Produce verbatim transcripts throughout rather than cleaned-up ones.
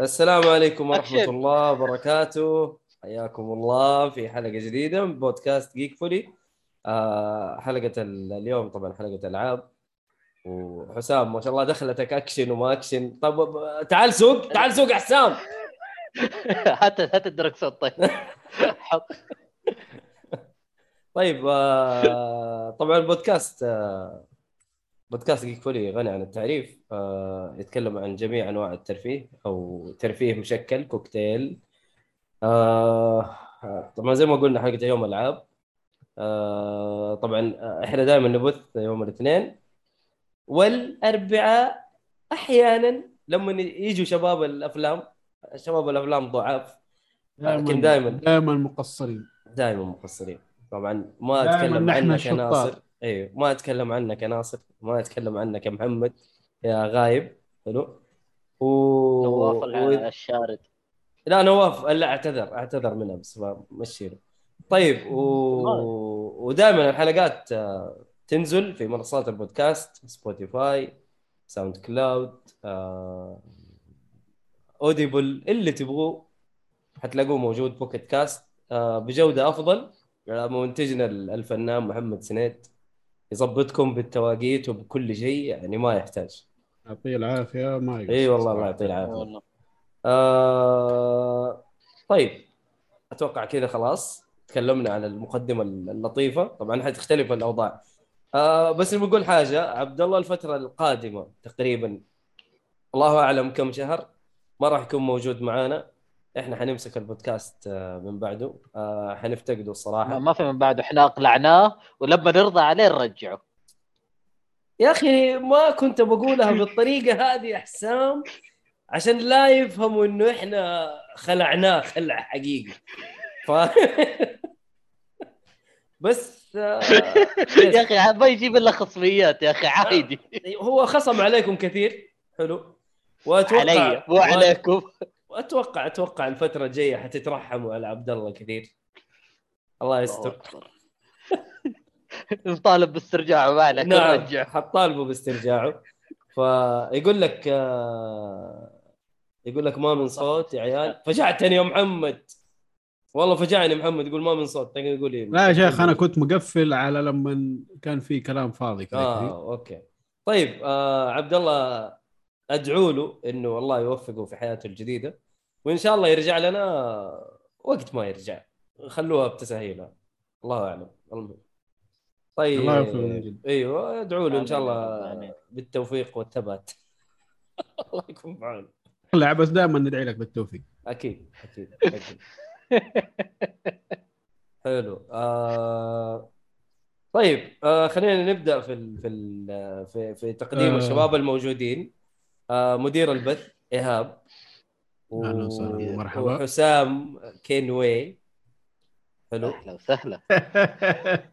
السلام عليكم ورحمة الله وبركاته، حياكم الله في حلقة جديدة من بودكاست جيك فولي. آه حلقة اليوم طبعا حلقة ألعاب، وحسام ما شاء الله دخلتك أكشن وما أكشن. طب تعال سوق تعال سوق حسام. حتى حتى الدركسات. طيب طيب آه طبعا البودكاست آه بودكاست جيك فولي غني عن التعريف، آه يتكلم عن جميع أنواع الترفيه أو ترفيه مشكل كوكتيل. آه طبعا زي ما قلنا حلقة يوم الألعاب، آه طبعا إحنا دائما نبث يوم الاثنين والأربعاء، أحيانا لما يجوا شباب الأفلام شباب الأفلام ضعاف، لكن دائما دائما مقصرين دائما مقصرين طبعا. ما أتكلم عنك يا ناصر، ايوه ما اتكلم عنك يا ناصر، ما اتكلم عنك يا محمد يا غايب. حلو. و... نواف الشارد، لا نواف لا اعتذر اعتذر منه بس ما مشيله. طيب و... ودائما الحلقات تنزل في منصات البودكاست: سبوتيفاي، ساوند كلاود، اوديبل، اللي تبغوه حتلاقوه موجود. بوكيت كاست بجودة افضل، منتجنا الفنان محمد سنيد يضبطكم بالتواقيت وبكل شيء، يعني ما يحتاج. يعطيه العافيه. ما يقصر. اي والله الله يعطيه العافيه. آه... طيب اتوقع كذا خلاص تكلمنا عن المقدمه اللطيفه. طبعا حتختلف الاوضاع، آه بس بنقول حاجه. عبد الله الفتره القادمه تقريبا الله اعلم كم شهر ما راح يكون موجود معانا. احنا حنمسك البودكاست من بعده، حنفتقده الصراحه. ما في من بعده، احنا اقلعناه ولما نرضى عليه نرجعه. يا اخي ما كنت بقولها بالطريقه هذه يا حسام عشان لا يفهموا انه احنا خلعناه خلع حقيقي. ف... بس يا اخي ما يجيب الا خصميات يا اخي، عادي. هو خصم عليكم كثير. حلو. واتوقع علي وعليكم. اتوقع اتوقع الفتره الجايه حتترحموا على عبد الله كثير. الله يستر. نطالب باسترجاعه. ما عليك، نرجع. حطالبه باسترجاعه. فيقول لك يقول لك ما من صوت يا عيال. فجعتني يا محمد، والله فجعني محمد. يقول ما من صوت، يقول لي لا يا شيخ انا كنت مقفل على لما كان في كلام فاضي. اه اوكي طيب. آه عبد الله ادعو له انه والله يوفقه في حياته الجديده، وان شاء الله يرجع لنا وقت ما يرجع. خلوها بتسهيلها، الله اعلم. طيب الله، ايوه ادعو له ان شاء الله آمين. بالتوفيق والثبات. الله يكون معانا. لا بس دائما ندعي لك بالتوفيق. اكيد اكيد, أكيد. حلو. آه... طيب آه خلينا نبدا في ال... في ال... في, في تقديم آه. الشباب الموجودين. مدير البث إيهاب، ومرحبا وحسام كينوي. حلو. أهلا وسهلا.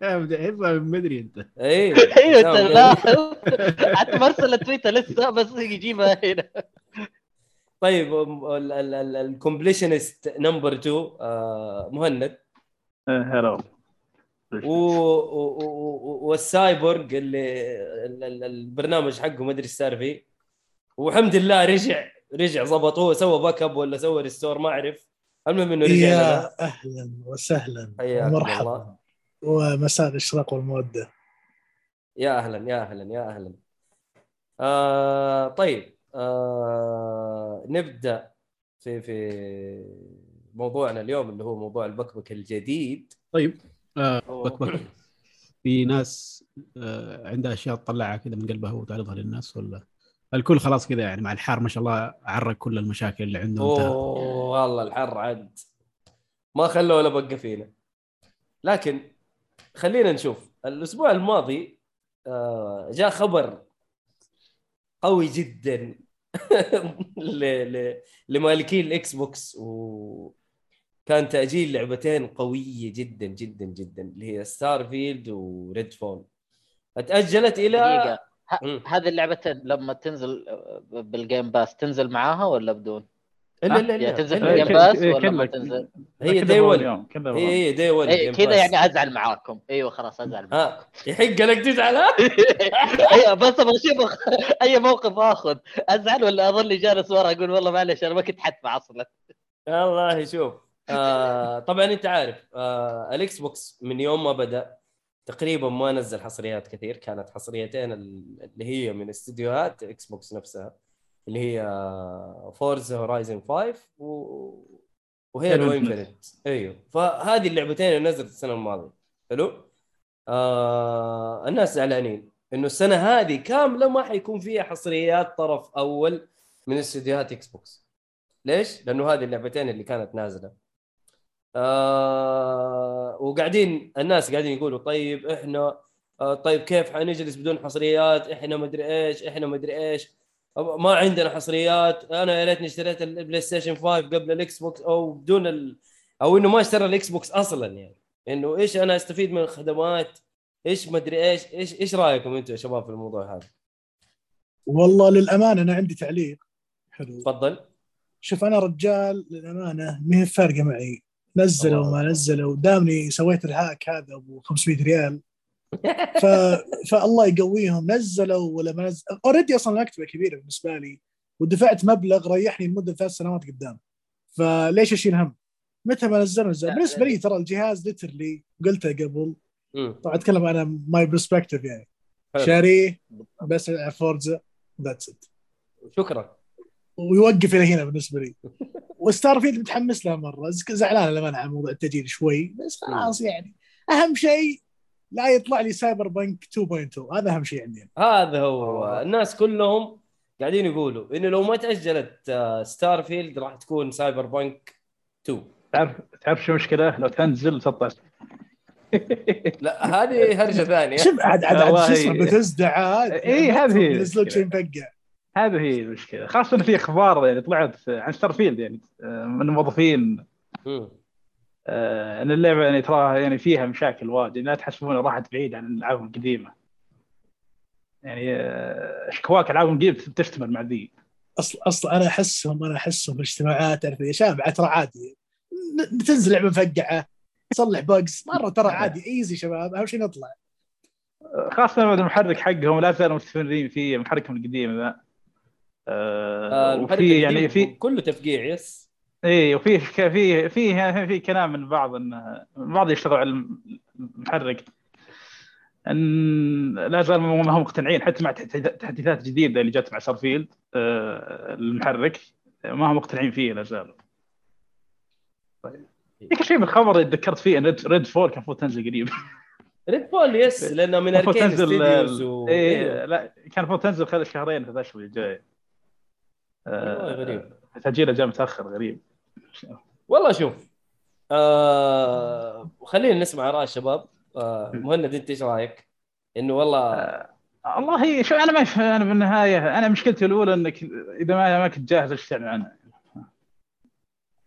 بدأ إصلا من مدري أنت. إيه. إيه أنت لا. حتى مرسل تويتر لسه بس يجيبها هنا. طيب ال ال ال الكومبليشنست نمبر تو مهند. هلا. والسايبورغ اللي البرنامج حقه ما أدري صار فيه. وحمد الله رجع رجع ضبطوه، سوى باك اب ولا سوى ريستور ما اعرف. المهم انه رجع. يا اهلا وسهلا ومرحبا ومساء الاشراق والموده. يا اهلا يا اهلا يا اهلا. آه طيب آه نبدا في في موضوعنا اليوم اللي هو موضوع البكبك الجديد. طيب آه بكبك في ناس عندها اشياء تطلعها كذا من قلبها وتعرضها للناس، ولا الكل خلاص كذا يعني مع الحار ما شاء الله عرق كل المشاكل اللي عنده؟ اوه والله الحر عد ما خلوه ولا بقى فينا. لكن خلينا نشوف، الاسبوع الماضي جاء خبر قوي جدا لمالكي الاكس بوكس، وكان تأجيل لعبتين قوية جدا جدا جدا اللي هي ستارفيلد وريد فول. اتأجلت الى دقيقة. ه- هذه اللعبة لما تنزل بالجيم باس تنزل معاها ولا بدون؟ لا لا لا تنزل بالجيم باس ولا ما تنزل؟ هي ديوان هي ديوان كذا يعني ازعل معاكم. ايوه خلاص ازعل معاكم، يحق لك تزعل. ايوه بس ابغى اشوف اي موقف اخذ، ازعل ولا اظل جالس ورا اقول والله معلش انا ما كنت حتفع اصلا. الله يشوف. آه طبعا انت عارف آه الاكس بوكس من يوم ما بدا تقريبا ما نزل حصريات كثير، كانت حصريتين اللي هي من استديوهات اكس بوكس نفسها اللي هي فورزا هورايزن خمسة و... وهيلو انفينيت. ايوه فهذه اللعبتين اللي نزلت السنه الماضيه. حلو. آه... الناس زعلانين انه السنه هذه كامله ما حيكون فيها حصريات طرف اول من استديوهات اكس بوكس. ليش؟ لانه هذه اللعبتين اللي كانت نازله. آه... وقاعدين الناس قاعدين يقولوا طيب احنا آه طيب كيف حنجلس بدون حصريات، احنا مدري ايش احنا مدري ايش ما عندنا حصريات. انا يا ريتني اشتريت البلاي ستيشن خمسة قبل الاكس بوكس، او بدون ال... او انه ما اشترى الاكس بوكس اصلا، يعني انه ايش انا استفيد من الخدمات، ايش مدري ايش ايش ايش رايكم انتم يا شباب في الموضوع هذا؟ والله للامانه انا عندي تعليق حلو. تفضل. شوف انا رجال للامانه مهي فارقه معي، نزلوا وما نزلوا دامني سويت الهاك هذا ابو خمسمية ريال ف... فالله يقويهم. نزلوا ولا ما نزلوا أوريدي أصلا مكتبة كبيرة بالنسبة لي ودفعت مبلغ ريحني لمدة ثلاث سنوات قدام، فليش أشيل هم متى ما نزلوا نزلوا. بالنسبة لي ترى الجهاز ليترلي قلته قبل طبعا أتكلم أنا ماي برسبكتيف يعني شاريه بس فورزا ذاتس إت شكرا ويوقف إلى هنا بالنسبة لي. وستارفيلد متحمس لها مرة، زعلان لما أنا موضوع التأجيل شوي بس خلاص يعني أهم شيء لا يطلع لي سايبر بنك تو بوينت تو، هذا أهم شيء عندي. هذا هو الناس كلهم قاعدين يقولوا إنه لو ما تأجلت ستارفيلد راح تكون سايبر بنك تو. تعرف تعرف شو مشكلة لو تنزل تطلع لا هذه هرجة ثانية. شوف عاد عاد شو بتزدع إيه هذه نزلوا شيء مفقع، هذه هي المشكلة. خاصة في أخبار يعني طلعت عن ستارفيلد يعني من الموظفين أن اللعبة يعني تراها يعني فيها مشاكل واجد، لا تحسبون راحت بعيد عن الألعاب القديمة يعني أشكواك الألعاب القديمة تشتمل مع ذي. أصل أصل أنا أحسهم أنا أحسهم بالاجتماعات تعرف يا شباب ترى عادي بتنزل لعبة مفقعة تصلح باجز مرة ترى عادي إيزي شباب أهم شيء نطلع. خاصة لما المحرك حقهم لا زالوا مستمرين فيه محركهم القديم ذا أه المحرك يعني في كله تفقيع يس ايه. وفيه فيه فيه في كلام من بعض ان بعض يشتغل على المحرك ان لا زال ما هم مقتنعين حتى مع تحديثات جديده اللي جت مع سارفيلد آه المحرك ما هم مقتنعين فيه لا زالوا. طيب ايش شيء من الخبر اللي تذكرت فيه ان ريد فول كان فوت تنزل قريب ريد فول يس لانه من اركان ستوديوز و... ايه لا كان فوت تنزل خلال شهرين ثلاث شهور الجاي آه غريب تسجيله جاء متاخر غريب والله. شوف آه خلينا نسمع آراء الشباب. آه مهند انت ايش رايك؟ انه والله آه والله شو انا ما انا بالنهايه انا مشكلتي الاولى انك اذا ما كنت جاهز اشتغل عنها.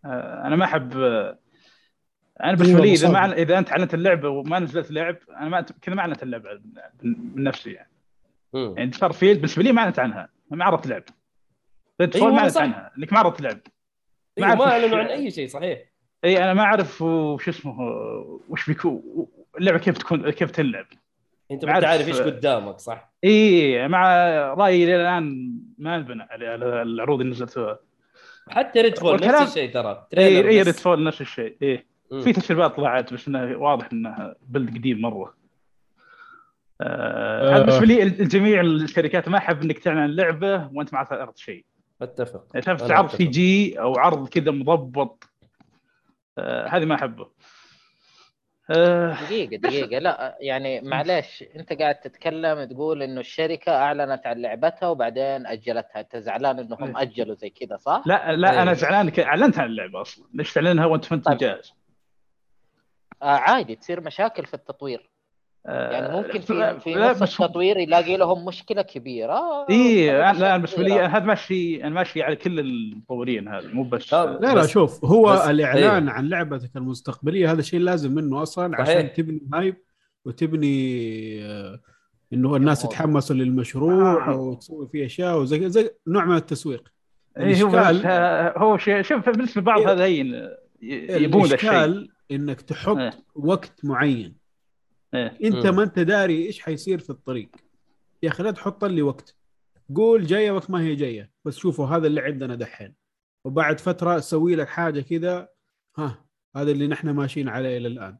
آه انا ما احب انا بالنسبه لي اذا ما اذا انت علنت اللعبه وما نزلت لعب انا ما كذا ما علنت اللعبه من نفسي يعني م. يعني صار فيلد بالنسبه لي ما علنت عنها ما عرفت لعب تدخل أيوة معلت عنها انك ما عرفت لعب ما أيوة اعلنوا عن اي شيء صحيح. اي انا ما اعرف وش اسمه وش بيكون اللعبه كيف تكون كيف تلعب انت ما تعرف ايش قدامك صح. اي مع رايي الان ما انبنى على العروض اللي نزلتها حتى ريدفول نفس الشيء ترى تريلر اي ريدفول نفس الشيء اي في تسريبات طلعت بس انه واضح انها بلد قديم مره. أه أه. بالنسبه لي الجميع الشركات ما احب انك تعلن اللعبه وانت ما عرفت شيء. اتفق اتفق عرض سي جي او عرض كذا مضبط آه هذه ما احبه. دقيقة دقيقة لا يعني معلش، أنت قاعد تتكلم تقول إنه الشركة أعلنت عن لعبتها وبعدين أجلتها، أنت زعلان إنهم أجلوا زي كذا صح؟ لا لا أنا زعلان ك... أعلنت عن اللعبة أصلا، ليش تعلنها وأنت فنت جاهز؟ آه عادي تصير مشاكل في التطوير يعني، ممكن في في نص التطوير يلاقي لهم مشكلة كبيرة. إيه لا المسؤولية هذا ماشي، أنا ماشي على كل المطورين هذا مو بس. لا لا شوف هو الإعلان عن لعبتك المستقبلية هذا شيء لازم منه أصلا عشان تبني هايب وتبني إنه الناس تتحمسوا للمشروع وتسوي فيه أشياء وزي زي نوع من التسويق. إيه هو شيء شوف بالنسبة لبعض هذين يبون الشيء إنك تحط وقت معين. انت ما انت داري ايش حيصير في الطريق يا اخي، لا تحط لي وقت، قول جايه وقت ما هي جايه، بس شوفوا هذا اللي عندنا دحين وبعد فتره اسوي لك حاجه كذا، ها هذا اللي نحن ماشيين عليه الى الان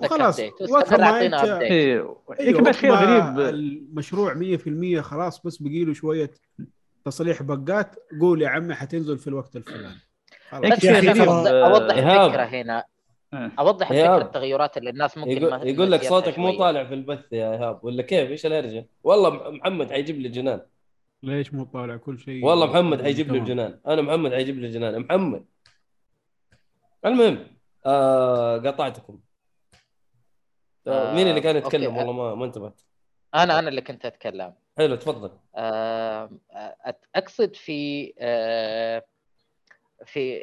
خلاص. وقت ما انت ايوه شيء غريب المشروع مية بالمية خلاص، بس بقي له شويه تصليح بقات، قول يا عمي حتنزل في الوقت الفلاني. بس اوضح الفكره هنا، اوضح فكره التغيرات اللي الناس ممكن يقول, يقول لك صوتك مو طالع في البث يا ايهاب ولا كيف، ايش الهرجه؟ والله محمد حيجيب لي جنان. ليش مو طالع كل شيء؟ والله محمد حيجيب لي جنان، انا محمد حيجيب لي جنان محمد. المهم آه قطعتكم. آه مين اللي كان يتكلم؟ والله ما ما انتبهت. انا انا اللي كنت اتكلم. حلو تفضل. آه اقصد في آه في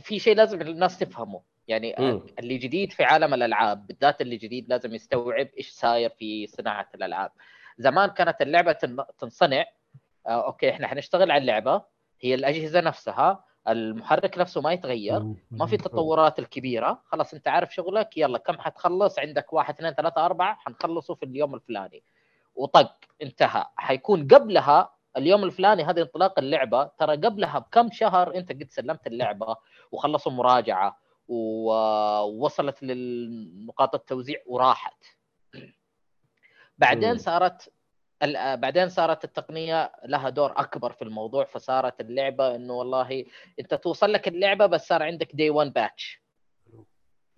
في شيء لازم الناس تفهمه يعني. مم. اللي جديد في عالم الألعاب بالذات، اللي جديد لازم يستوعب إيش صاير في صناعة الألعاب. زمان كانت اللعبة تنصنع، أوكي إحنا حنشتغل على اللعبة، هي الأجهزة نفسها المحرك نفسه ما يتغير، ما في التطورات الكبيرة، خلاص أنت عارف شغلك، يلا كم حتخلص عندك، واحد اثنين ثلاثة أربعة حنخلصه في اليوم الفلاني وطق انتهى. حيكون قبلها اليوم الفلاني هذه انطلاق اللعبة، ترى قبلها بكم شهر أنت قد سلمت اللعبة وخلصوا مراجعة ووصلت للنقاط التوزيع وراحت. بعدين صارت بعدين صارت التقنية لها دور أكبر في الموضوع، فصارت اللعبة إنه والله أنت توصل لك اللعبة بس صار عندك داي وان باتش،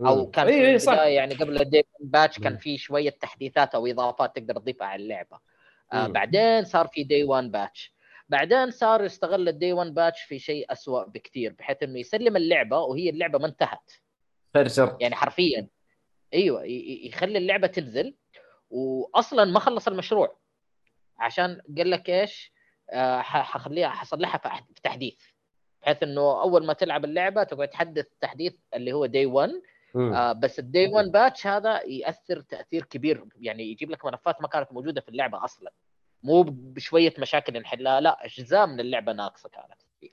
أو كان إيه يعني قبل الداي وان باتش كان في شوية تحديثات أو إضافات تقدر تضيفها على اللعبة. آه بعدين صار في داي وان باتش، بعدين صار يستغل الدي وان باتش في شيء أسوأ بكتير، بحيث إنه يسلم اللعبة وهي اللعبة ما انتهت فرشر. يعني حرفيا أيوة يخلي اللعبة تنزل وأصلا ما خلص المشروع، عشان قال لك إيش آه حخليها حصلحها في تحديث، بحيث إنه أول ما تلعب اللعبة تقعد تحدث تحديث اللي هو دي وان. آه بس الدي وان باتش هذا يأثر تأثير كبير، يعني يجيب لك ملفات ما كانت موجودة في اللعبة أصلا، مو بشوية مشاكل نحلها، لا أجزاء من اللعبة ناقصة كانت فيه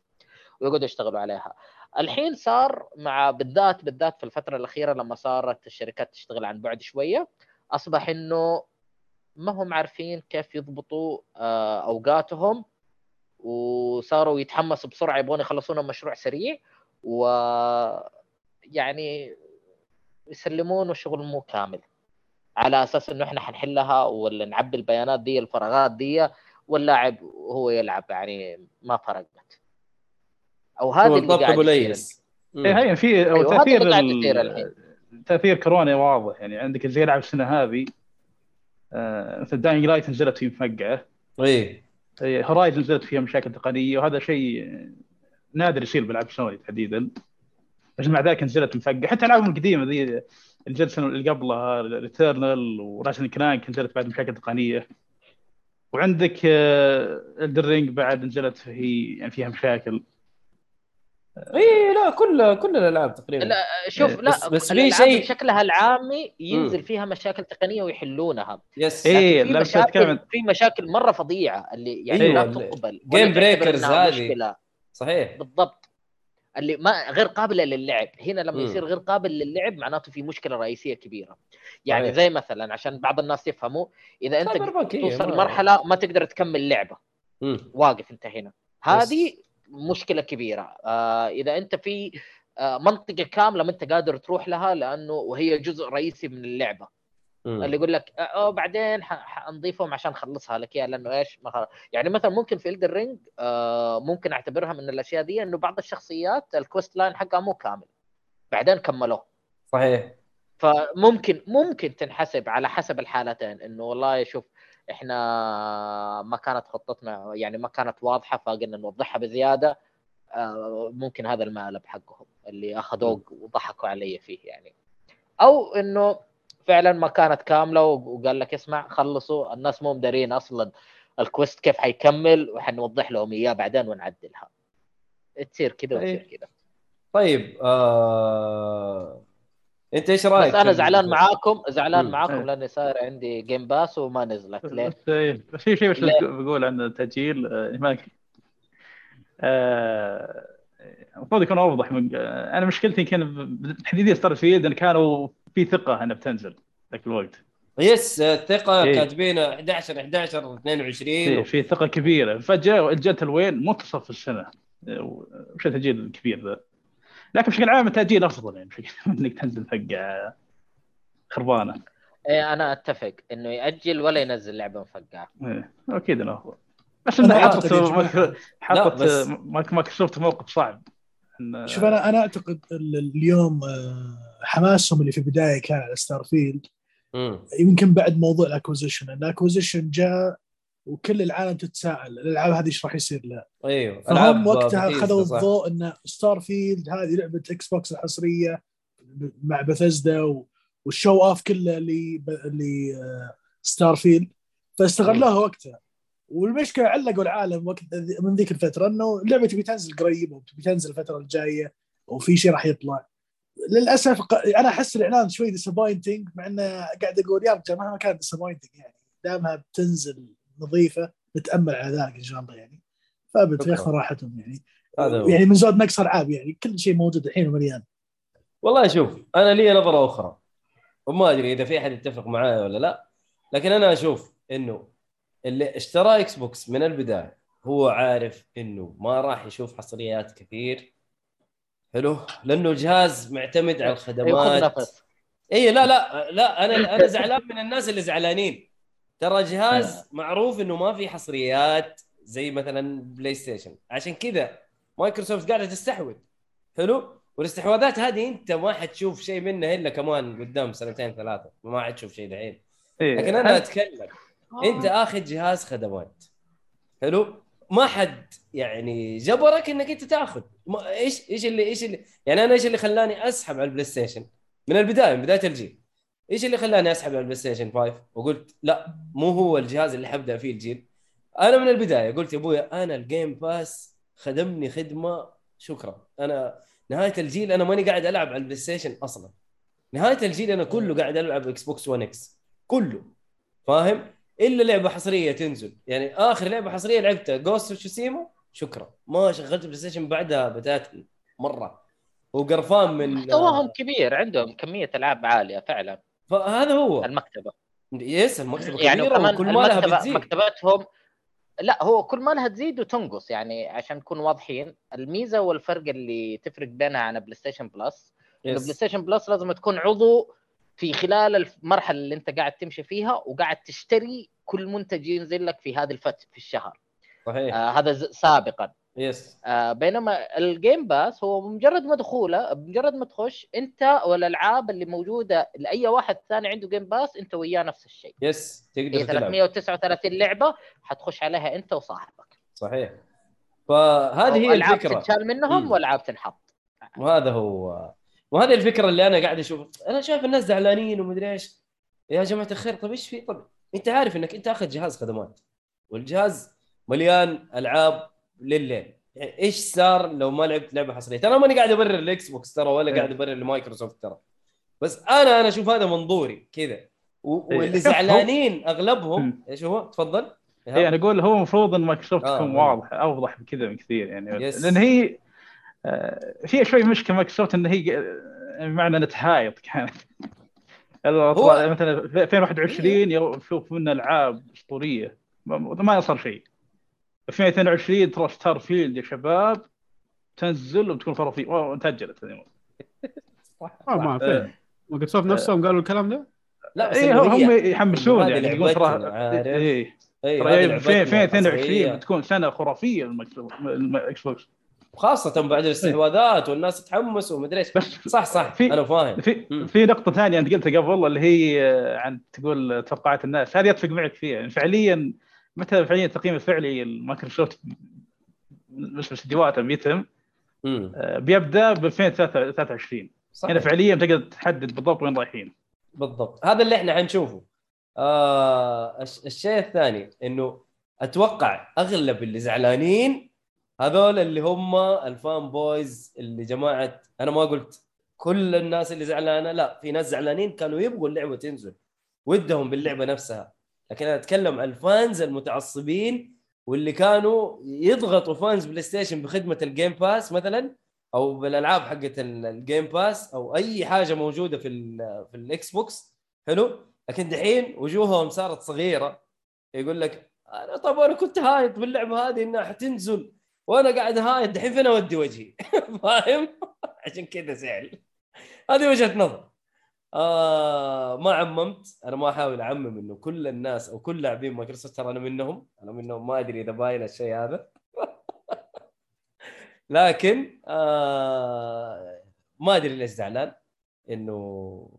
ويقعدوا يشتغلوا عليها. الحين صار مع بالذات بالذات في الفترة الأخيرة لما صارت الشركات تشتغل عن بعد شوية، أصبح إنه ما هم عارفين كيف يضبطوا أوقاتهم، وصاروا يتحمسوا بسرعة يبغون يخلصون مشروع سريع، ويعني يسلمون الشغل مو كامل على أساس إنه إحنا حنحلها ولا نعبي البيانات دي الفراغات دي، واللاعب هو يلعب يعني ما فرقت، أو هذا اللي قاعد يصير. إيه هاي في تأثير ال... تأثير كورونا واضح يعني، عندك زي لعب السنة هذه ااا مثل داين لايت نزلت فيه مفجأة، إيه هورايزن نزلت فيها مشاكل تقنية، وهذا شيء نادر يصير باللعب السنوي تحديدا، بس مع ذلك نزلت مفجأة. حتى الألعاب القديمة ذي الجلسة اللي قبلها ريتيرنال وراشن كرانك نزلت بعد مشاكل تقنية، وعندك الدرينج بعد نزلت في يعني فيها مشاكل. اي لا كل كل الالعاب تقريبا لا شوف لا بس, بس في شيء شكلها العامي ينزل م. فيها مشاكل تقنية ويحلونها. اي لا بتتكلم في مشاكل مرة فظيعة اللي يعني إيه لا تقبل جيم بريكرز هذه صحيح بالضبط، اللي ما غير قابلة للعب. هنا لما يصير غير قابل للعب معناته في مشكلة رئيسية كبيرة يعني. أيه. زي مثلا عشان بعض الناس يفهموا، إذا أنت توصل ما. مرحلة ما تقدر تكمل لعبة، مم. واقف أنت هنا، هذه مشكلة كبيرة. آه إذا أنت في آه منطقة كاملة ما أنت قادر تروح لها، لأنه وهي جزء رئيسي من اللعبة. مم. اللي يقول لك أو آه بعدين حنضيفهم عشان خلصها لك يا لأنه إيش ما يعني. مثلا ممكن في إلدر رينج آه ممكن أعتبرها من الأشياء دي، إنه بعض الشخصيات الكوست لاين حقها مو كامل بعدين كملوه. صحيح. فممكن ممكن تنحسب على حسب الحالتين، انه والله شوف احنا ما كانت خطتنا يعني ما كانت واضحه فقلنا نوضحها بزياده، ممكن هذا المقلب حقهم اللي اخذوه وضحكوا علي فيه يعني، او انه فعلا ما كانت كامله وقال لك اسمع خلصوا الناس مو مدارين اصلا الكويست كيف حيكمل وحنوضح لهم اياه بعدين ونعدلها، تصير كذا وتصير كذا. طيب آه... انت ايش رايك؟ انا زعلان معاكم زعلان مم. معاكم لاني صار عندي جيم باس وما نزلت. ليه؟ في شيء مش بقول عن التاجيل هناك المفروض آه... يكون اوضح من... انا مشكلتي كان تحديديا ستار فيلد ان كانوا في ثقه انها بتنزل ذاك الوقت. يس الثقه إيه. كاتبين احد عشر احد عشر اثنين وعشرين في ثقه كبيره، فجاه الجت وين منتصف السنه، وش تاجيل كبير ذا، لكن بشكل عام التاجيل افضل يعني انك تنزل فقعه خربانه. ايه انا اتفق انه ياجل ولا ينزل لعبه مفقعه إيه. اكيد انه افضل، بس انه حطت حطت مايكروسوفت موقف صعب. شوف انا انا اعتقد اليوم حماسهم اللي في البدايه كان على ستار فيلد يمكن بعد موضوع الاكوزيشن الاكوزيشن جاء وكل العالم تتساءل الالعاب هذه ايش راح يصير لها. ايوه فهم وقتها اخذوا الضوء ان ستار فيلد هذه لعبه اكس بوكس الحصريه مع بثزدا والشو اوف كله اللي اللي ستار فيلد، فاستغلوها وقتها. والمشكله علقوا العالم وقت من ذيك الفتره انه لعبه بتنزل قريب وبتنزل الفتره الجايه وفي شيء راح يطلع. للاسف انا احس الاعلان شوي ديسابوينتنج، مع انه قاعد اقول يا رجال مهما كان ديسابوينتنج يعني دامها بتنزل نظيفه نتامل على ذلك ان شاء الله يعني، فبتاخذ راحتهم يعني يعني من زود نقص العاب يعني كل شيء موجود الحين ومليان. والله شوف انا لي نظره اخرى وما ادري اذا في احد يتفق معايا ولا لا، لكن انا اشوف انه اللي اشترى اكس بوكس من البدايه هو عارف انه ما راح يشوف حصريات كثير حلو، لانه جهاز معتمد على الخدمات. اي لا لا لا انا انا زعلان من الناس اللي زعلانين، ترى جهاز معروف انه ما في حصريات زي مثلا بلاي ستيشن، عشان كذا مايكروسوفت قاعده تستحوذ حلو، والاستحواذات هذه انت ما حتشوف شيء منها الا كمان قدام سنتين ثلاثه، ما حتشوف شيء دحين. لكن انا اتكلم انت اخذ جهاز خدمات حلو، ما حد يعني جبرك انك انت تاخذ. ايش ايش اللي ايش اللي يعني انا ايش اللي خلاني اسحب على البلاي ستيشن من البدايه من بدايه الجيل؟ ايش اللي خلاني اسحب على البلاي ستيشن خمسة وقلت لا مو هو الجهاز اللي حبدا فيه الجيل؟ انا من البدايه قلت يا ابوي انا الجيم باس خدمني خدمه شكرا، انا نهايه الجيل انا ماني قاعد العب على البلاي ستيشن اصلا، نهايه الجيل انا كله قاعد العب اكس بوكس ون اكس كله فاهم، الا لعبه حصريه تنزل يعني اخر لعبه حصريه لعبتها جوست وشوسيما شكرا، ما شغلت بلاي ستيشن بعدها بدات مره وقرفان من محتواهم كبير، عندهم كميه العاب عاليه فعلا. فهذا هو المكتبه يس المكتبه يعني كل ما لها بتزيد مكتبتهم، لا هو كل ما لها تزيد وتنقص يعني عشان نكون واضحين. الميزه والفرق اللي تفرق بينها عن بلاي ستيشن بلس، البلاي ستيشن بلس لازم تكون عضو في خلال المرحله اللي انت قاعد تمشي فيها وقاعد تشتري كل منتج ينزل لك في هذا الفتره في الشهر صحيح. آه هذا سابقا يس آه بينما الجيم باس هو مجرد ما دخوله مجرد ما تخش انت والالعاب اللي موجوده لاي واحد ثاني عنده جيم باس انت وياه نفس الشيء يس تقدر إيه ثلاثمية وتسعة وثلاثين لعبه حتخش عليها انت وصاحبك صحيح. فهذه هي الفكره، تشال منهم م. والعاب تنحط، وهذا هو وهذه الفكره اللي انا قاعد اشوف. انا شايف الناس زعلانين ومدري ايش يا جماعه الخير، طب ايش في؟ طب انت عارف انك انت اخذ جهاز خدمات والجهاز مليان العاب للليل، يعني ايش صار لو ما لعبت لعبه حصريه؟ انا ماني قاعد ابرر الاكس بوكس ترى ولا قاعد ابرر لمايكروسوفت ترى، بس انا انا اشوف هذا منظوري كذا، واللي زعلانين اغلبهم ايش هو تفضل يعني انا اقول هو المفروض ان مايكروسوفت تكون آه. واضحه اوضح بكذا بكثير يعني yes. لان هي في شوي مشكله مايكروسوفت ان هي بمعنى نتهايط كانت هو... مثلا ألفين وواحد وعشرين يشوف منها العاب اسطوريه ما صار شيء. ألفين واثنين وعشرين ترى ستار فيلد يا شباب تنزل وتكون خرافيه وتأجلت هذه ما ما فاهم مايكروسوفت نفسهم قالوا الكلام ده لا إيه هم يحمسون يعني يقول ترى ألفين واثنين وعشرين بتكون سنه خرافيه للمايكروسوفت اكس بوكس خاصة بعد الاستحواذات والناس تتحمس ومدري ايش. صح صح في انا فاهم. في, في نقطة ثانية انت قلتها قبل اللي هي عن تقول توقعات الناس، هذه اتفق معك فيها يعني. فعليا مثلا فعليا التقييم الفعلي المايكروسوفت مش مش ديواتهم بيتم بيبدا ب ألفين وثلاثة وعشرين هنا فعليا تقدر تحدد بالضبط وين رايحين بالضبط. هذا اللي احنا حنشوفه. آه الشيء الثاني انه اتوقع اغلب اللي زعلانين هذول اللي هم الفان بويز، اللي جماعه، انا ما قلت كل الناس اللي زعلانه، لا في ناس زعلانين كانوا يبغوا اللعبه تنزل ودهم باللعبه نفسها، لكن انا اتكلم عن الفانز المتعصبين واللي كانوا يضغطوا فانز بلاي ستيشن بخدمه الجيم باس مثلا او بالالعاب حقت الجيم باس او اي حاجه موجوده في ال في الاكس بوكس. حلو، لكن دحين وجوههم صارت صغيره، يقول لك انا طب انا كنت هايط باللعبه هذه انها حتنزل وانا قاعد هايط، دحين فين اودي وجهي؟ فاهم؟ عشان كذا زعل. هذه وجهه نظر. آه ما عممت، انا ما احاول اعمم انه كل الناس او كل لاعبين مايكروسوفت، ترى انا منهم انا منهم ما ادري اذا باين الشيء هذا. لكن آه ما ادري ليش زعلان انه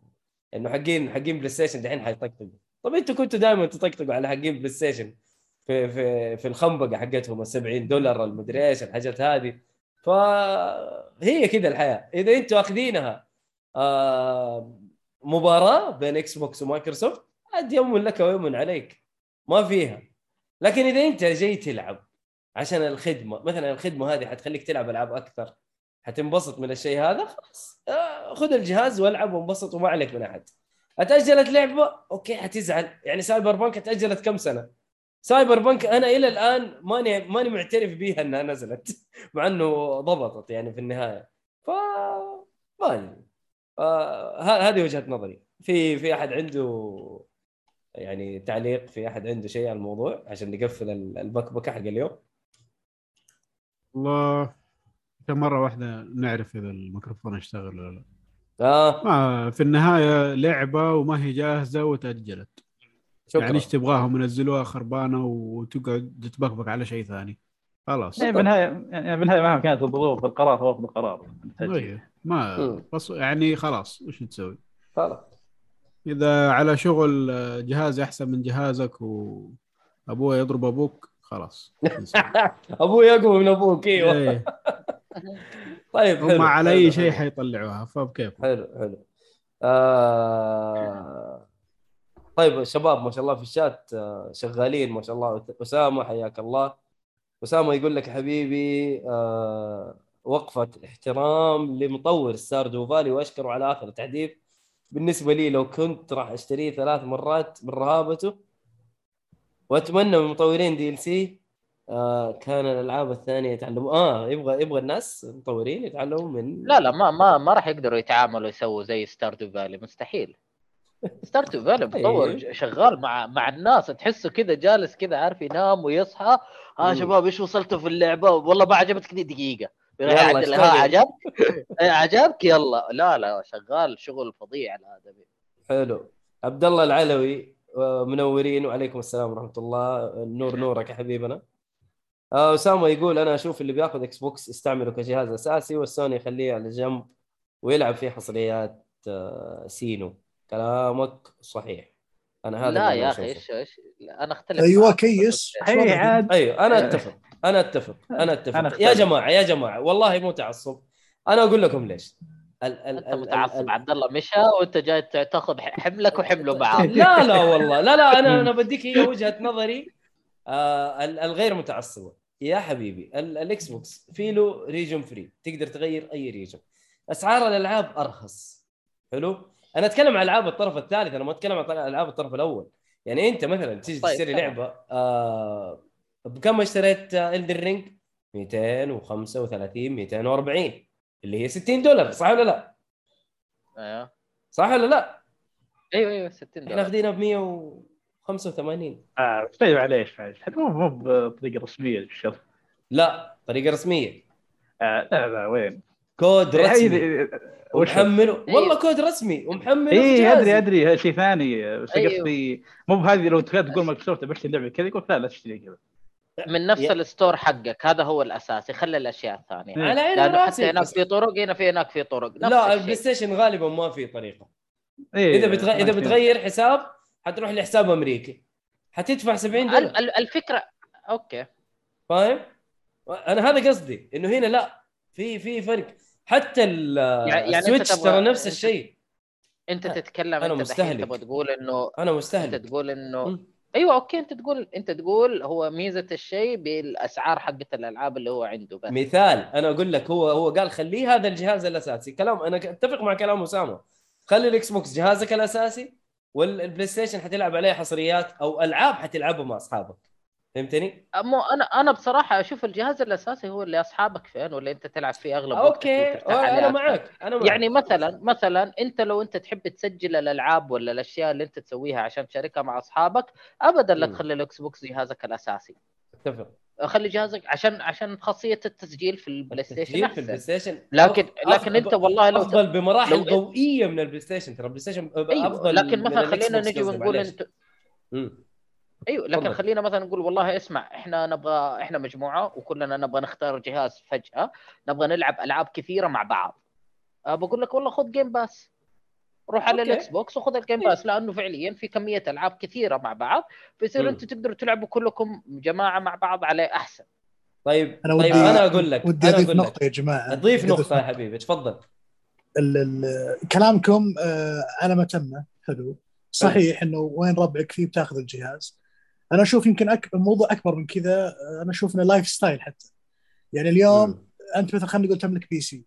انه حقين حقين بلاي ستيشن دحين حيطقطقوا. طب انتوا كنتوا دائما تطقطقوا على حقين بلاي ستيشن في في في الخنبقه حقتهم سبعين دولار المدري ايش الحاجات هذه. فهي كذا الحياه. اذا انتوا اخذينها آه مباراة بين اكس بوكس ومايكروسوفت، عاد يوم لك ويوم عليك، ما فيها. لكن اذا انت جاي تلعب عشان الخدمة، مثلا الخدمة هذه حتخليك تلعب العاب اكثر، حتنبسط من الشيء هذا، خلاص خذ الجهاز والعب وانبسط وما عليك من احد. اتأجلت لعبة اوكي حتزعل، يعني سايبر بانك اتأجلت كم سنة؟ سايبر بانك انا الى الان ماني ماني معترف بيها انها نزلت مع انه ضبطت يعني في النهاية. ف ما آه هذه وجهة نظري. في في أحد عنده يعني تعليق؟ في أحد عنده شيء على الموضوع عشان نقفل البكبكة حق اليوم؟ الله كم مرة واحدة نعرف إذا الميكروفون يشتغل ولا لا. آه. ما في النهاية لعبة وما هي جاهزة وتأجلت. شكرا. يعني إيش تبغاهم ينزلوها خربانة وتقعد تبكبك على شيء ثاني؟ خلاص. يعني بالنهاية يعني بالنهاية ما كانت الظروف القرار هو أخذ القرار. ما بص يعني خلاص وش تسوي؟ خلاص إذا على شغل جهازي أحسن من جهازك وأبوه يضرب أبوك خلاص. أبوه يقوم من أبوك إيه. طيب حلو. وما على أي شيء حيطلعوها فبكيف. حلو حلو. آه... طيب الشباب ما شاء الله في الشات شغالين ما شاء الله. أسامة حياك الله. أسامة يقول لك حبيبي آه... وقفة احترام لمطور ساردو فالي واشكره على آخر تحديث. بالنسبة لي لو كنت راح اشتريه ثلاث مرات من رهابته، واتمنى من مطورين دي ال سي آه كان الألعاب الثانية يتعلموا. آه يبغى يبغى الناس مطورين يتعلموا من لا لا ما ما ما راح يقدروا يتعاملوا يسووا زي ساردو فالي، مستحيل. ساردو فالي مطور شغال مع مع الناس، تحسه كذا جالس كذا عارف ينام ويصحى ها شباب ايش وصلتوا في اللعبة والله ما عجبتك دي دقيقة يلا عجبك عجبك يلا. لا لا شغال شغل فظيع هذا. حلو. عبد الله العلوي منورين وعليكم السلام ورحمه الله. النور نورك يا حبيبنا. أسامة يقول انا اشوف اللي بياخذ اكس بوكس استعمله كجهاز اساسي والسوني خليه على جنب ويلعب فيه حصريات سينو. كلامك صحيح. انا هذا لا يا اخي ايش انا اختلف. ايوه كيس ايوه انا اتفق أنا أتفق أنا أتفق أنا يا جماعة يا جماعة والله مو تعصب. أنا أقول لكم ليش ال- ال- أنت متعصب. عبد الله مشى وأنت جاي تأخذ حملك وحمله معاه. لا لا والله لا لا أنا أنا بديك هي وجهة نظري آه الغير متعصبة يا حبيبي. ال- الإكس بوكس في له ريجن فري، تقدر تغير أي ريجن. أسعار الألعاب أرخص. حلو. أنا أتكلم عن ألعاب الطرف الثالث، أنا ما أتكلم عن ألعاب الطرف الأول. يعني أنت مثلا تيجي طيب تشتري لعبة آه بكم اشتريت إلدر رينج؟ مئتين وخمسة وثلاثين مئتين وأربعين اللي هي ستين دولار. صح ولا لا؟ ايوه صح ولا لا؟ ايوه ايوه ستين دولار. احنا اخذينها ب مئة وخمسة وثمانين. اه طيب عليش معلش مو مو بطريقه رسميه للشرط. لا طريقه رسميه آه لا لا وين كود رسمي ومحمله. والله كود رسمي ومحمله. ايه ادري ادري هذا شيء ثاني. بس قصدي مو بهذه لو تخيل تقول مايكروسوفت بشتري اللعبه كذا يقول لا لا تشتري كذا من نفس الستور حقك، هذا هو الاساسي، خلي الاشياء الثانيه. على عيني راسي، هناك في طرق، هنا في هناك في طرق. لا البلاي ستيشن غالبا ما في طريقه. إيه اذا بتغ... اذا بتغير حساب حتروح لحساب امريكي حتدفع سبعين دولار. الفكره اوكي فاهم، انا هذا قصدي، انه هنا لا في في فرق. حتى السويتش ترى نفس الشيء. انت تتكلم أنا انت مستهلك، تبغى تقول انه انا مستهلك، انت تقول انه ايوه اوكي، انت تقول انت تقول هو ميزه الشيء بالاسعار حقه الالعاب اللي هو عنده بس. مثال انا اقول لك، هو هو قال خليه هذا الجهاز الاساسي. كلام انا اتفق مع كلام اسامه، خلي الاكس بوكس جهازك الاساسي، والبلاي ستيشن حتلعب عليه حصريات او العاب حتلعبها مع اصحابك، فهمتني؟ انا انا بصراحه اشوف الجهاز الاساسي هو اللي اصحابك فين واللي انت تلعب فيه اغلب وقتك. اوكي انا معك، انا معك. يعني مثلا مثلا انت لو انت تحب تسجل الالعاب ولا الاشياء اللي انت تسويها عشان تشاركها مع اصحابك، ابدا لا تخلي الاكس بوكس جهازك الاساسي. اتفق. خلي جهازك عشان عشان خاصيه التسجيل في البلاي ستيشن في البلاي ستيشن لكن أفضل. لكن انت والله لو افضل بمراحل ضوئيه من البلاي ستيشن، ترى البلاي ستيشن افضل. لكن مثلا خلينا نجي ونقول انت امم ايوه، لكن طبعا. خلينا مثلا نقول والله اسمع، احنا نبغى، احنا مجموعه وكلنا نبغى نختار جهاز فجاه، نبغى نلعب العاب كثيره مع بعض. أه بقول لك والله خذ جيم باس، روح على الاكس بوكس وخذ الجيم باس، لانه فعليا في كميه العاب كثيره مع بعض، فيصير انتوا تقدروا تلعبوا كلكم جماعه مع بعض عليه احسن. طيب انا طيب انا اقول لك ودي اضيف نقطه يا جماعه، اضيف نقطه يا حبيبي تفضل. كلامكم على ما تم حلو صحيح، انه وين ربعك فيه بتاخذ الجهاز. انا اشوف يمكن أكبر موضوع اكبر من كذا، انا شوفنا لايف ستايل حتى. يعني اليوم م. انت مثلا خلينا نقول تملك بي سي،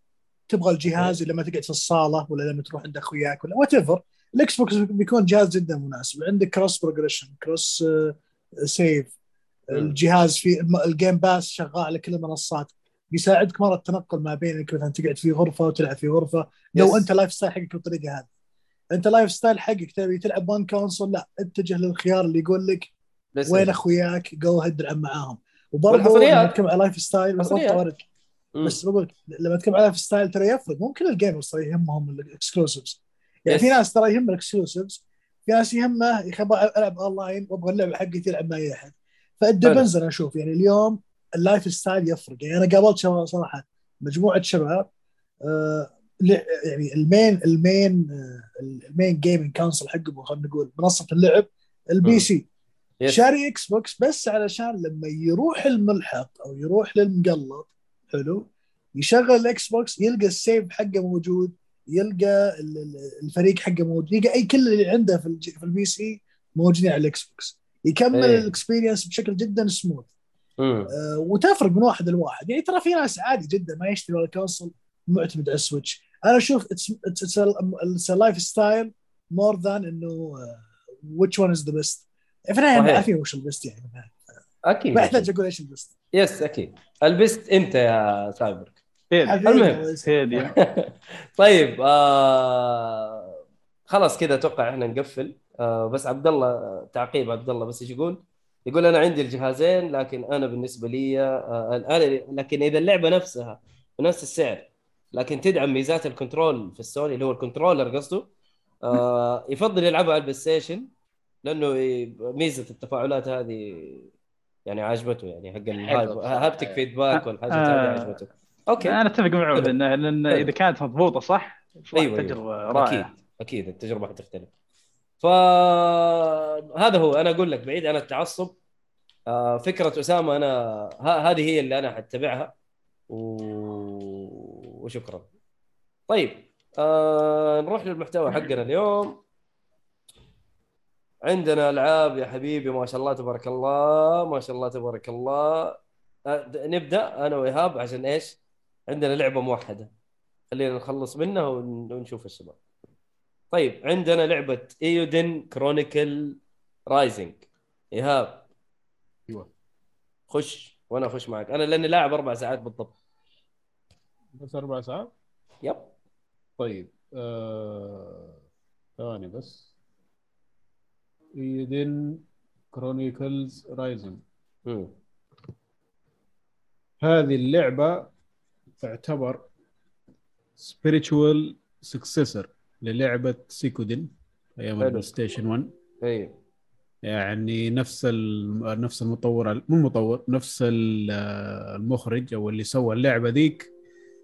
تبغى الجهاز م. لما تقعد في الصاله ولا لما تروح عند اخوياك ولا وات ايفر. الاكس بوكس بيكون جهاز جدا مناسب، عندك كروس بروجريشن، كروس سيف، الجهاز في الجيم باس شغال على كل المنصات، بيساعدك مره التنقل ما بينك، مثلا تقعد في غرفه وتلعب في غرفه. لو yes. انت لايف ستايل حقك بالطريقه هذه، انت لايف ستايل حقك تبي تلعب وان كونسول، لا اتجه للخيار اللي يقول لك وين اخوياك، جو هد العب معاهم. وبرضه نتكلم على لايف ستايل بس بقول لما نتكلم على لايف ستايل ترى يفرق. ممكن الجيمرز ترى يهمهم الاكسكلوسيفز، يعني yes. في ناس ترى يهم الاكسكلوسيفز، في ناس يهمه يخبى العب اونلاين وابغى اللعبه حقي تلعب مع اي احد. فالدبنز انا اشوف يعني اليوم اللايف ستايل يفرق. يعني انا قابلت شباب صراحه، مجموعه شباب آه يعني المين المين المين جيمنج كونسول حقهم، خلينا نقول منصه اللعب البي سي، شاري اكس بوكس بس علشان لما يروح الملحق او يروح للمقلط حلو يشغل الاكس بوكس، يلقى السيف حقه موجود، يلقى الفريق حقه موجود، يلقى اي كل اللي عنده في في البي سي موجودين على الاكس بوكس، يكمل الاكسبيرينس بشكل جدا سموث. آه وتفرق من واحد لواحد. يعني ترى في ناس عادي جدا ما يشتري الكونسول، معتمد على السويتش. انا اشوف اتس لايف ستايل مور ذان انه which one is the best. فانا ما اعرف وش البست، يعني اكيد ما احتاج اقول ايش البست. يس اكيد البست انت يا سايبر هادي. طيب آه... خلاص كده اتوقع احنا نقفل. آه بس عبد الله، تعقيب عبد الله بس ايش يقول؟ يقول انا عندي الجهازين، لكن انا بالنسبه لي آه الان، لكن اذا اللعبه نفسها بنفس السعر لكن تدعم ميزات الكنترول في السوني اللي هو الكنترولر قصده، آه يفضل يلعبها على البلاي ستيشن لانه ميزه التفاعلات هذه يعني عجبته، يعني حق الهايب هابتك فيدباك والحاجه هذه عجبته. اوكي انا اتفق معه لان اذا كانت مضبوطه صح أيوة تجربه أيوة. رائعه. اكيد اكيد التجربه حتختلف. فهذا هو، انا اقول لك بعيد عن التعصب، آه فكره اسامه انا ه... هذه هي اللي انا حتتبعها و... وشكرا. طيب آه نروح للمحتوى حقنا اليوم. عندنا العاب يا حبيبي، ما شاء الله تبارك الله، ما شاء الله تبارك الله. نبدا انا وايهاب عشان ايش؟ عندنا لعبه موحده، خلينا نخلص منها ونشوف الشباب. طيب عندنا لعبه ايودن كرونيكل رايزنج. ايهاب ايوه خش، وانا اخش معك انا لاني لاعب اربع ساعات بالضبط. بس اربع ساعات يب. طيب ثاني آه... بس إيدن كرونيكلز رايزن. هذه اللعبة تعتبر spiritual successor للعبة سيكودن أيام البلاي ستيشن واحد. أيه. يعني نفس نفس المطور، مو المطور، نفس المخرج او اللي سوى اللعبه ذيك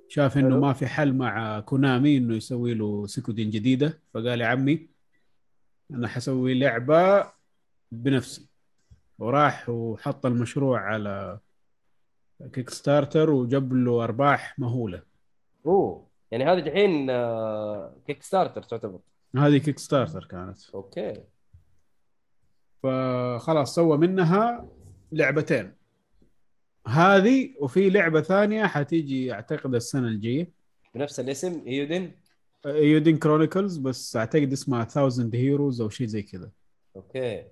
شاف انه ما في حل مع كونامي انه يسوي له سكودين جديده، فقال يا عمي انا حسوي لعبه بنفسي، وراح وحط المشروع على كيك ستارتر وجاب له ارباح مهوله. اوه يعني هذه الحين كيك ستارتر تعتبر؟ هذه كيك ستارتر كانت. اوكي. فخلاص سوى منها لعبتين، هذه وفي لعبه ثانيه حتيجي اعتقد السنه الجايه بنفس الاسم، ايودن ايودن كرونيكلز، بس اعتقد اسمها ثاوزند هيروز او شيء زي كذا. اوكي.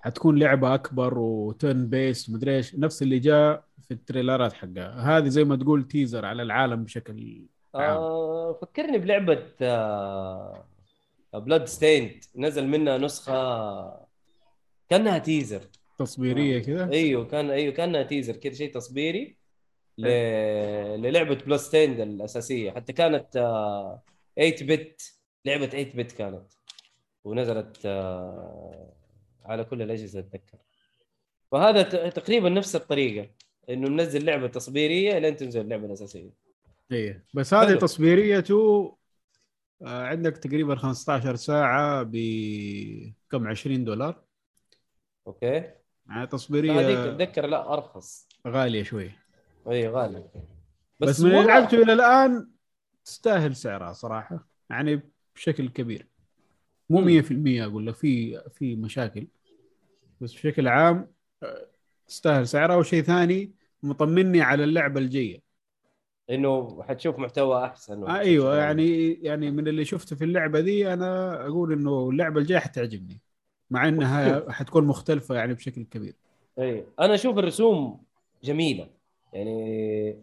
حتكون لعبه اكبر وترن بيس مدري ايش، نفس اللي جاء في التريلرات حقها. هذه زي ما تقول تيزر على العالم بشكل عام. آه فكرني بلعبه آه بلاد ستيند، نزل منها نسخه كانها تيزر تصبيريه كذا. ايوه كان ايوه كانها تيزر كذا، شيء تصبيري ل... للعبه بلاد ستيند الاساسيه، حتى كانت آه ثمانية بت، لعبه ثمانية بت كانت، ونزلت آه على كل الاجهزه اتذكر. فهذا تقريبا نفس الطريقه، انه منزل لعبه تصبيريه لين تنزل اللعبه الاساسيه. ايه بس هذه تصبيريته عندك تقريبا خمسة عشر ساعه بكم، عشرين دولار. اوكي. يعني تصبيريه هذيك اتذكر لا ارخص، غاليه شويه. اي غاليه بس, بس من اللي لعبته الى الان تستاهل سعرها صراحه، يعني بشكل كبير. مو مية بالمية اقول لك في في مشاكل، بس بشكل عام تستاهل سعرها. وشيء ثاني مطمني على اللعبه الجايه انه حتشوف محتوى احسن. آه ايوه يعني يعني من اللي شفته في اللعبه دي انا اقول انه اللعبه الجايه حتعجبني، مع انها حتكون مختلفه يعني بشكل كبير. اي انا اشوف الرسوم جميله، يعني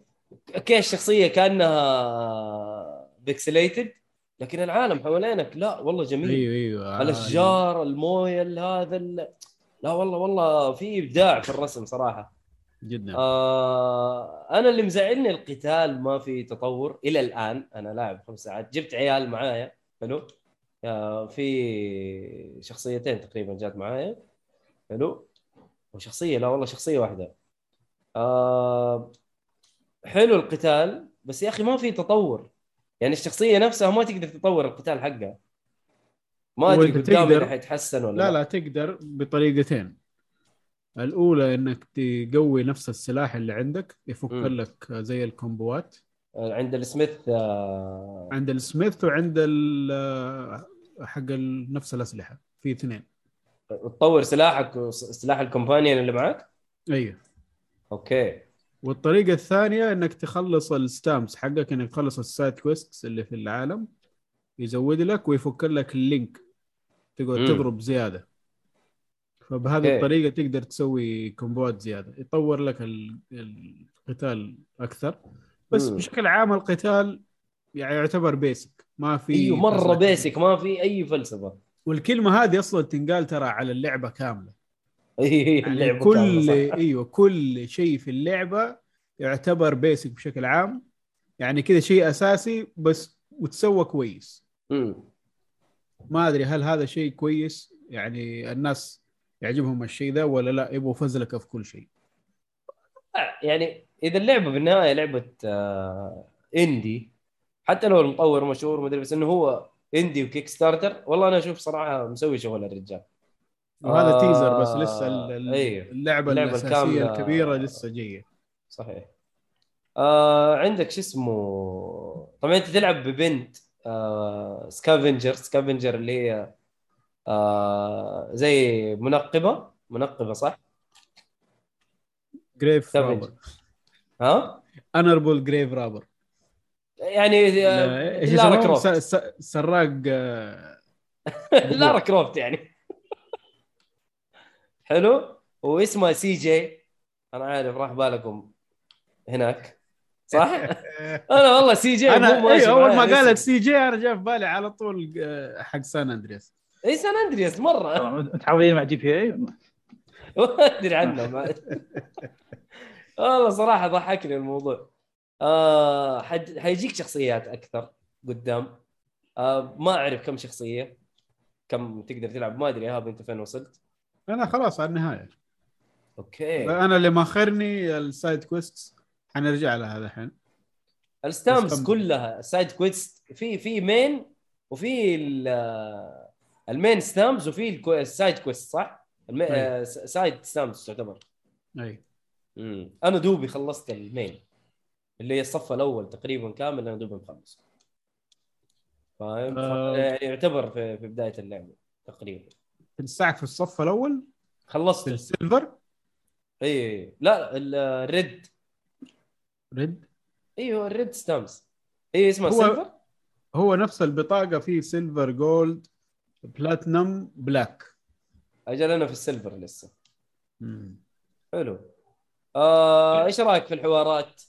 اوكي الشخصيه كانها بيكسليتد، لكن العالم حوالينك لا والله جميل. ايوه ايوه الاشجار، المويه، هذا ال... لا والله والله في ابداع في الرسم صراحه جدا. آه انا اللي مزعلني القتال ما في تطور الى الان. انا لاعب خمس ساعات، جبت عيال معايا. حلو. آه في شخصيتين تقريبا جات معايا. حلو. وشخصيه لا والله شخصيه واحده. آه حلو القتال، بس يا اخي ما في تطور، يعني الشخصيه نفسها ما تقدر تطور القتال حقها. ما تقدر تقدر حيتحسن ولا لا؟ لا تقدر بطريقتين. الأولى إنك تقوي نفس السلاح اللي عندك، يفكر لك زي الكومبوات. عند السميث آه... عند السميث وعند حق نفس الأسلحة، في اثنين. تطور سلاحك وسلاح الكومبانيون اللي معك. أيوه. أوكي. والطريقة الثانية إنك تخلص الستامس حقك، إنك تخلص السايد كويستس اللي في العالم، يزود لك ويفكر لك اللينك، تقعد تضرب زيادة. فبهذه okay. الطريقة تقدر تسوي كومبوات زيادة، يطور لك القتال أكثر. بس mm. بشكل عام القتال يعني يعتبر بيسك، ما في أيوه مرة بيسك، ما في أي فلسفة. والكلمة هذه أصلا تنقال ترى على اللعبة كاملة. يعني اللعبة كل كاملة أيوه كل شيء في اللعبة يعتبر بيسك بشكل عام، يعني كذا شيء أساسي بس وتسوى كويس. mm. ما أدري هل هذا شيء كويس، يعني الناس يعجبهم الشيء ذا ولا لا، يبغوا فزلكه في كل شيء. يعني اذا اللعبه بالنهايه لعبه آه اندي، حتى لو المطور مشهور ما ادري، بس انه هو اندي وكيك ستارتر، والله انا اشوف صراحه مسوي شغل الرجال. وهذا آه تيزر بس، لسه اللعبه الاساسيه الكاملة الكبيره لسه جايه. صحيح. آه عندك شو اسمه، طبعا انت تلعب ببنت آه سكافنجر سكافنجر اللي هي آه زي منقبة منقبة صح؟ جريف رابر. ها؟ أنربل جريف رابر، يعني لارا كروفت، سراق لارا كروفت يعني. حلو. واسمها سي جي، أنا عارف راح بالكم هناك صح؟ أنا والله سي جي أنا أيه أول ما قالت سي جي أنا جاء في بالي على طول حق سان أندرياس. اي سان اندرياس مره متعاونين مع جي بي اي ما ادري عنه والله صراحه ضحكني الموضوع. آه حد... حيجيك شخصيات اكثر قدام. آه ما اعرف كم شخصيه كم تقدر تلعب، ما ادري ايهاب انت فين وصلت. انا خلاص على النهايه. اوكي انا اللي ماخرني السايد كويستس حنرجع لها الحين. الستامبس كلها السايد كويست في في مين وفي المين ستامبس وفي السايد كويست صح؟ الم... سايد ستامبس تعتبر. اي امم انا دوبي خلصت المين اللي هي الصف الاول تقريبا كامل، انا دوبي مخلص فاهم. أه... يعني يعتبر في... في بدايه اللعبه تقريبا تنساك في الصف الاول خلصت السيلفر. اي لا الريد ريد ايوه الريد ستامبس اي اسمه هو... سيلفر هو نفس البطاقه في سيلفر جولد بلاتنم بلاك. اجل انا في السيلفر لسه. امم حلو. آه، ايش رايك في الحوارات؟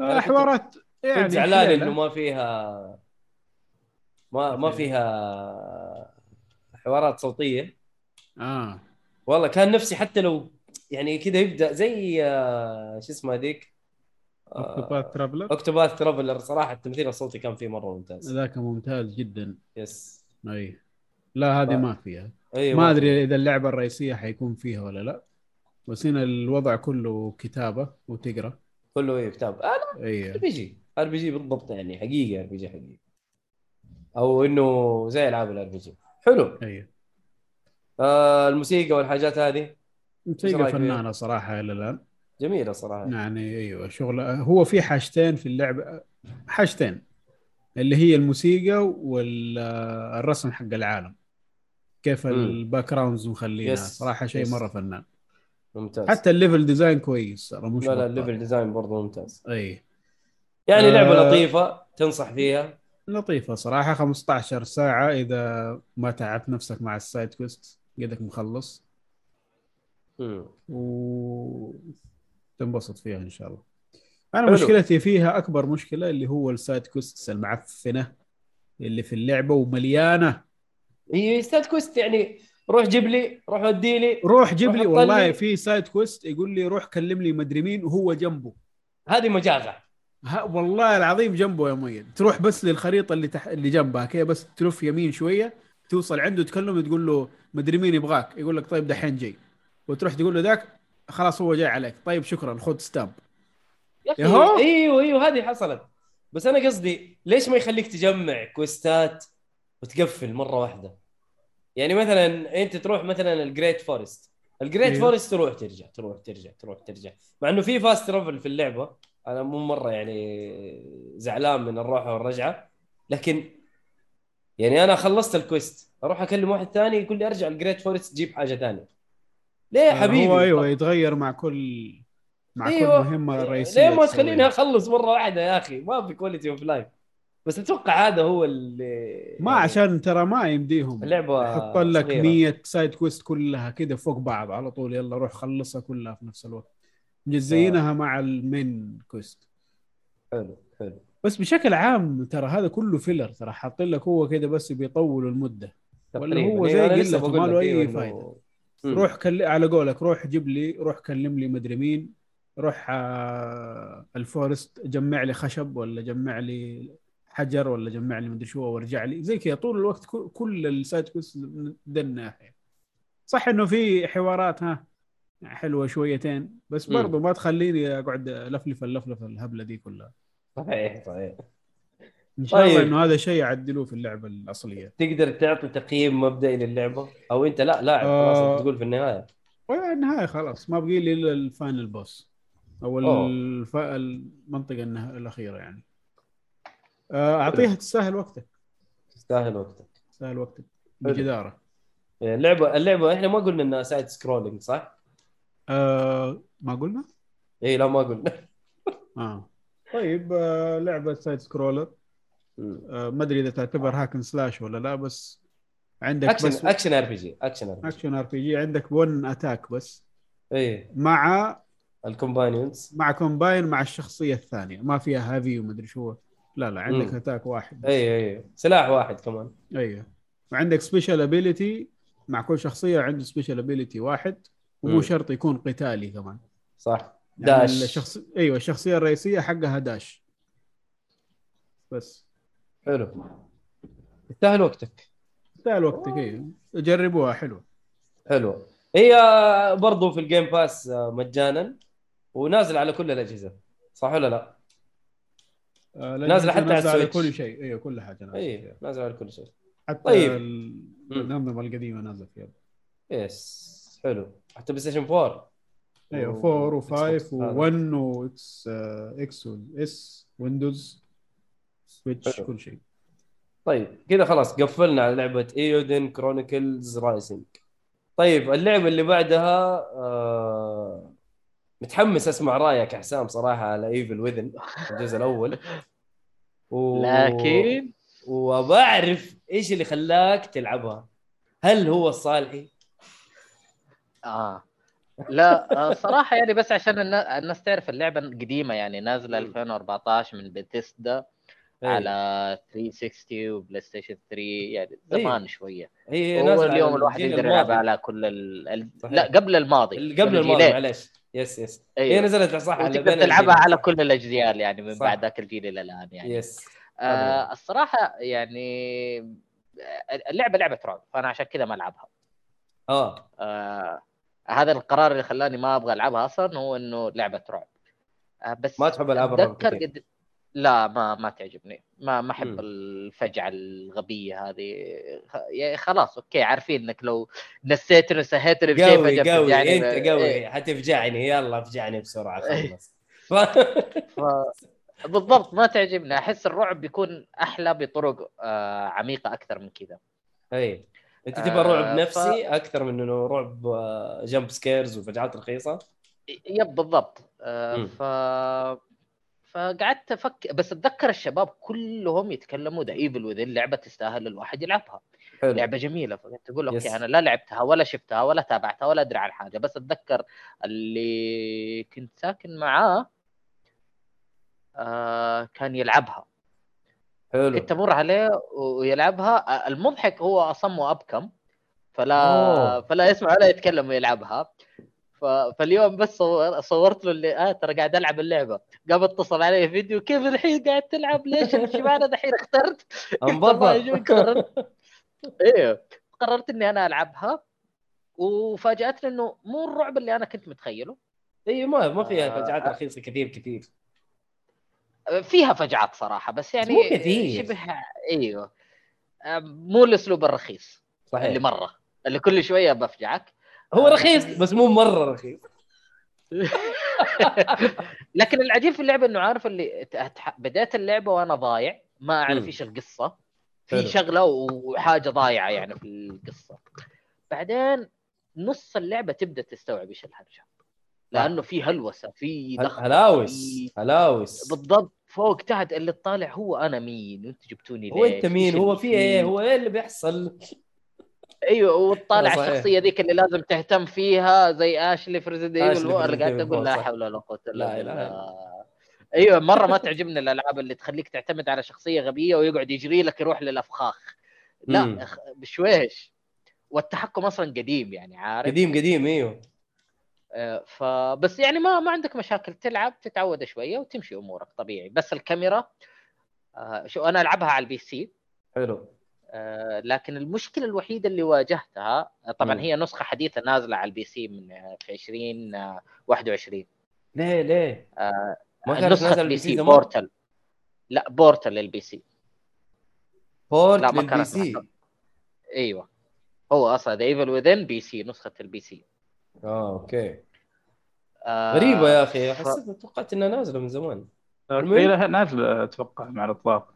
آه، حوارات يعني زعلان انه ما فيها ما ما فيها حوارات صوتيه. اه والله كان نفسي حتى لو يعني كذا يبدا زي آه، شو اسمه هذيك اوكتوباث ترافلر. اوكتوباث ترافلر صراحه التمثيل الصوتي كان فيه مره ممتاز، ذاك ممتاز جدا. يس اي لا هذه ما فيها. أيوة. ما ادري اذا اللعبه الرئيسيه حيكون فيها ولا لا، بس هنا الوضع كله كتابه وتقرا كله. ايه كتاب انا أيوة. ار بي جي ار بي جي بالضبط، يعني حقيقه ار بي جي حقيقي او انه زي العاب الار بي جي. حلو. ايوه آه الموسيقى والحاجات هذه موسيقى فنانه صراحه الى الان جميله صراحه يعني. ايوه شغل. هو في حاجتين في اللعبه، حاجتين اللي هي الموسيقى والرسم حق العالم، كيف الباك جراوندز مخلينها صراحه شيء يس. مره فنان ممتاز. حتى الليفل ديزاين كويس. لا لا, لا الليفل ديزاين برضه ممتاز. اي يعني آه لعبه لطيفه تنصح فيها، لطيفه صراحه. خمسة عشر ساعه اذا ما تعبت نفسك مع السايد كويست قدك مخلص امم وتنبسط فيها ان شاء الله. انا حلو. مشكلتي فيها اكبر مشكله اللي هو السايد كويست المعفنه اللي في اللعبه ومليانه. اي سايد كويست يعني روح جيب لي، روح ودي لي، روح جيب لي. والله في سايد كويست يقول لي روح كلم لي مدري مين وهو جنبه. هذه مجازة والله العظيم. جنبه يا ميد تروح بس للخريطه اللي تح... اللي جنبها كذا، بس تلف يمين شويه توصل عنده تكلم تقول له مدري مين يبغاك، يقول لك طيب دحين جاي، وتروح تقول له ذاك خلاص هو جاي عليك، طيب شكرا خذ ستامب. ايوه ايوه هذه حصلت. بس انا قصدي ليش ما يخليك تجمع كويستات وتقفل مره واحده؟ يعني مثلا انت تروح مثلا الجريت فورست، الجريت فورست تروح ترجع تروح ترجع تروح ترجع، مع انه في فاست ترافل في اللعبه. انا مو مره يعني زعلان من الروحه والرجعه، لكن يعني انا خلصت الكويست اروح اكلم واحد ثاني يقول لي ارجع الجريت فورست جيب حاجه ثانيه. ليه يا حبيبي؟ هو ايوه يتغير مع كل مع أيوة. كل مهمه رئيسيه. ليه ما تخليني اخلص مره واحده يا اخي؟ ما في كواليتي اوف لايف. بس اتوقع هذا هو اللي ما يعني عشان ترى ما يمديهم اللعبه حط لك مية سايد كويست كلها كده فوق بعض على طول، يلا روح خلصها كلها في نفس الوقت، مجزينها آه. مع المين كويست. حلو حلو. بس بشكل عام ترى هذا كله فيلر ترى، حاطين لك هو كده بس بيطولوا المده ولا هو زي قله ما له اي فايده. روح كل... على قولك روح جيب لي، روح كلم لي مدري مين، روح الفورست جمع لي خشب ولا جمع لي حجر ولا جمع لي مدري شو وارجع لي زي كذا طول الوقت. كل السايد كويست من الناحيه صح انه في حوارات ها حلوه شويتين، بس برضو ما تخليني اقعد لفلف اللفلفه الهبله دي كلها. صحيح صحيح. ان شاء الله انه هذا شيء يعدلوه في اللعبه الاصليه. تقدر تعطي تقييم مبدئي للعبه او انت لا لاعب خلاص آه تقول في النهايه؟ النهايه خلاص ما بقي لي الا الفاينل بوس او الف... المنطقه النها... الاخيره يعني. اعطيها تستاهل وقتك تستاهل وقتك تستاهل وقتك بجداره. اللعبه اللعبه احنا ما قلنا انها سايد سكرولينج صح؟ أه ما قلنا؟ اي لا ما قلنا. اه طيب آه لعبه سايد سكرولر آه ما ادري اذا تعتبر هاكن سلاش ولا لا، بس عندك أكشن بس اكشن ار بي جي اكشن اكشن ار بي جي عندك ون اتاك بس. اي مع الكومباينز مع كومباين مع الشخصيه الثانيه، ما فيها هافي ومدري شو. لا لا عندك اتاك واحد. اي اي سلاح واحد كمان. ايوه وعندك سبيشال ابيليتي مع كل شخصيه عنده سبيشال ابيليتي واحد، ومو م. شرط يكون قتالي كمان صح. يعني داش الشخص... ايوه الشخصيه الرئيسيه حقها داش بس. حلو. تستاهل وقتك تستاهل وقتك. ايوه جربوها حلو. حلو. هي برضو في الجيم باس مجانا ونازل على كل الاجهزه صح ولا لا؟ آه نازل حتى على, على كل شيء. ايوه كل حاجه نازل. ايوه نازل على كل شيء حتى طيب. النظام القديمه نازل فيها. يس حلو. حتى بلاي ستيشن أربعة. ايوه أربعة و5 و1 واكس اكس والاس ويندوز سويتش كل شيء. طيب كده خلاص قفلنا على لعبه ايودن كرونيكلز رايسنج. طيب اللعبه اللي بعدها آه... متحمس اسمع رايك حسام صراحه على ايفل وذن الجزء الاول و... لكن وبعرف ايش اللي خلاك تلعبها. هل هو الصالحي؟ اه لا صراحه يعني بس عشان الناس تعرف اللعبه قديمه يعني نازله ألفين وأربعتاشر من بيثيسدا على ثلاثمية وستين وبلاي ستيشن ثلاثة يعني زمان. أيه. شويه هي نازله اليوم الواحد يقدر يلعبها على كل ال... لا قبل الماضي قبل الماضي معلش. يس يس أيوه. هي نزلت صح على تلعبها على كل الاجيال يعني من صح. بعد ذاك الجيل الى الان يعني. يس آه الصراحه يعني اللعبه لعبه رعب فانا عشان كذا ما العبها. اه, آه. هذا القرار اللي خلاني ما ابغى العبها اصلا هو انه لعبه رعب. آه بس ما تحب العاب رعب؟ لا ما ما تعجبني. ما ما احب الفجعه الغبيه هذه. يعني خلاص اوكي عارفين انك لو نسيت نسهيت بشيء فجأة يعني انت قوي إيه. هتفجعني يلا افجعني بسرعه خلص. بالضبط ما تعجبني. احس الرعب بيكون احلى بطرق آه عميقه اكثر من كذا. اي انت تبغى آه رعب نفسي ف... اكثر من انه رعب آه جمب سكيرز وفجعات رخيصه. يب بالضبط. آه ف فقعدت افكر بس اتذكر الشباب كلهم يتكلموا ده ايفل وذي اللعبه تستاهل الواحد يلعبها. حلو. لعبه جميله. فقلت اقول اوكي انا لا لعبتها ولا شفتها ولا تابعتها ولا ادري عن حاجه بس اتذكر اللي كنت ساكن معاه آه كان يلعبها. حلو. كنت امر عليه ويلعبها. المضحك هو اصم وابكم فلا أوه. فلا يسمع ولا يتكلم ويلعبها. فاليوم بس صورت له اللي اه ترى قاعد العب اللعبه قام اتصل علي فيديو كيف الحين قاعد تلعب ليش الشباب دحين اخترت انبطر. ايه قررت اني انا العبها وفاجاتني انه مو الرعب اللي انا كنت متخيله. اي ما ما فيها فجعات رخيصه كثير كثير فيها فجعات صراحه بس يعني شبه ايوه مو الاسلوب الرخيص. صحيح. اللي مره اللي كل شويه بفجعك هو رخيص بس مو مرة رخيص. لكن العجيب في اللعبة إنه عارف اللي بدأت اللعبة وأنا ضايع ما أعرف إيش القصة في شغلة وحاجة ضايعة يعني في القصة. بعدين نص اللعبة تبدأ تستوعب إيش الهرجة لأنه في هلوسة في دخل هلاوس في... هلاوس بالضبط فوق تحت اللي طالع هو أنا مين وأنت جبتوني ليه هو أنت مين هو في إيه هو إيه اللي بيحصل. ايوه وطالع الشخصيه ذيك اللي لازم تهتم فيها زي اشلي فريزدي اللي قاعد اقول لا حول ولا قوه الا بالله. ايوه مره ما تعجبني الالعاب اللي تخليك تعتمد على شخصيه غبيه ويقعد يجري لك يروح للافخاخ. لا بشويش والتحكم اصلا قديم يعني عارف قديم قديم. ايوه فبس يعني ما ما عندك مشاكل تلعب تتعود شويه وتمشي امورك طبيعي. بس الكاميرا شو انا العبها على البي سي. حلو. لكن المشكلة الوحيدة اللي واجهتها طبعا م. هي نسخة حديثة نازلة على البي سي من في عشرين واحد وعشرين. ليه ليه آه ما نازل البي سي بورتال؟ لا بورتال للبي سي بورت لا للبي سي. ايوه هو اصلا ايفل وذن بي سي نسخة البي سي. اه اوكي آه غريبة يا اخي. حسيت توقعت انها نازلة من زمان. غيرها نازلة اتوقع مع الاطلاق.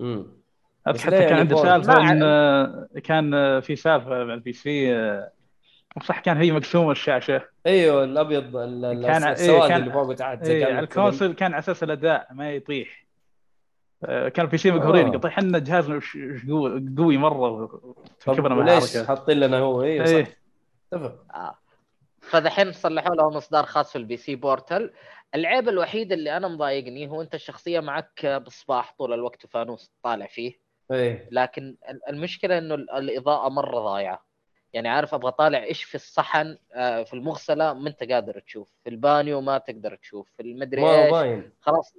امم حتى كان عندي سالفه ان كان في سالفه على البي سي صح كان هي مقسومه الشاشه. ايوه الابيض السواد اللي فوق تعاد على الكونسول كان على اساس الاداء ما يطيح. كان البي سي مقهورين يطيح لنا جهازنا وش قوي مره كبرنا مع الحركه حاطين لنا هو. ايوه صح تمام. فالحين صلحوا له مصدر خاص في البي سي بورتال. العيب الوحيد اللي انا مضايقني هو انت الشخصيه معك بصباح طول الوقت فانوس طالع فيه. أيه. لكن المشكله انه الاضاءه مره ضايعه يعني عارف ابغى طالع ايش في الصحن في المغسله ما انت قادر تشوف في البانيو ما تقدر تشوف في المدري ايش خلاص.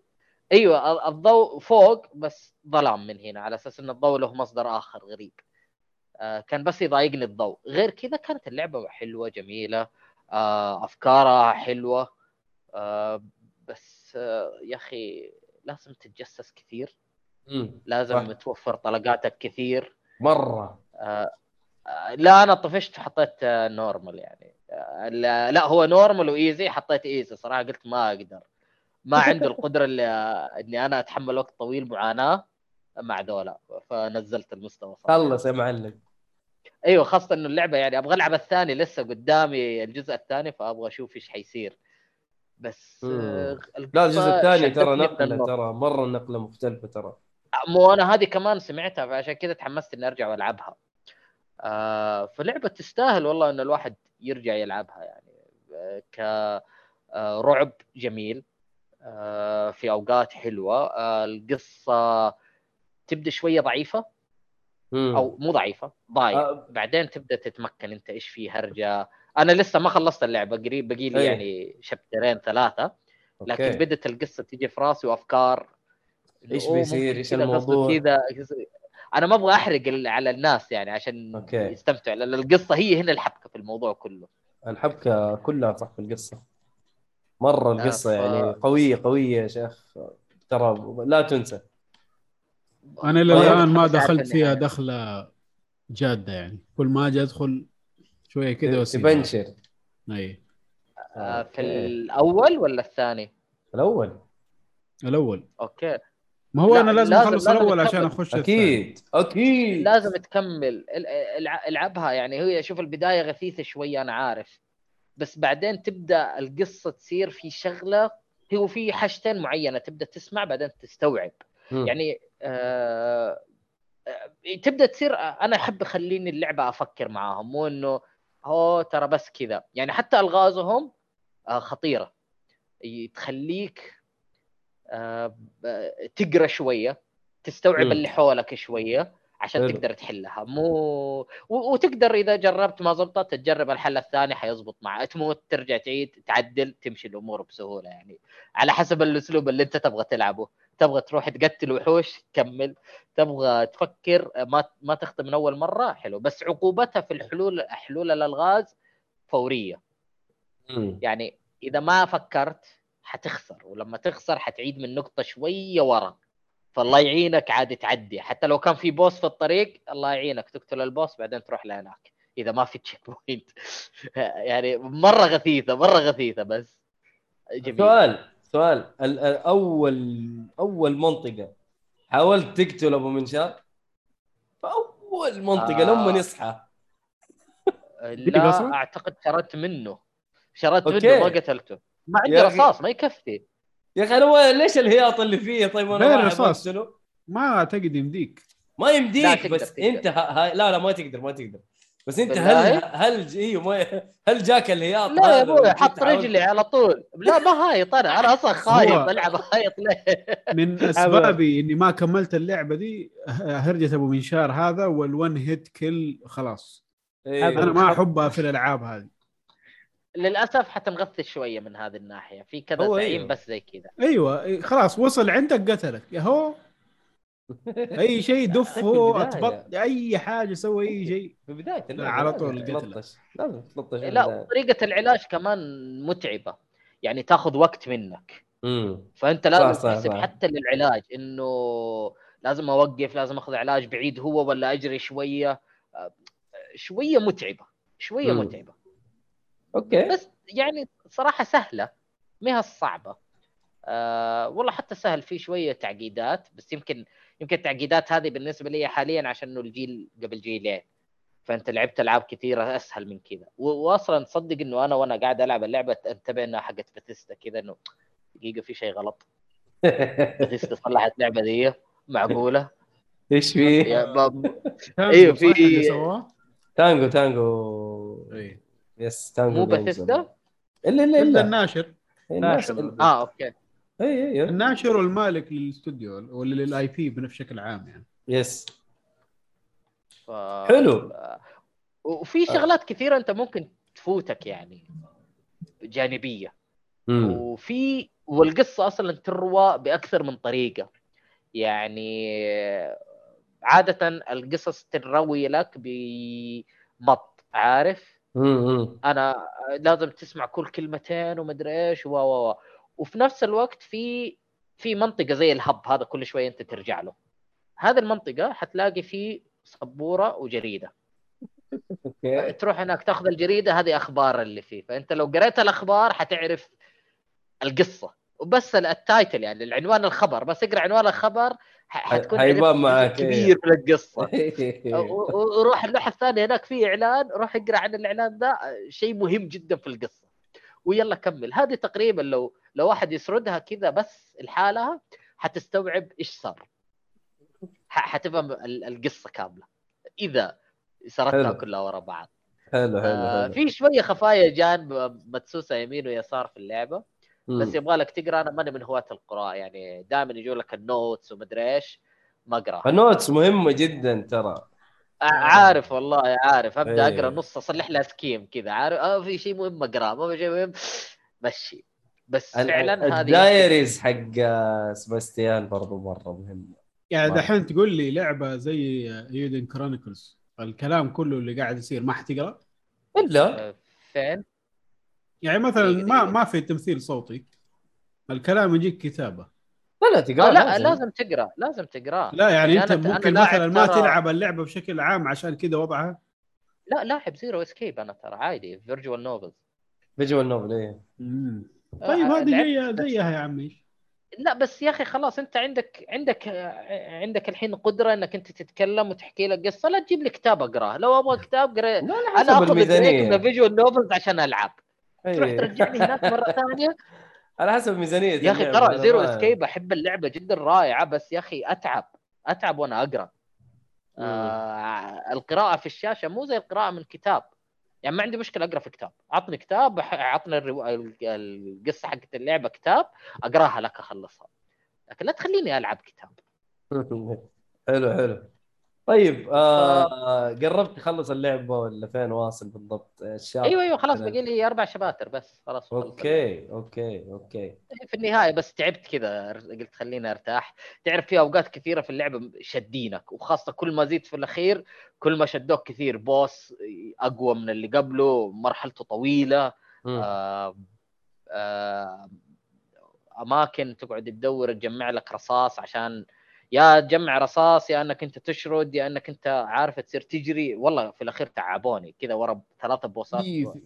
ايوه الضوء فوق بس ظلام من هنا على اساس ان الضوء له مصدر اخر غريب كان بس يضايقني الضوء، غير كذا كانت اللعبة حلوة جميلة، أفكارها حلوة، بس يا أخي لازم تتجسس كثير، لازم توفر طلقاتك كثير مرة. لا أنا طفشت حطيت نورمال يعني، لا هو نورمال وإيزي حطيت إيزي صراحة، قلت ما أقدر، ما عنده القدرة اللي أني أنا أتحمل وقت طويل معاناة مع دولة، فنزلت المستوى صراحة. خلص يا معلم. ايوه خاصه انه اللعبه يعني ابغى العب الثاني، لسه قدامي الجزء الثاني فابغى اشوف ايش حيصير بس. لا الجزء الثاني ترى نقله، ترى مره نقله مختلفه ترى، مو انا هذه كمان سمعتها فعشان كذا تحمست اني ارجع والعبها. آه فلعبه تستاهل والله ان الواحد يرجع يلعبها يعني، كرعب جميل، آه في اوقات حلوه، آه القصه تبدأ شويه ضعيفه او مو ضعيفه ضايع أه. بعدين تبدا تتمكن انت ايش في هرجه. انا لسه ما خلصت اللعبه، قريب باقي لي يعني شابترين ثلاثه، لكن أوكي. بدت القصه تيجي في راسي وافكار ايش بيصير، ايش الموضوع كذا. انا ما ابغى احرق على الناس يعني عشان أوكي. يستمتع، لأن القصه هي هنا الحبكه في الموضوع كله، الحبكه كلها صح في القصه مره، القصه أه ف... يعني قويه قويه يا شيخ ترى لا تنسى. أنا إلى الآن ما دخلت فيها دخلة جادة يعني، كل ما أجي أدخل شوية كده وسيلة تبنشر. أي آه في الأول ولا الثاني؟ الأول الأول أوكي. ما هو أنا لازم أخلص الأول عشان أخش أكيد الثاني. أكيد لازم تكمل العبها يعني، هي شوف البداية غثيثة شوية أنا عارف، بس بعدين تبدأ القصة تصير في شغلة، هو في حاجتين معينة تبدأ تسمع بعدين تستوعب يعني. آه تبدأ تصير أنا أحب خليني اللعبة أفكر معاهم، مو إنه هو ترى بس كذا يعني. حتى ألغازهم آه خطيرة، تخليك آه تقرأ شوية، تستوعب م. اللي حولك شوية عشان حلو. تقدر تحلها، مو وتقدر إذا جربت ما زبطت تجرب الحل الثاني حيزبط معه، تموت ترجع تعيد تعدل، تمشي الأمور بسهولة يعني، على حسب الأسلوب اللي أنت تبغى تلعبه. تبغى تروح تقتل وحوش كمل، تبغى تفكر ما ما تختم من أول مرة حلو، بس عقوبتها في الحلول، حلول الألغاز فورية م. يعني إذا ما فكرت حتخسر، ولما تخسر حتعيد من نقطة شوية ورا، فالله يعينك عادي تعدي. حتى لو كان في بوس في الطريق الله يعينك تقتل البوس بعدين تروح لهناك إذا ما في تشيك بوينت. يعني مرة غثيثة مرة غثيثة بس جميل. سؤال سؤال الأول، أول منطقة حاولت تقتل أبو منشار فأول منطقة آه. لما يصحى لا أعتقد شرت منه، شرت منه ما قتلته، ما عندي رصاص ما يكفي يا أخي. أنا ليش الهياط اللي فيه؟ طيب أنا ما رصاص ما أعتقد يمديك، ما يمديك بس تقدر. أنت ه... لا لا ما تقدر ما تقدر بس أنت هل هل جي ما هل جاك الهياط؟ لا يا أبوي حط رجلي على طول، لا ما هايط أنا، أنا أصلا خايف ألعب هايط ليه. من أسبابي إني ما كملت اللعبة دي هرجة أبو منشار هذا والون هيت كل خلاص. إيه. أنا ما أحبها في الألعاب هذه للأسف، حتى مغث شوية من هذه الناحية في كذا تعيين أيوة. بس زي كذا أيوة خلاص وصل عندك قتلك يا هو أي شيء دفه أطبط أي حاجة سوي أي شيء في بداية على طول قتلك. لا لا طريقة العلاج كمان متعبة يعني، تأخذ وقت منك مم. فأنت لازم تحسب حتى للعلاج إنه لازم أوقف، لازم أخذ علاج بعيد هو ولا أجري شوية شوية متعبة شوية مم. متعبة أوكي. بس يعني صراحة سهلة مها صعبة أه والله، حتى سهل فيه شوية تعقيدات بس، يمكن يمكن التعقيدات هذه بالنسبة لي حاليا عشان الجيل قبل جيلين، فأنت لعبت ألعاب كثيرة أسهل من كذا. وأصلا تصدق إنه أنا وأنا قاعد ألعب اللعبة أنتبه إنها حقت باتيستا كذا، إنه دقيقة في شيء غلط. باتيستا صلحت لعبة ذي معقولة؟ إيش فيه؟ إيه في تانجو تانجو إيه يس تانجو مو باتيستا الا الا الا الناشر الناشر اه اوكي اي اي الناشر والمالك للاستوديو ولا للاي بي بشكل عام يعني يس ف... حلو. وفي شغلات كثيره انت ممكن تفوتك يعني جانبيه مم. وفي والقصه اصلا تروى باكثر من طريقه يعني، عادة القصص تنروي لك بمط، عارف؟ أنا لازم تسمع كل كلمتين ومدري إيش و و وفي نفس الوقت في في منطقة زي الهب هذا كل شوية أنت ترجع له. هذه المنطقة حتلاقي فيه سبورة وجريدة. تروح هناك تأخذ الجريدة، هذه أخبار اللي فيه، فأنت لو قرأت الأخبار حتعرف القصة، وبس التايتل يعني العنوان الخبر، بس اقرأ عنوان الخبر حتكون كبير من القصة. وروح اللوحة الثانية هناك فيه إعلان، روح اقرأ عن الإعلان ده، شيء مهم جدا في القصة، ويلا كمل. هذه تقريبا لو لو واحد يسردها كذا بس لحالها حتستوعب إيش صار، حتفهم القصة كاملة إذا سردتها كلها ورا بعض. حلو حلو. آه في شوية خفايا جان مدسوسة يمين ويسار في اللعبة، بس يبغى لك تقرأ. أنا ماني من هواة القراءة يعني، دائما يجوا لك النوتس ومدري إيش، ما أقرأ. النوتس مهمة جدا ترى. عارف والله عارف، أبدأ أقرأ نص أصلح لها سكيم كذا، عارف؟ آه في شيء مهم أقرأ، ما في شيء مهم ماشي. بس فعلا هذه الدايريز حق سباستيان برضو مرة مهمة. يعني دحين تقول لي لعبة زي إيدن كرونيكلز الكلام كله اللي قاعد يصير ما حتقرأ إلا فين؟ يعني مثلا ما ما في تمثيل صوتي، الكلام يجيك كتابة. لا لا تقرأ. لا لازم. لازم تقرأ، لازم تقرأ. لا يعني, يعني أنت ممكن مثلا ما ترى... تلعب اللعبة بشكل عام عشان كده وضعها. لا لاعب زيرو اسكيب أنا ترى عادي، فيرجوال نوفل. فيرجوال نوفل إيه. طيب هذه هي زيها يا عمي. لا بس يا اخي خلاص، انت عندك عندك عندك الحين قدره انك انت تتكلم وتحكي لك قصه، لا تجيب لي كتاب اقراه. لو ابغى كتاب قراه انا اخذ الميزانيه فيجوال نوفلز عشان العب. أيه. تروح ترجعني هناك مره ثانيه على حسب الميزانيه. يا اخي ترى زيرو اسكيب احب اللعبه جدا، رائعه، بس يا اخي اتعب اتعب وانا اقرا. آه القراءه في الشاشه مو زي القراءه من كتاب. يعني ما عندي مشكله اقرا في كتاب، عطني كتاب، عطني القصه حقت اللعبه كتاب اقراها لك اخلصها، لكن لا تخليني العب كتاب. حلو حلو. طيب آه قربت تخلص اللعبه ولا فين واصل بالضبط؟ الشاب ايوه ايوه خلاص، باقي لي اربع شباتر بس خلاص. اوكي اوكي اوكي. في النهايه بس تعبت كذا، قلت خليني ارتاح. تعرف في اوقات كثيره في اللعبه شدينك، وخاصه كل ما زيد في الاخير كل ما شدوك كثير، بوس اقوى من اللي قبله، مرحلته طويله، آه آه اماكن تقعد تدور تجمع لك رصاص، عشان يا تجمع رصاص يا انك انت تشرد يا انك انت عارف تصير تجري. والله في الاخير تعبوني كذا ورا ثلاثه بوسات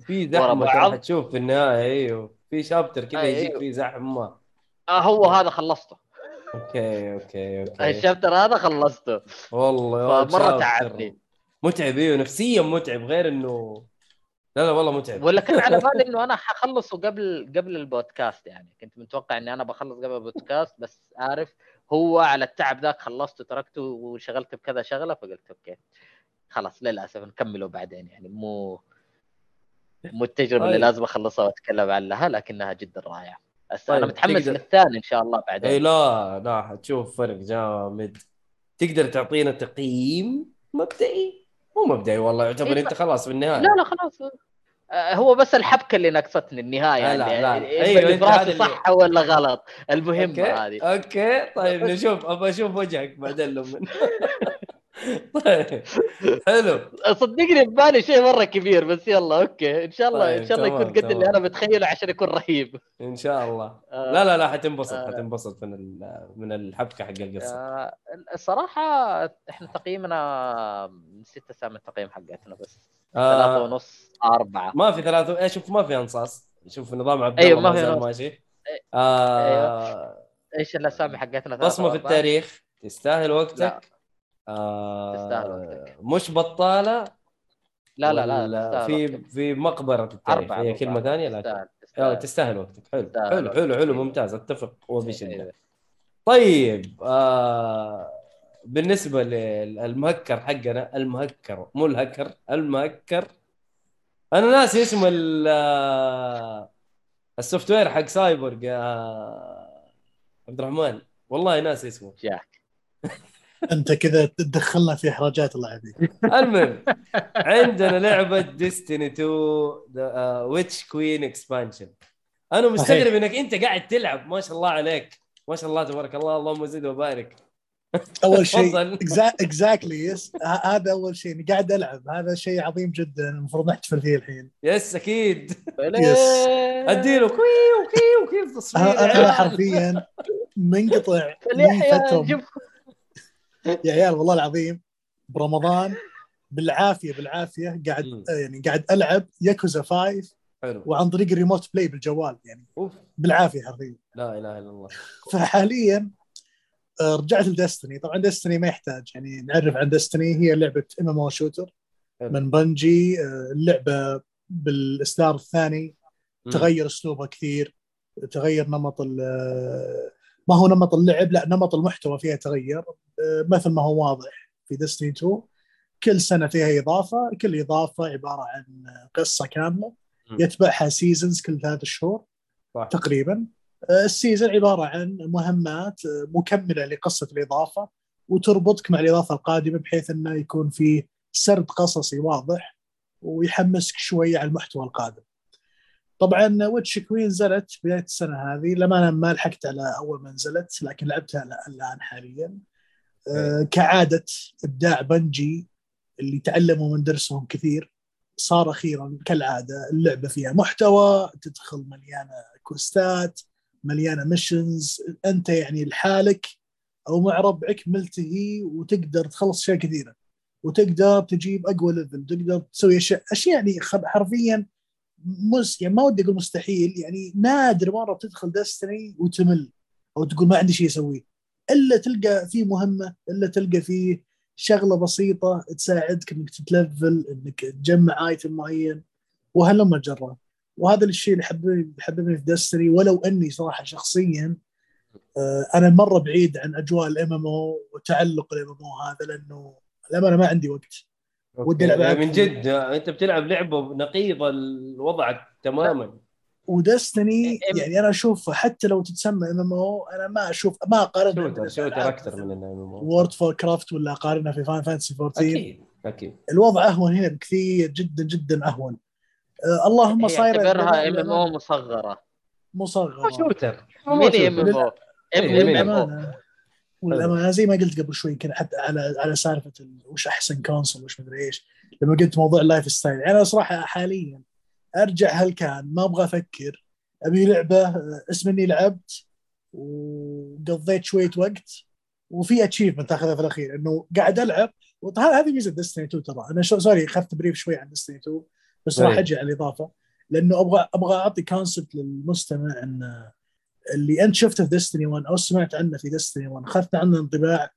في زحمه. حتشوف في النهايه ايوه في شابتر كذا يجيك أيوه. في زحمه. آه هو هذا خلصته. اوكي اوكي اوكي الشابتر هذا خلصته والله مره تعبني، متعب ايوه نفسيا متعب، غير انه لا لا والله متعب. ولا كنت على بالي انه انا حخلصه قبل قبل البودكاست، يعني كنت متوقع اني انا بخلص قبل البودكاست، بس عارف هو على التعب ذاك خلصته تركته وشغلت بكذا شغله، فقلت اوكي خلاص للاسف نكمله بعدين. يعني مو مو التجربه اللي لازم اخلصها واتكلم عنها، لكنها جدا رائعه. انا متحمس تقدر... للثاني ان شاء الله بعدين. اي لا لا حتشوف فرق جامد. تقدر تعطينا تقييم مبدئي؟ مو مبدئي والله يعتبر. إيه انت خلاص بالنهايه. لا لا خلاص هو بس الحبكه اللي نقصتني النهايه. لا لا ايوه براسي صح ولا غلط، المهم هذه. اوكي طيب نشوف، ابغى اشوف وجهك بعدين لمن. طيب حلو. صدقني ببالي شيء مره كبير، بس يلا اوكي ان شاء الله. طيب ان شاء الله يكون قد اللي انا متخيله عشان يكون رهيب ان شاء الله. آه لا لا لا حتنبسط حتنبسط من من الحبكه حق القصه. آه الصراحه احنا تقييمنا ستة سامي التقييم حقتنا بس ثلاثة ونص أربعة، ما في ثلاثة. إيه شوف ما في انصاص، شوف نظام عبد الله. أيوة ما في ماشي. آه... إيش الأسامي حقتنا؟ بصمة في التاريخ، تستاهل وقتك. آه... تستاهل وقتك. مش بطالة. لا لا لا. لا في وقتك. في مقبرة التاريخ. هي كلمة ثانية لكن. تستاهل. تستاهل. تستاهل وقتك. حلو حلو حلو حلو ممتاز، أتفق وبشدة. طيب آه... بالنسبة للمهكر حقنا، المهكر مو الهكر، المهكر. أنا ناسي اسم السوفت وير حق سايبورغ يا عبد الرحمن، والله ناسي اسمه. جاك أنت كذا تدخلنا في إحراجات الله يعافيك. المهم عندنا لعبة ديستيني تو ويتش كوين إكسبانشن. أنا مستغرب إنك أنت قاعد تلعب، ما شاء الله عليك، ما شاء الله تبارك الله، اللهم زد وبارك. اول شيء اكزاكتلي يس هذا اول شيء انا قاعد العب، هذا شيء عظيم جدا المفروض نحتفل فيه الحين. يس اكيد اديله كوي وكي وكيف التصوير انا حرفيا منقطع من فتره يا عيال والله العظيم برمضان بالعافيه بالعافيه قاعد يعني قاعد العب ياكوزا خمسة وعن طريق الريموت بلاي بالجوال يعني أوف. بالعافيه حرفيا لا اله الا الله. فحاليا رجعت لدستني، طبعا دستني ما يحتاج يعني نعرف عن دستني، هي لعبه ام ام او شوتر من بنجي، اللعبه بالاصدار الثاني تغير اسلوبها كثير، تغير نمط ما هو نمط اللعب لا نمط المحتوى فيها تغير مثل ما هو واضح في دستني اثنين. كل سنه فيها اضافه، كل اضافه عباره عن قصه كامله يتبعها سيزونز كل ثلاث شهور تقريبا. السيزون عبارة عن مهمات مكملة لقصة الإضافة وتربطك مع الإضافة القادمة، بحيث أنه يكون في سرد قصصي واضح ويحمسك شوية على المحتوى القادم. طبعاً ويتش كوين نزلت بداية السنة هذه، لما أنا ما لحقت على أول ما نزلت لكن لعبتها الآن حالياً. كعادة إبداع بنجي اللي تعلموا من درسهم كثير، صار أخيراً كالعادة اللعبة فيها محتوى، تدخل مليانة كوستات، مليانة ميشنز، أنت يعني لحالك أو مع ربعك ملتهي وتقدر تخلص أشياء كثيرة، وتقدر تجيب أقوى ليفل، تقدر تسوي أشياء أشياء يعني حرفياً مس يعني ما ودي أقول مستحيل، يعني نادر مرة بتدخل دستني وتمل أو تقول ما عندي شيء أسويه، إلا تلقى فيه مهمة، إلا تلقى فيه شغلة بسيطة تساعدك إنك تتلفل، إنك تجمع آيتم معين وهلا ما جرب. وهذا الشيء اللي حببني حببني في دستري، ولو أني صراحة شخصياً أنا مرة بعيد عن أجواء الإمامو وتعلق الإمامو هذا، لأنه لما أنا ما عندي وقت ودي ألعب من جد. أنت بتلعب لعبة نقيضة الوضع تماماً، ودستني يعني أنا أشوف حتى لو تتسمى إمامو أنا ما أشوف ما أقارنها شوتر أكثر من الإمامو وورد فور كرافت ولا أقارنها في فان فانتسي فورتين. أكيد أكيد الوضع أهون هنا بكثير جدا جدا أهون. اللهم صايره اعتبرها ام ام او مصغره مصغره شوتر ميني ام ام او ام ام زي ما قلت قبل شوي كان حتى على على سالفه وش احسن كونسول وش مدري ايش لما قلت موضوع اللايف ستايل. انا صراحه حاليا ارجع هل كان ما ابغى افكر، ابي لعبه اسم اني لعبت وقضيت شويه وقت وفي اتشيفمنت اخذها في الاخير انه قاعد العب. وهذه ميزه دستني اثنين ترى. انا سوري خفت بريف شوي عن دستني اثنين بس راح أجي على الإضافة، لأنه أبغى أبغى أعطي كونسبت للمستمع أن اللي أنت شفته في دستني واحد أو سمعت عنه في دستني واحد خذت عنه انطباع.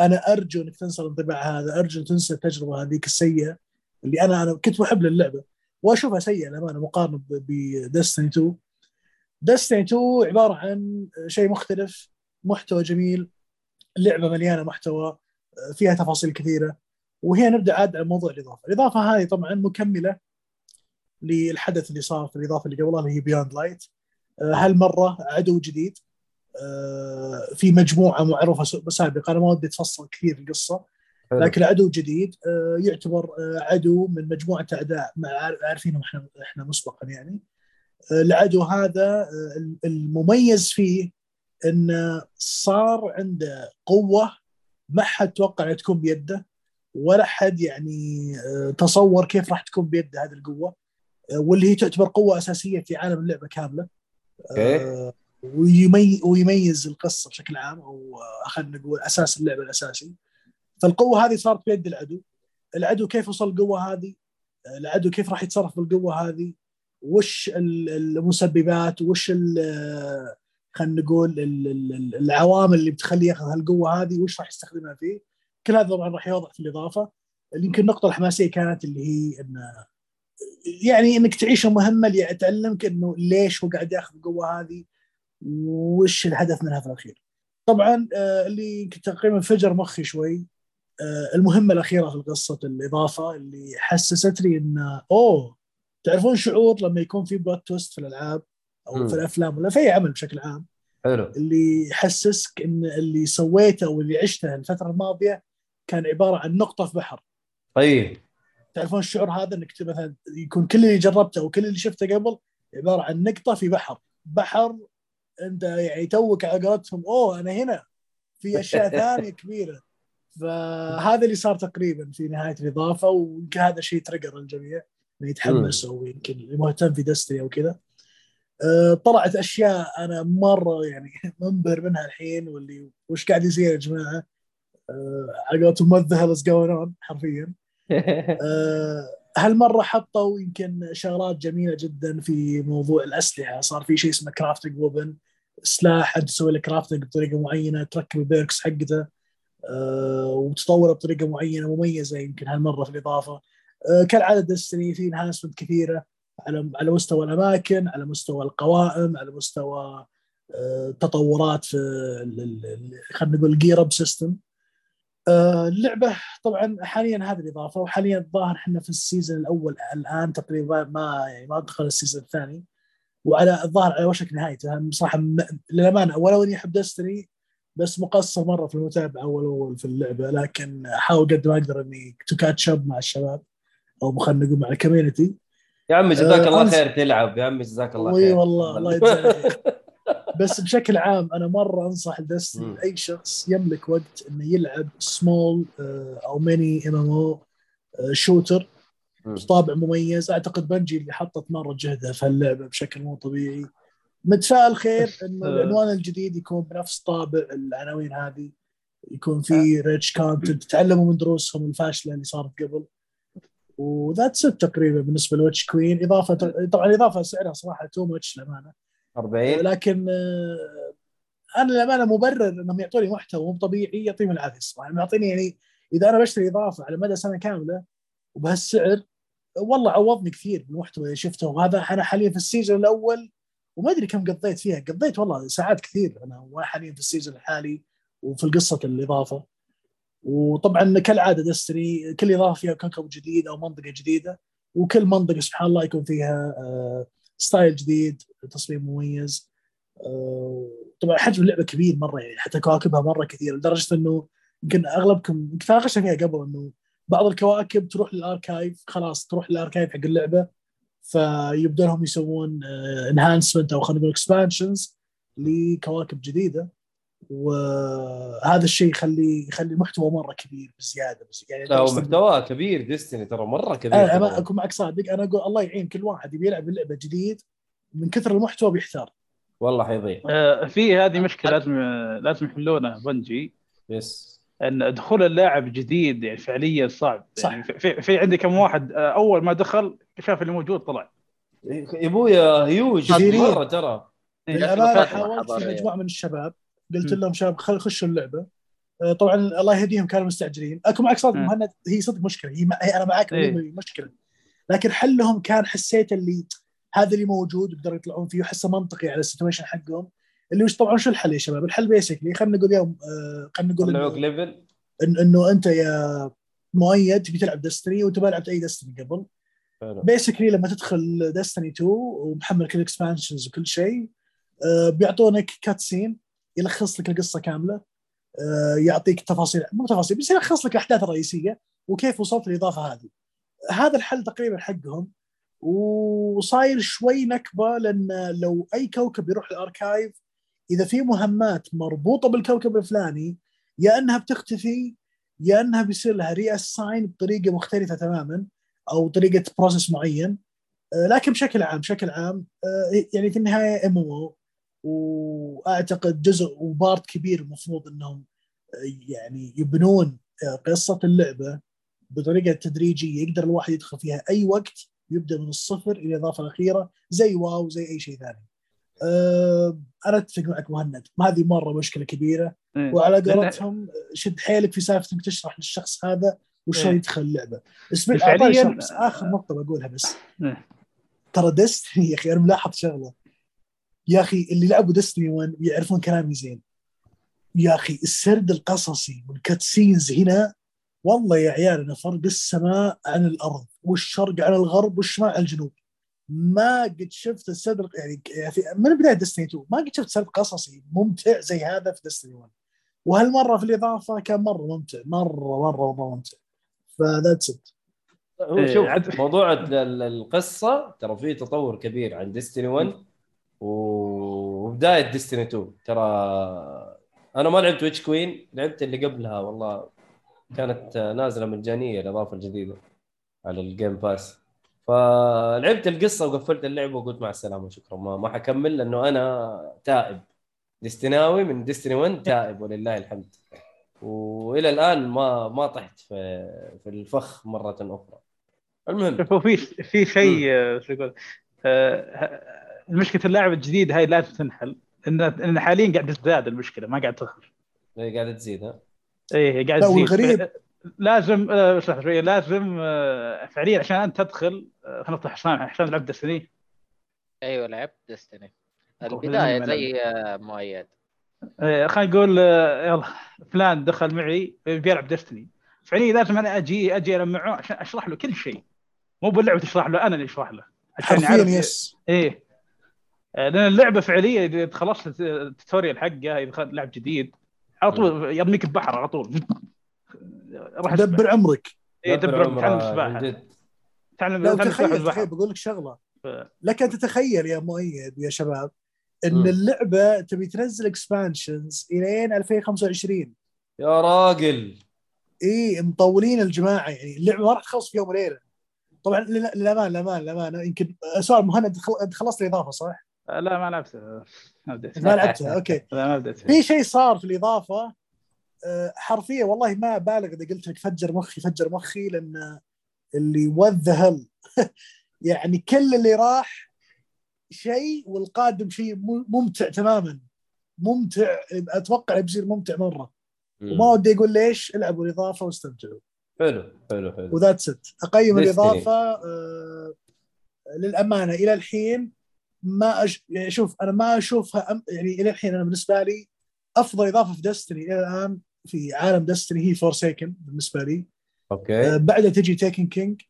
أنا أرجو إنك تنسى الانطباع هذا، أرجو تنسى التجربة هذيك السيئة اللي أنا أنا كنت محب للعبة وأشوفها سيئة لما مقارنة بدستني اثنين. دستني اثنين عبارة عن شيء مختلف، محتوى جميل، اللعبة مليانة محتوى فيها تفاصيل كثيرة. وهي نبدأ عاد على موضوع الإضافة. الإضافة هذه طبعا مكملة للحدث اللي صار في الإضافة اللي قبلها اللي هي بياند لايت. هالمرة عدو جديد في مجموعة معروفة سابقا، أنا ما ودي أتفصل كثير في القصة، لكن عدو جديد يعتبر عدو من مجموعة أعداء عارفينه إحنا إحنا مسبقا. يعني العدو هذا المميز فيه إنه صار عنده قوة ما حد توقع تكون بيده، ولا حد يعني تصور كيف راح تكون بيده هذه القوة، واللي هي تعتبر قوة أساسية في عالم اللعبة كاملة. آه ويمي ويميز القصة بشكل عام، أو أخذنا نقول أساس اللعبة الأساسي. فالقوة هذه صارت بيد العدو. العدو كيف وصل القوة هذه، العدو كيف راح يتصرف بالقوة هذه، وش المسببات، وش خلنا نقول العوامل اللي بتخليه يأخذ هالقوة هذه، وش راح يستخدمها فيه. كل هذا طبعا راح يوضح في الإضافة. يمكن النقطة الحماسية كانت اللي هي إنه يعني انك تعيش مهمه اللي يتعلمك انه ليش هو قاعد ياخذ القوه هذه وش الهدف منها في الاخير. طبعا اللي تقريبا فجر مخي شوي المهمه الاخيره في القصه الاضافه اللي حسستني ان اوه تعرفون شعور لما يكون في بلوت تويست في الالعاب او م. في الافلام ولا في اي عمل بشكل عام، حلو. اللي يحسسك ان اللي سويته واللي عشته الفتره الماضيه كان عباره عن نقطه في بحر. طيب تعرفون الشعور هذا انك مثلا يكون كل اللي جربته وكل اللي شفته قبل عباره عن نقطه في بحر بحر انت يعني توك عقلتهم اوه انا هنا في اشياء ثانيه كبيره. فهذا اللي صار تقريبا في نهايه الاضافه، ويمكن هذا شيء ترقر الجميع انه يتحمس، او يمكن اللي مهتم في دستني او كذا. طلعت اشياء انا مره يعني منبهر منها الحين، واللي وش قاعد يصير يا جماعه عقلتهم مذهل اسقونون حرفيا. هالمره حطوا يمكن شغلات جميله جدا في موضوع الاسلحه. صار في شيء اسمه كرافتنج ويبن، سلاح تسوي له كرافتنج بطريقه معينه، تركب البيركس حقته وتطوره بطريقه معينه مميزه يمكن هالمره في الاضافه. كالعاده دستني في انهانسمنت كثيره على على مستوى الاماكن، على مستوى القوائم، على مستوى تطورات في خلينا نقول الجير اب سيستم. اللعبه طبعا حاليا هذه الاضافه، وحاليا الظاهر احنا في السيزون الاول الان تقريبا، ما يعني ما دخل السيزون الثاني، وعلى الظاهر على وشك نهايته صراحه للامانه. ولو اني احب دستني بس مقصر مره في المتابعه اول اول في اللعبه، لكن احاول قد ما اقدر اني تو كاتش اب مع الشباب، او خلينا نقول مع الكوميونتي. يا عمي جزاك الله خير تلعب، يا عمي جزاك الله خير. اي والله الله يجزاك. بس بشكل عام انا مره انصح دستني اي شخص يملك وقت انه يلعب سمول او ميني ام ام او شوتر بطابع مميز. اعتقد بنجي اللي حطت مره جهدها في هاللعبه بشكل مو طبيعي. متفائل خير انه العنوان الجديد يكون بنفس طابع العناوين هذه، يكون فيه ريتش كونتنت، تعلموا من دروسهم الفاشله اللي صارت قبل. وذاتس تقريبا بالنسبه لويتش كوين. اضافه طبعا اضافه سعرها صراحه تو ماتش للامانه أربعين، لكن انا للامانه مبرر انهم يعطوني محتوى مو طبيعي، يعطيهم العافيه صراحه. معطيني يعني اذا انا بشتري اضافه على مدى سنه كامله وبهالسعر، والله عوضني كثير بالمحتوى اللي شفته. وهذا انا حاليا في السيزون الاول، وما ادري كم قضيت فيها، قضيت والله ساعات كثير انا حاليا في السيزون الحالي وفي القصه الاضافه. وطبعا كالعاده دستري كل اضافه فيها كوكب جديد او منطقه جديده، وكل منطقه سبحان الله يكون فيها ستايل جديد، تصميم مميز. طبعا حجم اللعبه كبير مره، يعني حتى كواكبها مره كثير، لدرجه انه يمكن اغلبكم تناقشنا فيها قبل انه بعض الكواكب تروح للاركايف، خلاص تروح للاركايف حق اللعبه، فيبدأ لهم يسوون انهانسمنت او خلينا نقول اكسبانشنز لكواكب جديده. وهذا الشيء يخلي يخلي المحتوى مره كبير بزياده بس يعني. لا محتوى كبير ديستني ترى مره كبير. انا ما اكون معك صادق، انا اقول الله يعين كل واحد يبي يلعب لعبه جديد من كثر المحتوى بيحتار، والله حيضيع. آه في هذه مشكله لازم لازم يحلونها بنجي، بس ان دخول اللاعب جديد يعني فعليا صعب. يعني في في عندي كم واحد اول ما دخل شاف اللي موجود طلع يا ابويا هيوج مره ترى. انا حاولت في مجموعه من الشباب قلت لهم شباب خل خشوا اللعبة. طبعا الله يهديهم كانوا مستعجلين. أكو معك صادق مهند، هي صدق مشكلة، هي أنا معك إيه. مشكلة، لكن حلهم كان حسيت اللي هذا اللي موجود يقدروا يطلعون فيه، حسه منطقي على السيتويشن حقهم. اللي وش طبعا شو الحل يا شباب؟ الحل بيسكلي خلنا نقول يوم آه خلنا نقول إنه, إن إنه أنت يا مؤيد تبي تلعب دستني وأنت ما لعبت أي دستني قبل. بيسكلي لما تدخل دستني اثنين ومحمل كل إكسبانشنز وكل شيء آه بيعطونك كاتسين يلخص لك القصة كاملة، يعطيك تفاصيل مو تفاصيل بس يلخص لك الأحداث الرئيسية وكيف وصلت الإضافة هذه. هذا الحل تقريبا حقهم، وصاير شوي نكبة لأن لو أي كوكب يروح الأركايف إذا في مهمات مربوطة بالكوكب الفلاني يا أنها بتختفي يا أنها بيصير لها ريأساين بطريقة مختلفة تماما أو طريقة بروسس معين. لكن بشكل عام بشكل عام يعني في النهاية إم أو أو، وأعتقد جزء وبارت كبير مفروض أنهم يعني يبنون قصة اللعبة بطريقة تدريجية يقدر الواحد يدخل فيها أي وقت، يبدأ من الصفر إلى الإضافة الأخيرة زي واو زي أي شيء ثاني. أنا أتفق معك مهند، هذه مرة مشكلة كبيرة. وعلى قولتهم شد حيلك في سالفة إنك تشرح للشخص هذا وش يدخل اللعبة. فعلياً آخر نقطة بقولها بس ترى دستني يا أخي، أنا ملاحظ شغلة يا أخي، اللي لعبوا دستني وان يعرفون كلامي زين يا أخي، السرد القصصي والكاتسينز هنا والله يا عيالنا فرق السماء عن الأرض، والشرق عن الغرب والشمال عن الجنوب. ما قد شفت السرد يعني من بداية دستني تو ما قد شفت سرد قصصي ممتع زي هذا في دستني وان، وهالمرة في الإضافة كان مرة ممتع مرة مرة مرة ممتع. فذاتس إت. شوف موضوع القصة ترى فيه تطور كبير عن دستني وان وبداية ديستني تو، ترى انا ما لعبت ويتش كوين، لعبت اللي قبلها والله، كانت نازله مجانيه الاضافه الجديده على الجيم باس، فلعبت القصه وقفلت اللعبه وقلت مع السلامه شكرا، ما ما حكمل لانه انا تائب ديستناوي من ديستني واحد، تائب ولله الحمد، والى الان ما ما طحت في في الفخ مره اخرى. المهم في في شيء شو اقول، مشكله اللاعب الجديد هاي لازم تنحل، ان حاليا قاعد تزداد المشكله ما قاعد تخف، هي قاعده تزيد. ها ايه قاعد تزيد. والغريب لازم اشرح شويه، لازم فعليا عشان انت تدخل، خلينا نفتح حسام عشان لعب دستني. ايوه لعبت دستني البدايه زي مؤيد، خلينا نقول يلا فلان دخل معي بيلعب دستني، فعليا لازم انا اجي اجي لمعه عشان اشرح له كل شيء، مو باللعبه تشرح له، انا اللي اشرح له عشان يعرف. ايه لأن اللعبة فعلية إذا خلصت التوتوريال حقها، إذا خلصت لعب جديد على طول يرميك البحر على طول، راح دبر عمرك. إيه دبر عمرك، تعلم السباحة، تعلم السباحة. بقول لك شغلة، لكن تتخيل يا مؤيد يا شباب إن م. اللعبة تبي تنزل إكسبانشنز إلين ألفين وخمسة وعشرين. يا راجل إيه مطولين الجماعة، يعني اللعبة ما راح تخلص في يوم وليلة. طبعا للأمان للأمان للأمان يمكن سؤال مهند، أنت خلصت الإضافة صح؟ لا ما لعبتها ما بديت ما لعبتها اوكي لا ما بديت في شيء صار في الاضافه حرفيه، والله ما بالغ اذا قلت لك فجر مخي فجر مخي، لان اللي وذهل يعني كل اللي راح شيء والقادم شيء ممتع تماما، ممتع اتوقع بيصير ممتع مره، وما ودي اقول ليش، العبوا الاضافه واستمتعوا. حلو حلو حلو وذاتس ات. اقيم الاضافه آه للامانه الى الحين ما أش... شوف أنا ما أشوفها أم... يعني إلى الحين أنا بالنسبة لي أفضل إضافة في دستني إلى الآن في عالم دستني هي فورسيكن بالنسبة لي. أوكي. آه بعدها تجي تيكن كينج،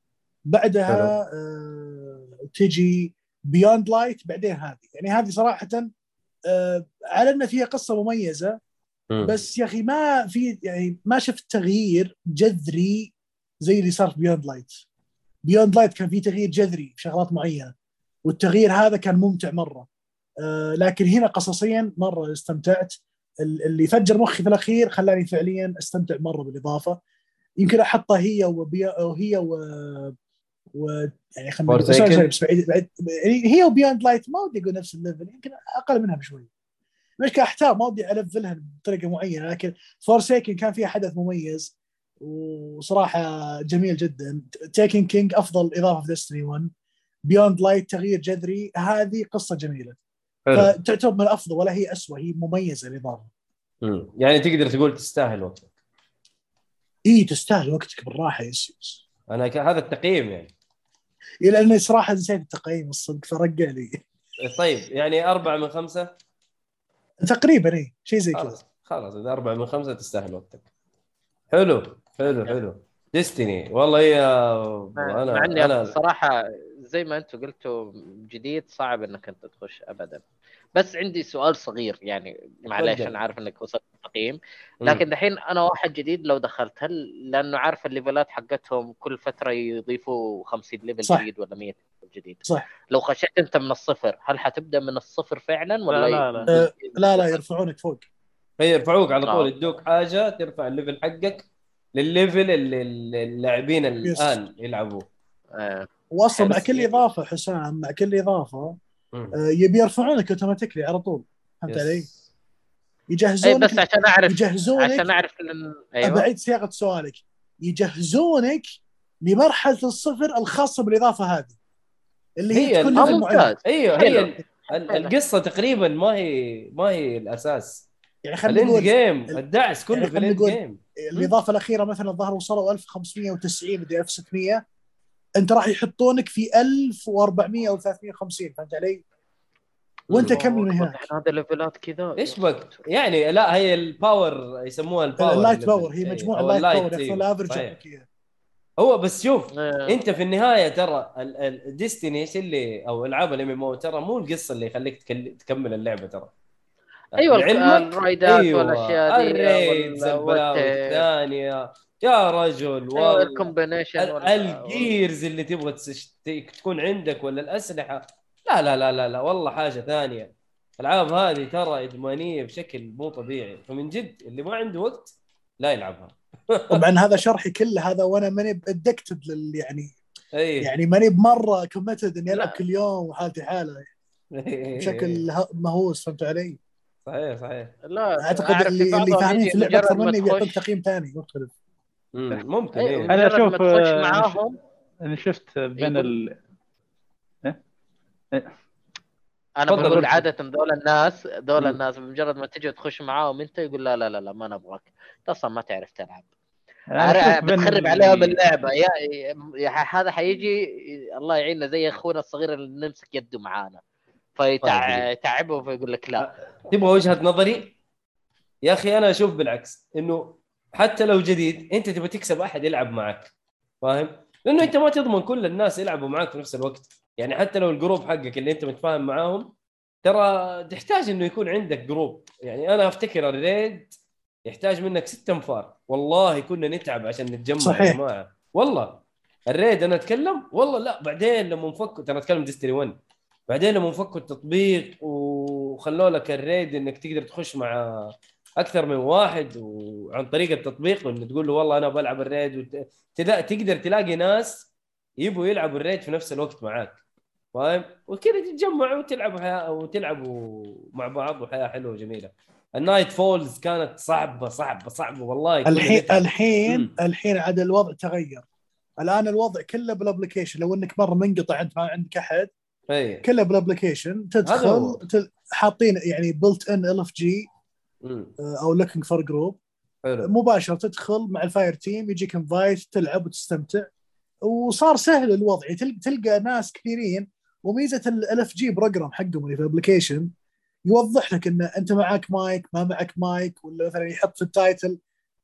بعدها آه تجي بيوند لايت، بعدين هذه، يعني هذه صراحة آه على أن فيها قصة مميزة م. بس يا أخي ما في، يعني ما شفت تغيير جذري زي اللي صار في بيوند لايت. بيوند لايت كان فيه تغيير جذري في شغلات معينة، والتغيير هذا كان ممتع مرة. أه لكن هنا قصصيا مرة استمتعت، اللي فجر مخي في الأخير خلاني فعليا استمتع مرة بالإضافة. يمكن أحطها هي وهي و... و... يعني خلنا نقول بعيد بعيد هي وبياند لايت، ما ودي أقول نفس الليفل، يمكن أقل منها بشوي، مش كأحتار ما ودي ألفلها بطريقة معينة، لكن فورسيكن كان فيها حدث مميز وصراحة جميل جدا. تيكن كينج أفضل إضافة في دستني واحد، بيوند لايت تغيير جذري، هذه قصة جميلة، فتعتبر من الأفضل ولا هي أسوأ، هي مميزة الإضافة. يعني تقدر تقول تستاهل وقتك. إيه تستاهل وقتك بالراحة يسوس. أنا ك... هذا التقييم يعني. إيه لأنني صراحة نسيت التقييم الصدق فرجع لي. طيب يعني أربعة من خمسة. تقريبا إيه شيء زي كذا. خلاص إذا أربعة من خمسة تستاهل وقتك. حلو حلو حلو. ديستني والله هي انا مع اني أنا... صراحه زي ما انتم قلتوا جديد صعب انك انت تخش ابدا، بس عندي سؤال صغير يعني معليش، انا عارف انك وصلت التقييم، لكن دحين انا واحد جديد لو دخلت، هل لانه عارف الليفلات حقتهم كل فتره يضيفوا خمسين ليفل جديد ولا مية جديد صح، لو خشيت انت من الصفر هل حتبدا من الصفر فعلا ولا لا؟ لا لا, لا, لا يرفعونك فوق، هي يرفعوك على طول، يدوك حاجه ترفع الليفل حقك للليفل اللي اللاعبين الآن يلعبوه. آه. وأصلاً مع كل إضافة حسام، مع كل إضافة آه يبي يرفعونك أوتوماتيكلي على طول، فهمت علي؟ يجهزونك. بس عشان أعرف. يجهزونك. عشان أعرف لل. أيوة. أبعد صياغة سؤالك. يجهزونك لمرحلة الصفر الخاصة بالإضافة هذه. اللي هي. ممتاز. أيوة هي ال... القصة تقريباً ما هي ما هي الأساس. يعني خلينا نقول الجيم الدعس كله في الجيم. الإضافة الأخيرة مثلا الظهر وصلوا ألف وخمسمية وتسعين بدي ألف ستمية، أنت راح يحطونك في ألف وأربعمية أو ثلاثمية وخمسين، فهمت علي؟ وأنت كمل من هناك. هذا ليفلات كذا إيش بقى؟ يعني لا هي الباور يسموها الباور، اللايت باور، هي مجموعة اللايت باور يحصلها هو. بس شوف أنت في النهاية ترى الديستني اللي أو ألعاب الإم إم أو ترى مو القصة اللي يخليك تكمل اللعبة ترى. ايوه الرايدات أيوة. والاشياء دي والثانيه يا رجل والكومبينيشن الجيرز اللي تبغى تكون عندك ولا الاسلحه، لا لا لا لا, لا. والله حاجه ثانيه. الألعاب هذه ترى إدمانية بشكل مو طبيعي، فمن جد اللي ما عنده وقت لا يلعبها. طبعا هذا شرحي كل هذا وأنا ماني بدكتد لل يعني أيه. يعني ماني بمرة كمتد إني ألعب كل يوم وحالتي حالة بشكل مهووس، فهمت علي؟ صحيح صحيح. لا أعتقد اللي, اللي فاهمين في اللعبة أكثر مني بيعطوك تقييم ثاني مختلف. ممكن أيه. أنا أشوف معاهم أنا شفت بين ال إيه؟ إيه؟ أنا بقول عادة دول الناس دول الناس بمجرد ما تجي تخش معاهم أنت يقول لا لا لا, لا ما نبغاك أصلا ما تعرف تلعب، بتخرب عليها باللعبة يا, يا هذا حيجي الله يعيننا زي أخونا الصغير اللي نمسك يده معانا فيتعبه فيقول لك لا. تبغى وجهة نظري يا أخي؟ أنا أشوف بالعكس إنه حتى لو جديد أنت تبغى تكسب أحد يلعب معك، فاهم؟ لأنه أنت ما تضمن كل الناس يلعبوا معك في نفس الوقت، يعني حتى لو الجروب حقك اللي أنت متفاهم معاهم ترى تحتاج إنه يكون عندك جروب. يعني أنا أفتكر الريد يحتاج منك ستة أنفار، والله كنا نتعب عشان نتجمع يا جماعة. والله الريد أنا أتكلم والله لا بعدين لما نفك أنا أتكلم ديستري ون، بعدين لما نفكوا التطبيق وخلوا لك الريد إنك تقدر تخش مع أكثر من واحد وعن طريق التطبيق وإنه تقول له والله أنا بلعب الريد وتلا تقدر تلاقي ناس يبوا يلعبوا الريد في نفس الوقت معاك، فاهم؟ وكذا تتجمعوا وتلعبوا حياة وتلعبوا مع بعض وحياة حلوة وجميلة. النايت فولز كانت صعبة صعبة صعبة والله. الحين الحين م. الحين عاد الوضع تغير، الآن الوضع كله بالابليكيشن. لو إنك مرة منقطع أنت ما عندك أحد أيه. كله بالابليكيشن تدخل تل... حاطين يعني بلت ان ال اف جي او لوكينج فور جروب مباشره، تدخل مع الفاير تيم يجيك انفايت تلعب وتستمتع، وصار سهل الوضع تل... تلقى ناس كثيرين. وميزه ال اف جي بروجرام حقهم اللي في الابليكيشن يوضح لك ان انت معك مايك ما معك مايك، ولا مثلا يحط في التايتل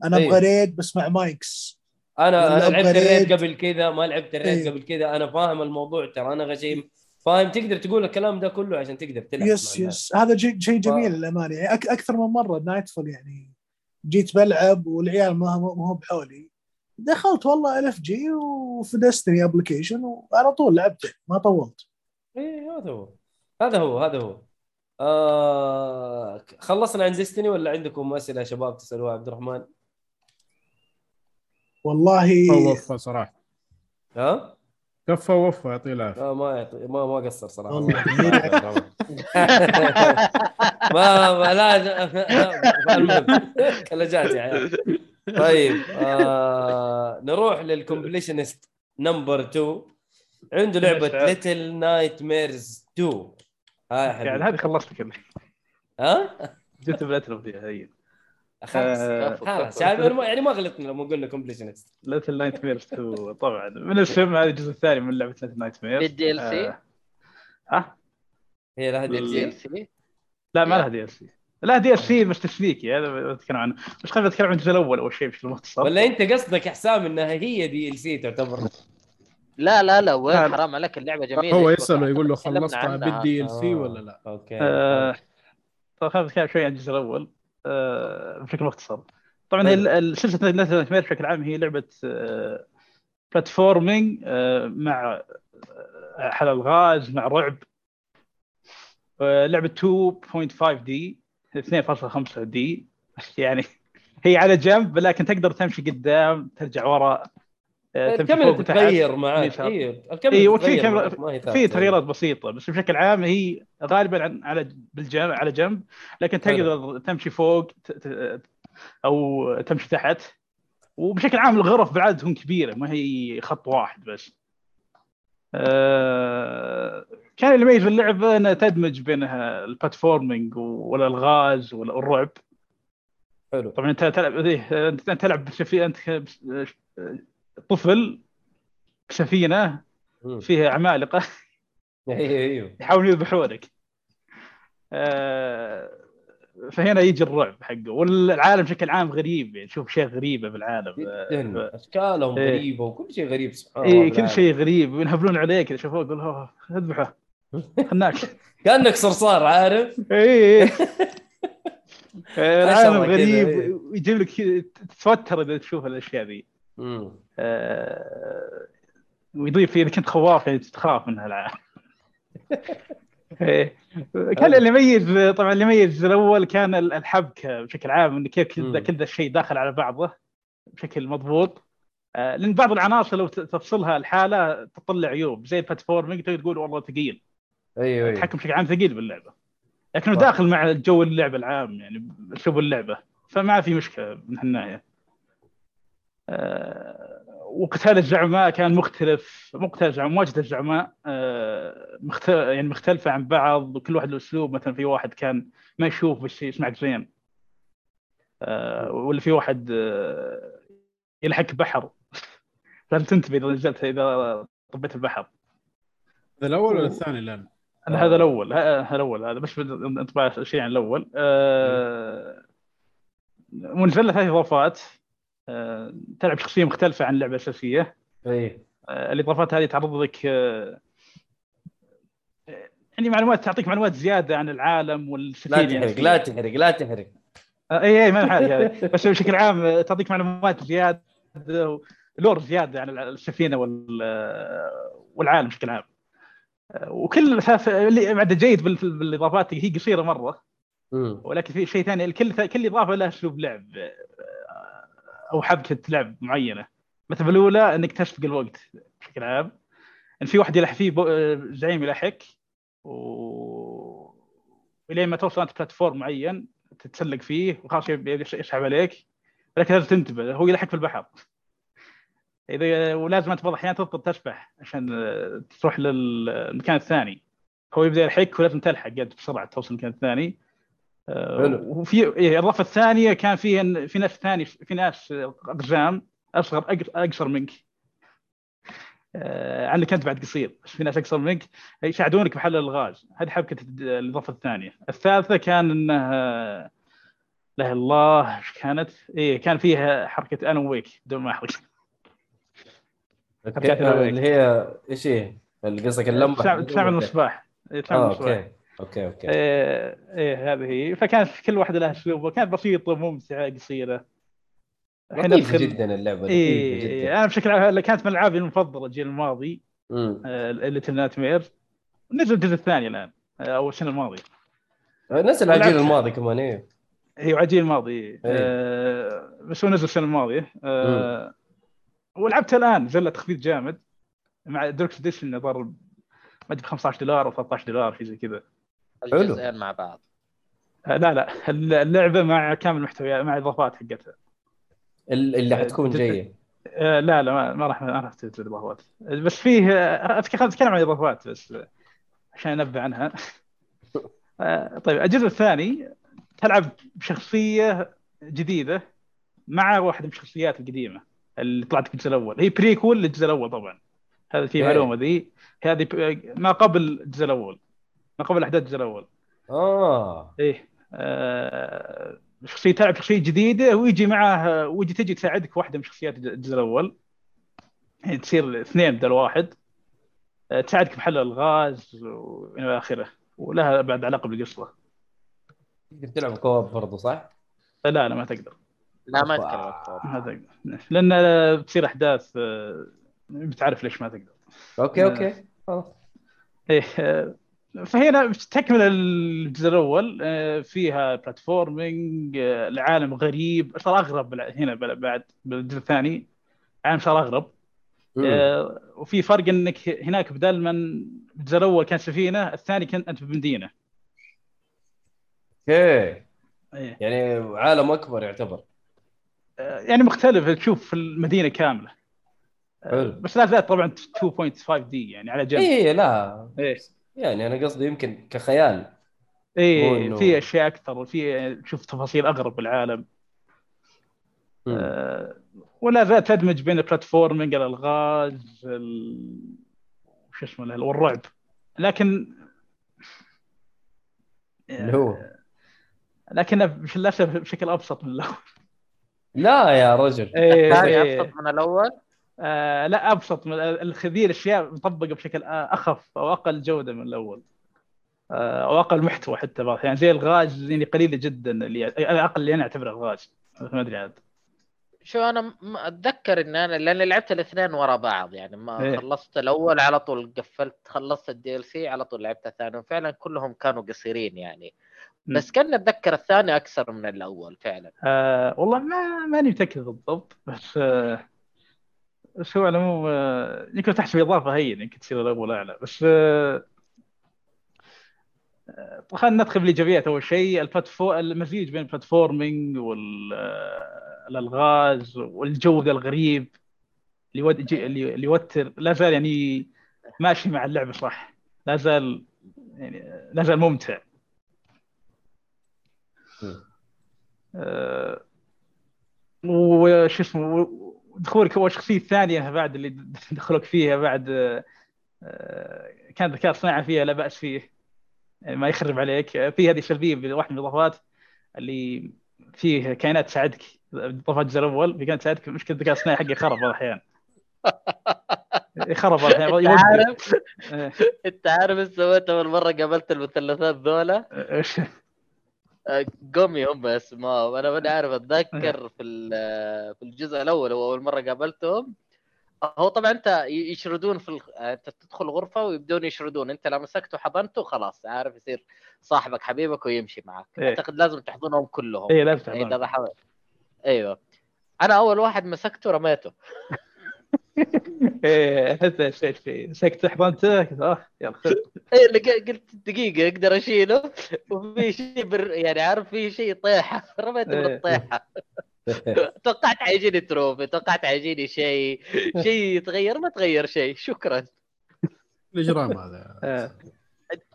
انا ابغى أيه. ريد بس مع مايكس. انا لعبت الريد قبل كذا ما لعبت الريد أيه. قبل كذا انا فاهم الموضوع ترى انا غشيم، فاهم؟ تقدر تقول الكلام ده كله عشان تقدر تلعب. يس يس هذا شيء جي جميل للأمانة. يعني أك أكثر من مرة نايتفول يعني جيت بلعب والعيال ما هو بحولي، دخلت والله ألف جي وفي دستني أبليكيشن وعلى طول لعبته ما طولت. إيه هذا هو هذا هو هذا هو آه... خلصنا عن دستني ولا عندكم أسئلة شباب تسألوها عبد الرحمن؟ والله وفا صراحة ها كفى وفى يعطيه العافية. لا ما يعطي ما ما قصر صراحة. ما ما لا لا جات يعني. طيب آه... نروح للكومبليشنست نمبر تو، عنده لعبة ليتل نايت ميرز تو. يعني هذه خلصت كم؟ ها؟ جبت بلاتلو فيها هي. خلاص خلاص يعني ما غلطنا لما قلنا كومبليشنست. ليتل نايت ميرز تو طبعا من الفيلم، هذا الجزء الثاني من لعبه ليتل نايت ميرز بالدي ال سي. ها هي لها دي ال سي؟ لا ما لها دي ال سي، لا دي ال سي مش تشبيكي هذا بتكلم عنه، مش خلينا نتكلم عن الجزء الاول اول شيء بشكل مختصر. ولا انت قصدك حسام انها هي دي ال سي تعتبر؟ لا لا لا وين حرام عليك اللعبه جميله. هو يسأله يقول له خلصتها بالدي ال سي ولا لا؟ اوكي طب خلينا نتكلم شوي عن الجزء الاول بشكل مختصر. طبعا السلسله نايت مير بشكل عام هي لعبه بلاتفورمينج مع حل الغاز مع رعب، لعبه تو بوينت فايف دي تو بوينت فايف دي يعني هي على جنب لكن تقدر تمشي قدام ترجع وراء تمشي فوق تغير معك. اي وفي كاميرا في تغييرات بسيطه بس بشكل عام هي غالبا على بالجنب على جنب لكن تقدر تمشي فوق او تمشي تحت. وبشكل عام الغرف بعدد هم كبيره ما هي خط واحد بس. كان الميز في اللعبه انها تدمج بينها البلاتفورمينج والالغاز والرعب. حلو طبعا انت تلعب انت تلعب انت طفل سفينة فيها عمالقة يحاولون يذبحونك، فهنا يجي الرعب حقه. والعالم بشكل عام غريب، يعني شوف شيء غريبة بالعالم أشكالهم غريبة وكل شيء غريب سبحان الله. كل شيء غريب وينهبلون عليك شوفوه يقولوا اذبحه هناك كأنك صرصار عارف. إيه العالم غريب ويجيب لك تتوتر إذا تشوف الأشياء دي. امم آه... ويضيف اذا كنت خواف يعني تخاف منها العالم كان اللي يميز طبعا اللي يميز الاول كان الحبكه بشكل عام، ان كيف كذا الشيء داخل على بعضه بشكل مضبوط، لان بعض العناصر لو تفصلها الحاله تطلع عيوب زي البلاتفورمينج تقول والله ثقيل. ايوه التحكم بشكل عام ثقيل باللعبه، لكنه داخل مع جو اللعبه العام يعني شوف اللعبه، فما في مشكله من الناحيه. وقتال الزعماء كان مختلف، مقتل مواجهة الزعماء مخت... يعني مختلفة عن بعض، وكل واحد له أسلوب. مثلا في واحد كان ما يشوف بالشيء يسمعك زين، ولا في واحد يلحق بحر لازم تنتبه إذا نزلت إذا طبيت البحر. هذا الأول ولا الثاني الآن؟ هذا الأول، هذا الأول هذا مش انطباع شيء عن الأول. ونزلت هذه إضافات تلعب شخصية مختلفة عن اللعبة الأساسية. أيه. الإضافات هذه تعرض لك يعني معلومات، تعطيك معلومات زيادة عن العالم والسفينة. لا تحرق لا تحرق لا تحرق. أي أي ما نحرق هذا، بس بشكل عام تعطيك معلومات زيادة ولور زيادة عن السفينة والعالم بشكل عام. وكل سافة اللي بعد جيد بالإضافات هي قصيرة مرة، ولكن في شيء ثاني الكل كل إضافة لها أسلوب لعب أو حبكة لعب معينة. مثلا الأولى أنك تشفق الوقت بشكل عام، أن في واحد يلحق فيه زعيم يلحق وإلى ما توصل أنت بلاتفورم معين تتسلق فيه وخلاص يسحب عليك، ولكن لازم تنتبه هو يلحق في البحر إذا، ولازم أنت بعض الأحيان تضطر تشبح عشان تروح للمكان الثاني، هو يبدأ يلحقك ولازم تلحق قد بسرعة توصل المكان الثاني. وفي الرفة الثانية كان فيه في ناس ثاني في ناس أقزام أصغر أقصر منك، عندك كنت بعد قصير في ناس أقصر منك يساعدونك بحل الغاز. هذه حبكة الرفة الثانية. الثالثة كان إنها لا الله كانت إيه كان فيها حركة أنا ويك بدون ما أحرك اللي هي إيش هي القصة اللمبة تسعة من الصباح. أوكي اوكي اوكي ايه, إيه هذه. فكانت كل واحده لها اسلوبها، كانت بسيطه ممتعه قصيره لطيفه بخل... جدا اللعبه إيه جدا. إيه انا بشكل عام كانت من العابي المفضله الجيل الماضي آه اللي تنات مير. نزل الجزء الثاني الان آه او السنه الماضيه نزل الجيل الماضي كمان ايه هي عجيل الماضي إيه. آه بس هو نزل السنه الماضيه آه ولعبتها الان نزلت تخفيض جامد مع دروكس ديش اللي ضرب ما ادري خمسة عشر دولار او ثلاثة عشر دولار في زي كذا الجزئين مع بعض. لا لا اللعبة مع كامل محتويات مع إضافات حقتها اللي حتكون جاية. لا لا ما راح ما راح تنزل إضافات، بس فيه أفكر أتكلم عن إضافات بس عشان أنبه عنها. طيب الجزء الثاني تلعب بشخصية جديدة مع واحد من الشخصيات القديمة اللي طلعت في الجزء الأول، هي بريكول للجزء الأول طبعا. هذا في معلومة ذي هذه ما قبل الجزء الأول ما قبل أحداث الجزء الأول. آه. إيه. آه. شخصية تعب شخصية جديدة ويجي معه ويجي تجي تساعدك واحدة من شخصيات الجزء الأول. يعني تصير اثنين بدل واحد. آه. تساعدك بحل الغاز وإلى آخره. ولها بعد علاقة بالقصة. تقدر تلعب كوب برضو صح؟ لا أنا ما تقدر. لا ما تقدر. ما تقدر. لأن بتصير أحداث آه. بتعرف ليش ما تقدر. أوكي أوكي. خلاص. إيه. آه. فهنا بتكمل الجزء الأول فيها بلاتفورمينج العالم غريب صار أغرب هنا بعد بالجزء الثاني العالم صار أغرب. وفي فرق إنك هناك بدل من الجزء الأول كان سفينة الثاني كان أنت بمدينة. إيه يعني عالم أكبر يعتبر يعني مختلف تشوف المدينة كاملة. حلو. بس لا زال طبعا تو بوينت فايف دي يعني على جنب. إيه لا إيه يعني أنا قصدي يمكن كخيال إيه في أشياء أكثر وفي شوف تفاصيل أغرب بالعالم. أه ولا ذا تدمج بين البلاتفورمينج الألغاز ال... شو اسمه له والرعب، لكن اللي هو لكن بشلاسة بشكل أبسط من الأول. لا يا رجل إيه إيه. أبسط من الأول. آه لا أبسط من الخذير أشياء مطبقة بشكل أخف أو أقل جودة من الأول آه أو أقل محتوى حتى بعض يعني زي الغاز يعني قليلة جدا اللي أقل اللي أنا أعتبره الغاز ما أدري عاد شو انا اتذكر ان انا لاني لعبت الاثنين ورا بعض يعني ما إيه. خلصت الاول على طول قفلت، خلصت الدي ال سي على طول لعبت الثاني، فعلا كلهم كانوا قصيرين يعني م. بس كنا اتذكر الثاني اكثر من الاول فعلا. آه والله ما ماني متاكد بالضبط بس آه شو على مو آه يمكن تحسب اضافه هي يمكن تصير الاول اعلى بس آه خلينا ندخل بالايجابيات. اول شيء البلاتفورم، المزيج بين البلاتفورمينج والالغاز والجو ذا الغريب اللي ود... اللي يوتر لا زال يعني ماشي مع اللعبه صح، لا زال يعني لا زال ممتع. أه... وش اسمه دخولك والشخصيه الثانيه بعد اللي دخلوك فيها بعد أه... كان ذكاء صناعي فيها لا باس فيه ما يخرب عليك. في هذه سلبيه بواحد من الاضافات اللي فيه كائنات تساعدك، اضافه الجزء الاول في كانت تساعدك، مشكله الذكاء الصناعي حقي خرب احيانا يخرب احيانا. انت عارف انت عارف ايش سويت اول مره قابلت المثلثات ذولا؟ قومي هم اسمهم، انا ما عارف اتذكر في في الجزء الاول هو اول مره قابلتهم. هو طبعا انت يشردون في الخ... انت تدخل غرفه ويبدون يشردون، انت لو مسكته حضنته خلاص عارف يصير صاحبك حبيبك ويمشي معك. إيه. اعتقد لازم تحضنهم كلهم. اي لازم تحضنهم. إيه ايوه انا اول واحد مسكته رميته ايه هذا شيء شيء مسكته حضنته كذا يلا ايه قلت دقيقه اقدر اشيله وفي شيء بر... يعني عارف في شيء طيحه رميته إيه. بالطيحه توقعت عايجيني تروفي، توقعت عايجيني شيء شيء يتغير، ما تغير شيء. شكرا الاجرام هذا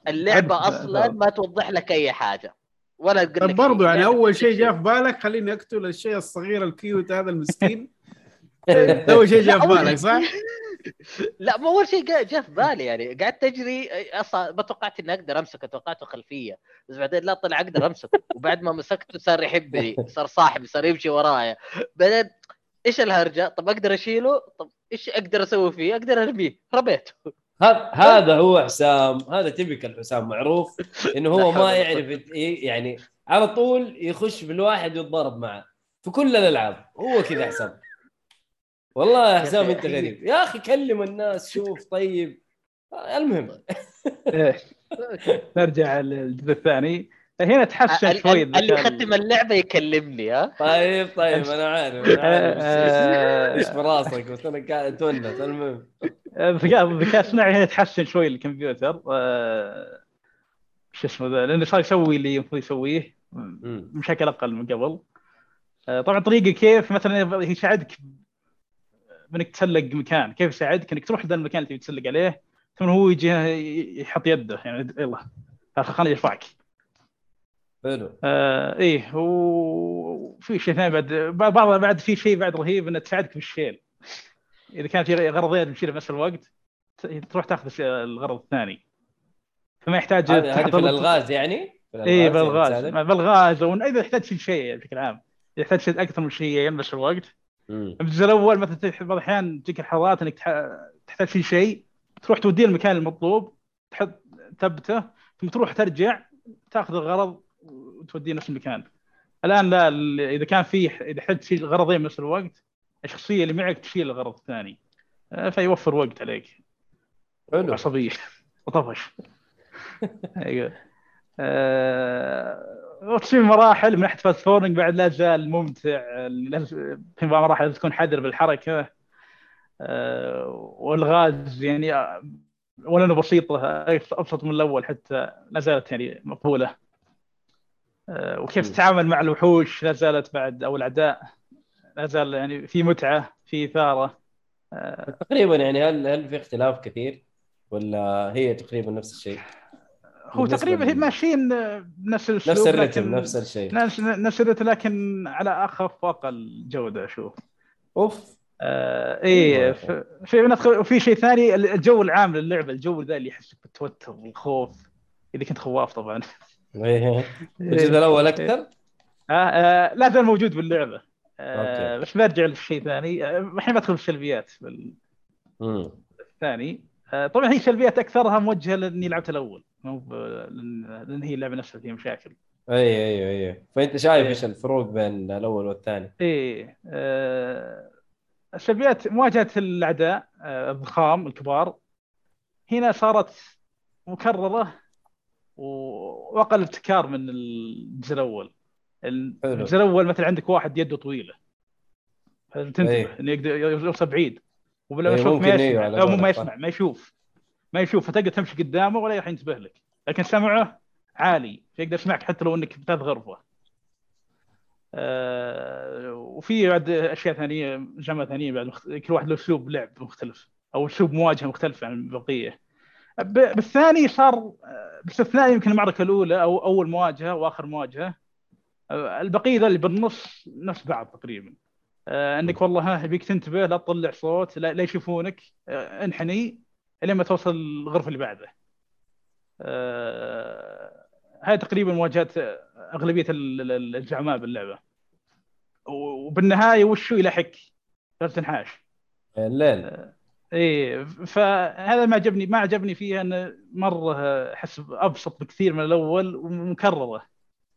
اللعبه اصلا ما توضح لك اي حاجه ولا تقول لك برضه يعني اول شيء جاء في بالك خليني اقتل الشيء الصغير الكيوت هذا المسكين. اول شيء جاء في بالك صح؟ لا مو اول شيء جاء في بالي يعني قعدت اجري اصلا ما توقعت اني اقدر امسكه، توقعته خلفيه بس بعدين لا طلع اقدر امسكه، وبعد ما مسكته صار يحبني صار صاحبي صار يمشي ورايا. بعدين ايش الهرجه؟ طب اقدر اشيله، طب ايش اقدر اسوي فيه؟ اقدر ارميه، ربيته. هذا هذا هو حسام، هذا تيبيكال حسام معروف انه هو ما يعرف يعني على طول يخش بالواحد ويتضارب معه في كل الالعاب، هو كذا حسام. والله حسام انت غريب يا اخي، كلم الناس شوف. طيب المهم نرجع للجزء الثاني. هنا تحسن شوي اللي ختم اللعبه يكلمني. ها طيب طيب انا عارف ايش براسك بس انا قاعد اتونس. المهم الذكاء الصناعي هنا تحسن شوي الكمبيوتر شو اسمه ذا، لانه صار يسوي اللي المفروض يسويه بشكل اقل من قبل. طبعا طريقه كيف مثلا يساعدك انك تسلق مكان، كيف يساعدك انك تروح ذا المكان اللي تسلق عليه ثم هو يجي يحط يده يعني يلا خليني يرفعك. حلو. آه ايه وفي شيء ثاني بعد بعض بعد في شيء بعد رهيب انه تساعدك بالشيل، اذا كان في غرضين تشيله بنفس الوقت تروح تاخذ الغرض الثاني فما يحتاج تحط الغاز يعني. ايه بالغاز بالغاز واذا احتاج شيء بشكل عام يحتاج شيء اكثر من شيء بنفس الوقت. الجزء الأول مثلا بعض الأحيان تجيك الحالات إنك تحتاج في شيء تروح توديه المكان المطلوب تحط تبته ثم تروح ترجع تأخذ الغرض وتوديه نفس المكان. الآن لا، إذا كان فيه إذا حد شيل غرضين بنفس الوقت الشخصية اللي معك تشيل الغرض الثاني فيوفر وقت عليك. حلو. عصبية وطفش. أيوة. أه... وتصير مراحل من ناحية فاستفورنج بعد لا زال ممتع، في مراحل تكون حذر بالحركة أه والغاز يعني ولا أنه بسيطة أبسط من الأول حتى لا زالت يعني مقبولة أه وكيف تتعامل مع الوحوش لا زالت بعد أو الأعداء لا زال يعني في متعة في إثارة أه تقريبا يعني. هل هل في اختلاف كثير ولا هي تقريبا نفس الشيء؟ هو تقريبا هي ماشيين نفس الشيء نفس الرتم نفس الشيء نفس نفس الرتم لكن على اخف واقل جوده. اشوف اوف آه ايه في في, في شيء ثاني الجو العام للعبه، الجو ذا اللي يحسك بالتوتر والخوف اذا كنت خواف طبعا. ايه الجزء الاول اكثر آه آه لا زال موجود باللعبه آه بس برجع لشيء ثاني الحين آه بدخل بالسلبيات الثاني. آه طبعا هي سلبيات اكثرها موجهه لاني لعبت الاول مو لأن هي اللعبة نفسها فيها مشاكل اي اي اي فانت شايف ايش إيه. الفروق بين الاول والثاني؟ اي آه، سلبيات مواجهة الاعداء آه، الضخام الكبار هنا صارت مكررة واقل ابتكار من الجزء الاول. الجزء الاول مثلا عندك واحد يده طويله تنتبه أيه. انه يقدر يوصل بعيد وبلا أيه ما يسمع أو ما يسمع ما يشوف ما يشوف فتقدر تمشي قدامه ولا راح ينتبه لك، لكن سمعه عالي فيقدر يسمعك حتى لو انك بثلاث غرفه. آه وفي بعد اشياء ثانيه جمع ثانيه بعد مخت... كل واحد له اسلوب لعب مختلف او اسلوب مواجهه مختلف عن البقيه. بالثاني صار باستثناء يمكن المعركه الاولى او اول مواجهه واخر مواجهه، البقيه ذا اللي بالنص نفس بعض تقريبا. آه انك والله بيك تنتبه، لا تطلع صوت، لا, لا يشوفونك، آه انحني لين ما توصل الغرفه اللي بعدها. آه هاي تقريبا مواجهات اغلبيه الزعماء باللعبه. وبالنهايه وشو يلحق لا تنحاش الليل. آه ايه فهذا ما عجبني ما عجبني فيها، انه مره حسب ابسط بكثير من الاول ومكرره.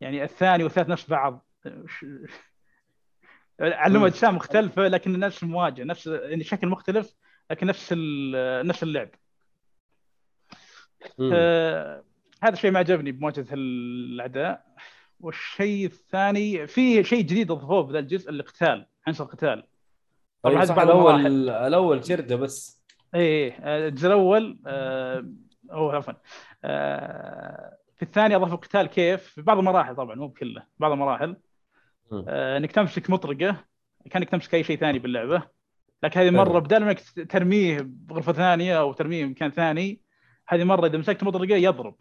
يعني الثاني والثالث نفس بعض، علم اجسام مختلفه لكن نفس المواجهه، نفس يعني شكل مختلف لكن نفس نفس اللعب. آه هذا الشيء ما عجبني بمواجهه الاعداء. والشيء الثاني في شيء جديد اضافوه بهذا الجزء، القتال، عنصر القتال. طبعا الاول الاول شرده بس اي الجزء الاول او عفوا في الثاني اضافوا قتال كيف في بعض المراحل، طبعا مو بكله، بعض المراحل آه، انك تمسك مطرقه كانك تمسك اي شيء ثاني باللعبه، لكن هذه مره بدل ما ترميه بغرفه ثانيه او ترميه مكان ثاني، هذه مره اذا مسكت مطرقه يضرب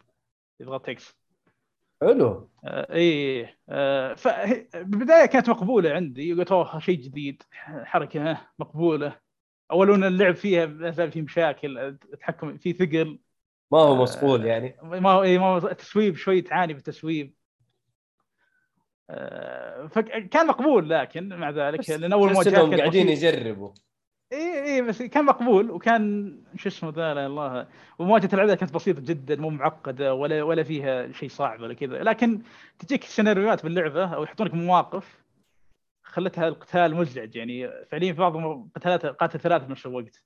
يضغط اكس. حلو. آه، اي آه، فبدايه كانت مقبوله عندي، قلت اوه شيء جديد، حركه مقبوله. اول ان اللعب فيها مثلا في مشاكل تحكم في ثقل ما هو مصقول، يعني ما هو اي ما هو تسويب، شوي تعاني بالتسويب. آه، فكان مقبول، لكن مع ذلك لأن أول مواجهة كانوا قاعدين يجربوا إيه إيه بس كان مقبول، وكان شو اسمه ذا لا الله. ومواجهة العداء كانت بسيطة جدا، مو معقدة ولا ولا فيها شيء صعب ولا كذا، لكن تجيك سيناريوهات باللعبة أو يحطونك مواقف خلتها القتال مزعج. يعني فعليا في بعض القتالات قاتل ثلاثة بنفس الوقت.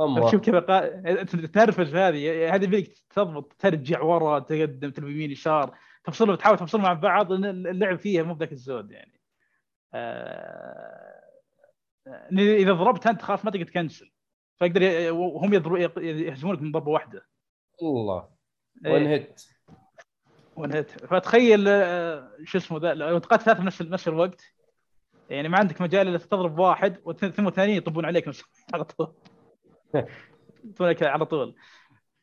أما شوف كيف قا تنرفز، هذه هذه بيك تضبط، ترجع ورا، تقدم، تلوي يمين يسار، تفصلوا تحاول تفصلوا مع بعض. اللعب فيها مو بذاك الزود يعني. آه... إذا ضربت أنت خلاص ما تقدر تكنسل، فيقدر ي... هم يضرب يهزمونك من ضربة واحدة. الله. وانهت. وانهت. فتخيل شو اسمه ذا لو تقاتل ثلاثة بنفس نفس الوقت، يعني ما عندك مجال إلا تضرب واحد واثنين وثانيين يطبون عليك نفس على طول. طولك على طول.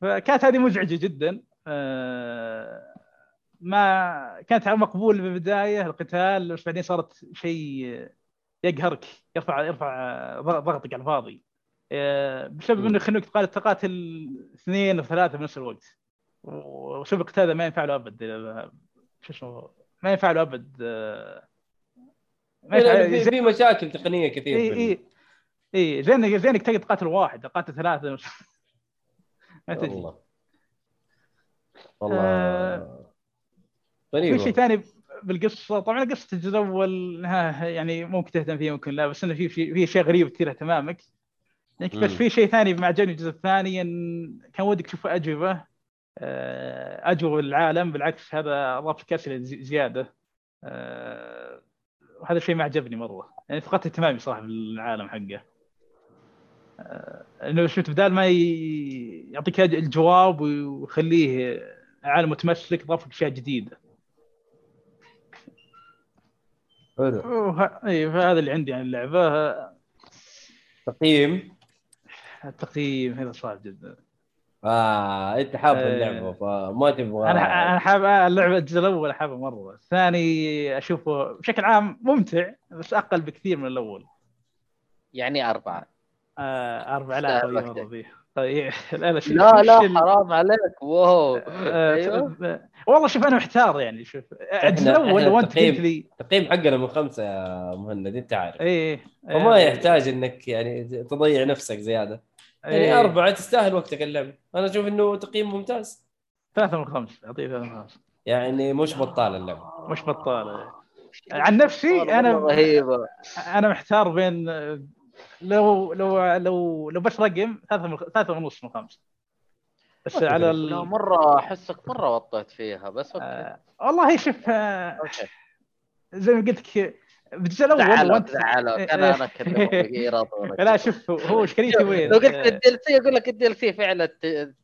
فكانت هذه مزعجة جدا. آه... ما كانت مقبول بالبدايه القتال، بس بعدين صارت شيء يقهرك، يرفع يرفع ضغطك على الفاضي بسبب انه خلوك تقاتل تقاتل اثنين وثلاثه بنفس الوقت. وشوف القتال ما ينفع له ابد، شو اسمه ما ينفع له ابد، ما ينفع، في مشاكل تقنيه كثير. اي اي اي زين زينك تقدر تقاتل واحد، تقاتل ثلاثه ما تجي والله والله. آه في شيء ثاني بالقصة، طبعاً قصة الجزء الأول يعني ممكن تهتم فيه ممكن لا، بس إنه في في شيء غريب كثير اهتمامك يعني. بس في شيء ثاني مع جاني الجزء الثاني، إن كان ودك تشوف أجوبة أجوبة العالم، بالعكس هذا أضاف كسلة زيادة. أه وهذا الشيء ما عجبني مرة، يعني فقدت اهتمامي صراحة بالعالم حقه. أه إنه شفت بدال ما يعطيك الجواب ويخليه عالم متمسك، ضاف أشياء جديدة. اي فهذا اللي عندي عن اللعبه. تقييم التقييم هذا صعب جدا. اه انت حاب اللعبه فما تبغى. انا حاب اللعبه الجزء الاول حابه مره، الثاني اشوفه بشكل عام ممتع بس اقل بكثير من الاول. يعني أربعة آه أربعة لا طيب طيب لا لا, لا, لا حرام عليك. واو آه أيوه. والله شوف أنا محتار يعني. شوف الجزء الأول وانت تقييم تقييم حقنا من خمسة يا مهند، أنت عارف. إيه وما إيه. يحتاج إنك يعني تضيع نفسك زيادة. إيه. يعني أربعة تستاهل وقتك اللعبة. أنا أشوف إنه تقييم ممتاز. ثلاثة من خمسة، أعطيه ثلاثة من خمسة. يعني مش بطالة اللعبة، مش بطالة. عن نفسي أنا رهيبة. أنا محتار بين لو لو لو لو بس رقم ثلاثة ثلاثة ونص من خمسة. بس على ال... مرة أحسك مرة وطيت فيها بس. آه والله شوف آه زي ما قلت لك بتسأل أول وأنت تعالوا أنا أنا كذا لا شوف هو شكريتي وين لو قلت الدلسي أقول لك الدلسي فعلا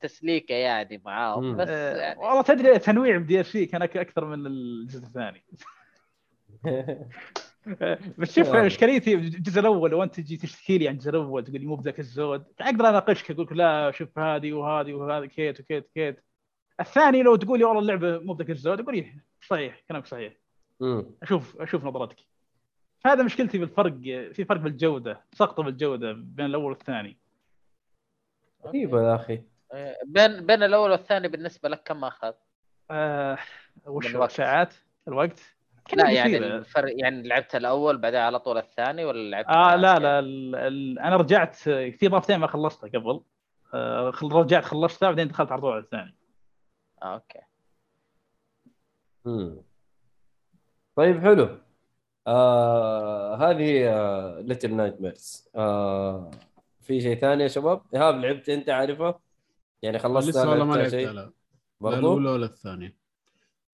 تسليكة يعني معاهم بس يعني. والله تدري تنويع بدلسي كان أكثر من الجزء الثاني. بس شوف مشكلتي بالجزء الاول وانت تجي تشتكي لي عن الجزء الاول تقول لي مو بذاك الزود اقدر اناقشك اقول لك لا شوف هذه وهذه وهذه كيت وكيت كيت. الثاني لو تقول لي والله اللعبه مو بذاك الزود اقول لي صحيح كلامك صحيح اشوف اشوف نظرتك. هذا مشكلتي بالفرق، في فرق بالجوده، سقطه بالجوده بين الاول والثاني. طيب يا اخي بين بين الاول والثاني بالنسبه لك كم اخذ؟ آه وش ساعات الوقت؟ لا يعني الفرق يعني لعبتها الأول بعدين على طول الثاني ولا لعبت؟ آه لا لا ال... أنا رجعت في ضفتين ما خلصتها قبل آه رجعت خلصتها بعدين دخلت على طول الثاني. آه أوكي. مم. طيب حلو. آه هذه آه Little Nightmares. آه في شيء ثاني يا شباب؟ إيهاب لعبت أنت عارفه؟ يعني خلصتها ولا ما لعبتها؟ لا الأولى ولا الثانية.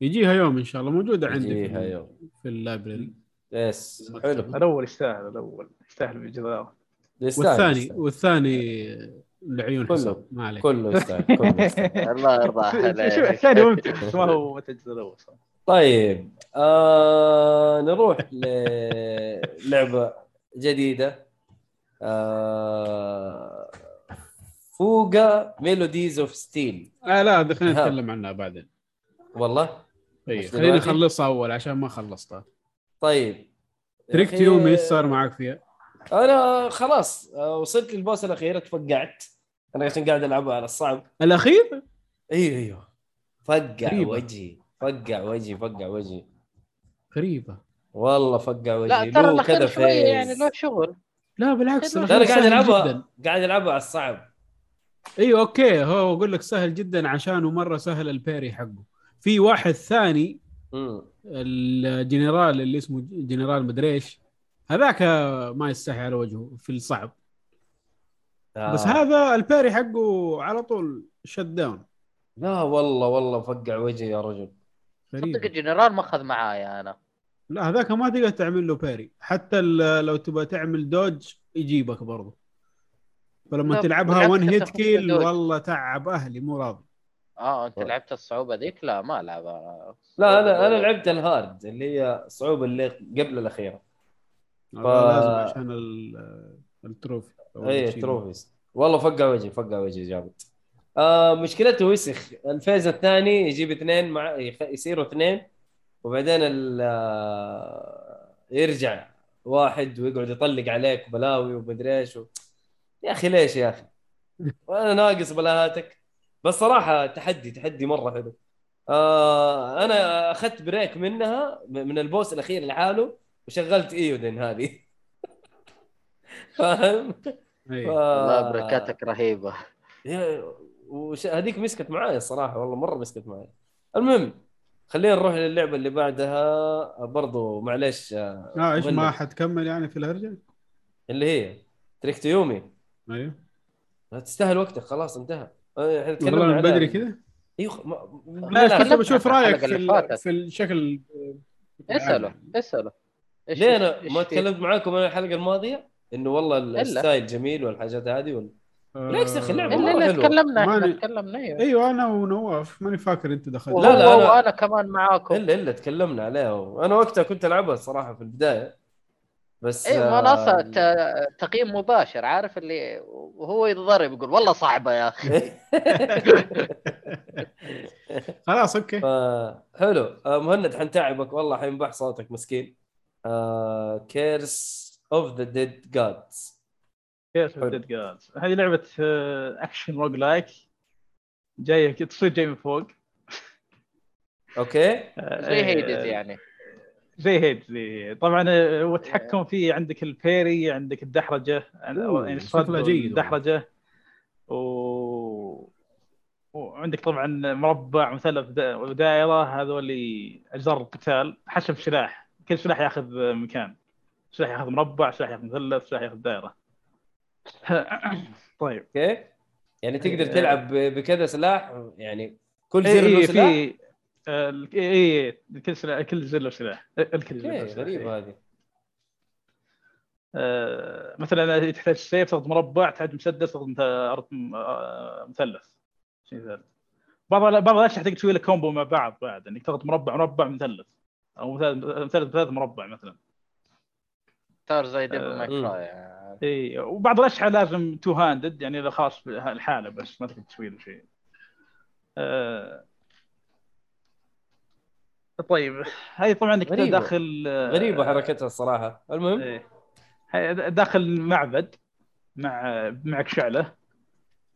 يجيها يوم إن شاء الله موجودة عندي في, في اللايبراري. يس حلو. الأول يستاهل، الأول يستاهل بجدارة. والثاني والثاني العيون كله ما عليك. كله يستاهل. الله يرضى عليك. شو الثاني ممتع ما هو متجزء الأول. طيب آه نروح للعبة جديدة آه فوجا ميلوديز أوف ستيل. آه لا دخلنا نتكلم عنها بعدين. والله طيب خلينا نخلصها اول عشان ما خلصتها. طيب تركت يومي ايش صار معك فيها؟ انا خلاص وصلت للبوس الاخير تفقعت انا عشان قاعد العبها على الصعب الاخير. ايوه ايوه فقع وجهي فقع وجهي فقع وجهي غريبه والله فقع وجهي لو كذا في يعني لو شغل لا بالعكس انا قاعد العبها قاعد العبها على الصعب. ايوه اوكي هو اقول لك سهل جدا عشانه مره سهل البيري حقه. في واحد ثاني الجنرال اللي اسمه جنرال مدريش هذاك ما يستحي على وجهه في الصعب آه. بس هذا الباري حقه على طول شت داون. لا والله والله فقع وجهي يا رجل صدق الجنرال ما أخذ معايا أنا. لا هذاك ما تقدر تعمل له باري حتى لو تبى تعمل دوج يجيبك برضه. فلما تلعبها وان هيت كيل والله تعب أهلي مو راضي. اه انت لعبت الصعوبه ذيك؟ لا ما لعبها. لا انا انا لعبت الهارد اللي هي الصعوبه اللي قبل الاخيره ف... لازم عشان التروفي اي التروفيز. والله فقع وجهي فقع وجهي جامد. آه مشكلته وسخ الفاز الثاني يجيب اثنين مع يصيروا اثنين وبعدين ال... يرجع واحد ويقعد يطلق عليك بلاوي ومدريش و... يا اخي ليش يا اخي وانا ناقص بلاهاتك. بس صراحة تحدي تحدي مرة حلو. آه أنا أخذت بريك منها من البوس الأخير لحاله وشغلت إيودن هذه فاهم؟ والله بركاتك رهيبة. وش هذيك مسكت معايا الصراحة والله مرة مسكت معايا. المهم خلينا نروح للعبة اللي بعدها برضو معلش. آه إيش ما حتكمل يعني في الهرجة اللي هي تركت يومي. أيوة هتستاهل وقتك خلاص انتهى. احنا تكلمنا عن بدري كذا. ايوه ما... لا لا كنت بشوف رايك في ال... في الشكل. اساله اساله ليه انا ما تكلمت معاكم انا الحلقه الماضيه انه والله الستايل جميل والحاجات هذه ولا أه... ليش اخي اللعبه اللي تكلمنا احنا تكلمنا ايوه ايوه انا ونواف ماني فاكر انت دخلت. لا لا انا وانا كمان معاكم الا الا تكلمنا عليها وانا وقتها كنت العبها الصراحه في البدايه بس اي أيوة منصه تقييم مباشر عارف اللي وهو يتضرب يقول والله صعبه يا اخي خلاص اوكي حلو. مهند حنتعبك والله حينبح صوتك مسكين. كيرس اوف ذا ديد جادز. كيرس اوف ذا ديد جادز هذه لعبه اكشن روج لايك جايه تصير جاي من فوق اوكي زي هيدز يعني زي هيد طبعا والتحكم فيه عندك البيري عندك الدحرجه يعني الصوت جيد الدحرجه و... و عندك طبعا مربع مثلث ودائره، هذول اجزار القتال حسب سلاح، كل سلاح ياخذ مكان، سلاح ياخذ مربع، سلاح ياخذ مثلث، سلاح ياخذ دائره. طيب اوكي okay. يعني تقدر تلعب بكذا سلاح، يعني كل زر له سلاح. اي اي كل سلاح، كل زر له سلاح. الكل غريب هذه. مثلا تحتاج سيف تضغط مربع، تحتاج مسدس تضغط مثلث، شيء ذا. بعض بعض الاشياء تقدر تسوي لك كومبو مع بعض بعد، انك تضغط مربع مربع مثلث، او مثلث مثلث مربع مثلا، صار زي دبل ماكراي. اي وبعض الاشياء لازم تو هاندد، يعني اذا خاص الحاله بس ما تقدر تسوي له شيء. أه... طيب هاي طبعا انك داخل غريبه حركتها الصراحه. المهم إيه. داخل معبد مع معك شعله،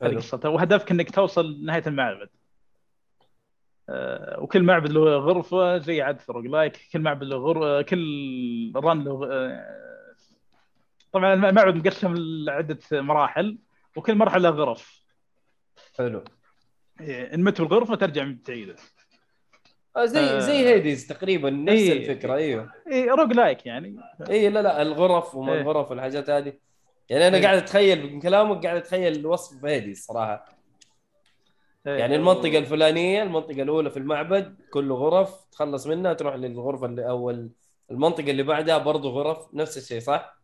هذه قصتها، وهدفك انك توصل نهايه المعبد. أه... وكل معبد له غرفه زي عاد روغ لايك، كل معبد له غر... كل ران له طبعا. المعبد مقسم لعده مراحل، وكل مرحله غرف. حلو. ان مت الغرفه ترجع تعيدها زي آه. زي هيديز تقريبا نفس إيه. الفكره. ايوه اي روغ لايك يعني. اي لا لا الغرف وما إيه. الغرف والحاجات هذه، يعني انا إيه. قاعد اتخيل من كلامك، قاعد اتخيل وصف هيديز صراحه. إيه. يعني المنطقه الفلانيه، المنطقه الاولى في المعبد كله غرف، تخلص منها تروح للغرفه اللي اول، المنطقه اللي بعدها برضو غرف، نفس الشيء صح؟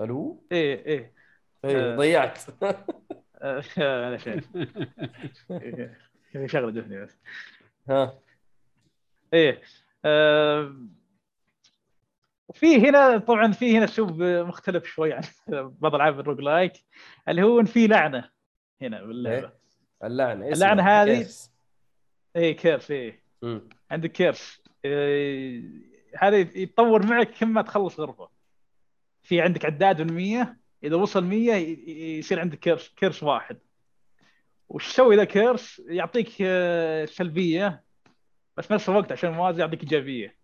الو ايه ايه ايه ضيعت انا شايف شغله دفني بس ها ايه. في هنا طبعا في هنا اسلوب مختلف شوي عن بعض العاب الروغ لايك، اللي هو في لعنه هنا باللعبه. اللعنه اللعنه هذه ايه كيرف. ايه عندك كيرف هذا يتطور معك كل ما تخلص غرفه. في عندك عداد من مية، إذا وصل مية يصير عندك كيرس كيرس واحد. وش تسوي ذا كيرس؟ يعطيك سلبية، بس نفس الوقت عشان موازي يعطيك إيجابية.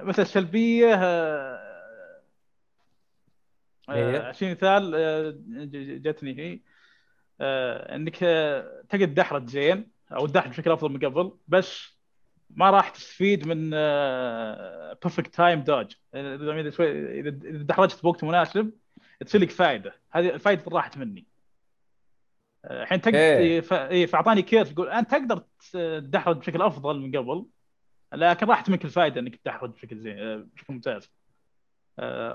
مثل السلبية عشان مثال جتني هي، إنك تجد دحرة زين أو الدحر بشكل أفضل من قبل، بس ما راح تستفيد من بيرفكت تايم دوج. اذا دحرجت بوقت مناسب تصير لك فائده، هذه الفائده راحت مني الحين. تقدر فاعطاني كيرف يقول انت تقدر تدحرج بشكل افضل من قبل، لكن راحت منك الفائده انك تدحرج بشكل زين بشكل ممتاز.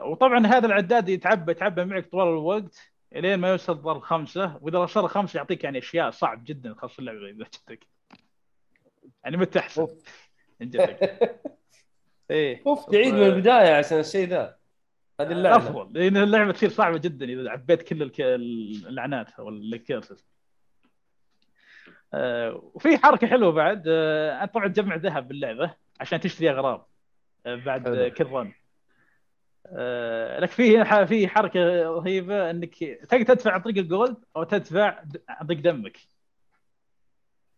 وطبعا هذا العداد يتعبى يتعبى معك طوال الوقت الين ما يوصل ضرب خمسة، واذا وصل خمسة يعطيك يعني اشياء صعب جدا خاصه اللعبه اذا جتك يعني متحسن انجلك. ايه اوف تعيد من البدايه عشان الشيء ذا، هذه اللعبه افضل لان اللعبه تصير صعبه جدا اذا عبيت كل اللعنات والكيرسز. آه وفي حركه حلوه بعد، آه انت طبعا تجمع ذهب باللعبه عشان تشتري اغراض بعد حلو. كل رن آه لك فيه في حركه رهيبه، انك تقدر تدفع عن طريق الجولد او تدفع عن طريق دمك.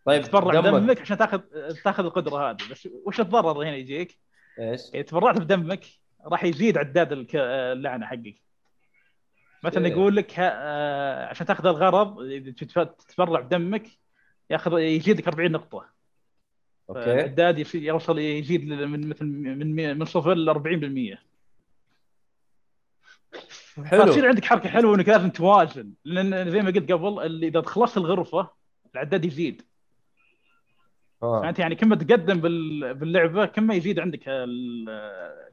طيب تبرع بدمك عشان تاخذ تاخذ القدره هذه، بس وش الضرر هنا يجيك؟ ايش؟ تبرعت بدمك راح يزيد عداد اللعنه حقك. مثلا يقول لك عشان تاخذ الغرض اذا تتبرع بدمك ياخذ يزيدك أربعين نقطه. اوكي العداد يوصل يزيد من مثل من من صفر ل أربعين بالمية. حلو تصير عندك حركه حلوه انك لازم توازن، لان زي ما قلت قبل اللي اذا خلصت الغرفه العداد يزيد. آه. أنت يعني كم تقدم بال... باللعبة كم يزيد عندك ال...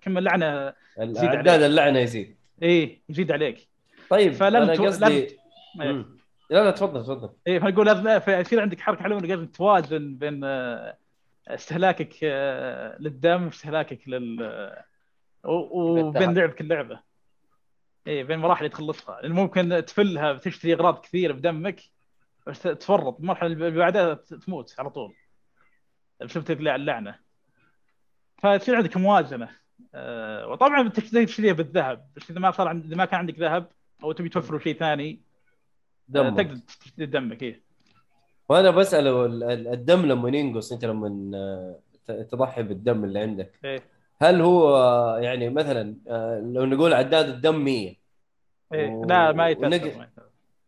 كم اللعنة تزيد، عدد اللعنة يزيد. إيه يزيد عليك. طيب. فلازم أنا قصدي. لازم... لا لا تفضل تفضل. إيه فنقول لازم فيصير عندك حركة حلوة إنك لازم توازن بين استهلاكك للدم واستهلاكك لل وبين لعبك اللعبة. إيه بين مراحل تخلصها، لأن ممكن تفلها بتشتري أغراض كثير بدمك بس تفرط المرحلة اللي بعدها تموت على طول. شفت اللعنه، فتصير عندك موازنه. أه وطبعا بتشتري تشتريها بالذهب، بس اذا ما صار عند... ما كان عندك ذهب او تبي توفر شيء ثاني دم تقدر تشتري دمك. ايه وانا بسال الدم لما ينقص، انت لما تضحي بالدم اللي عندك إيه؟ هل هو يعني مثلا لو نقول عداد الدم مية إيه؟ و... لا ما يتاثر ونج...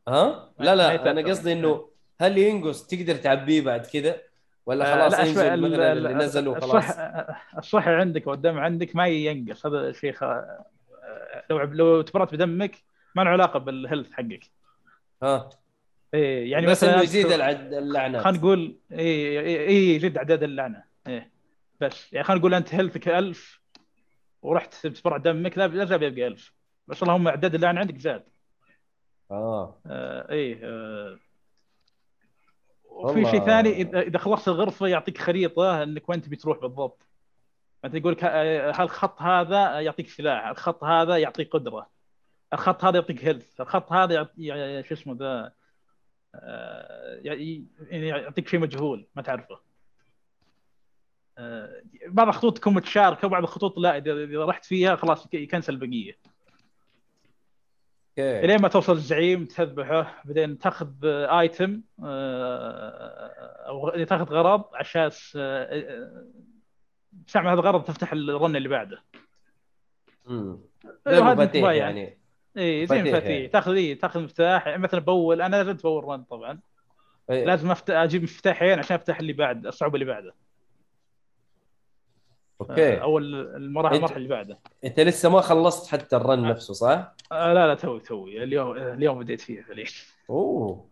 ها لا لا انا قصدي انه هل ينقص تقدر تعبيه بعد كده ولا خلاص آه ينزل المغرب اللي نزله خلاص؟ الصحي عندك والدم عندك ما ينقص هذا الشيء. لو لو تبرت بدمك ما له علاقه بالهيلث حقك. ها ايه يعني بس مثلا يزيد العد... اللعنه خلينا نقول ايه ايه يزيد اعداد اللعنه ايه بس يعني خلينا نقول انت هيلثك ألف ورحت تبرع دمك لا لا بيبقى ألف بس اللهم اعداد اللعنه عندك زاد. اه, آه ايه آه وفي شيء ثاني اذا خلصت الغرفه يعطيك خريطه انك وين تبي تروح بالضبط. انت يقول لك هالخط هذا يعطيك سلاح، الخط هذا يعطيك قدره، الخط هذا يعطيك هيلث، الخط هذا شو اسمه ذا يعني يعطيك شيء مجهول ما تعرفه. بعض خطوطكم متشاركه وبعض الخطوط لا، اذا رحت فيها خلاص يكنسل البقيه. اوكي لين ما توصل الزعيم تذبحه، بعدين تاخذ ايتم او تاخذ غرض عشان تستعمل هذا الغرض تفتح الرن اللي بعده. امم هذا يعني اي زين مفاتيح تاخذ لي تاخذ مفتاح مثلا بول. انا لازم بول رن طبعا أيه. لازم أفت... اجيب مفتاحين عشان افتح اللي بعد الصعوبه اللي بعده. اوكي اول المراحل انت... اللي بعده انت لسه ما خلصت حتى الرن أه. نفسه صح؟ أه لا لا توي توي اليوم اليوم بديت فيها ليش. اوه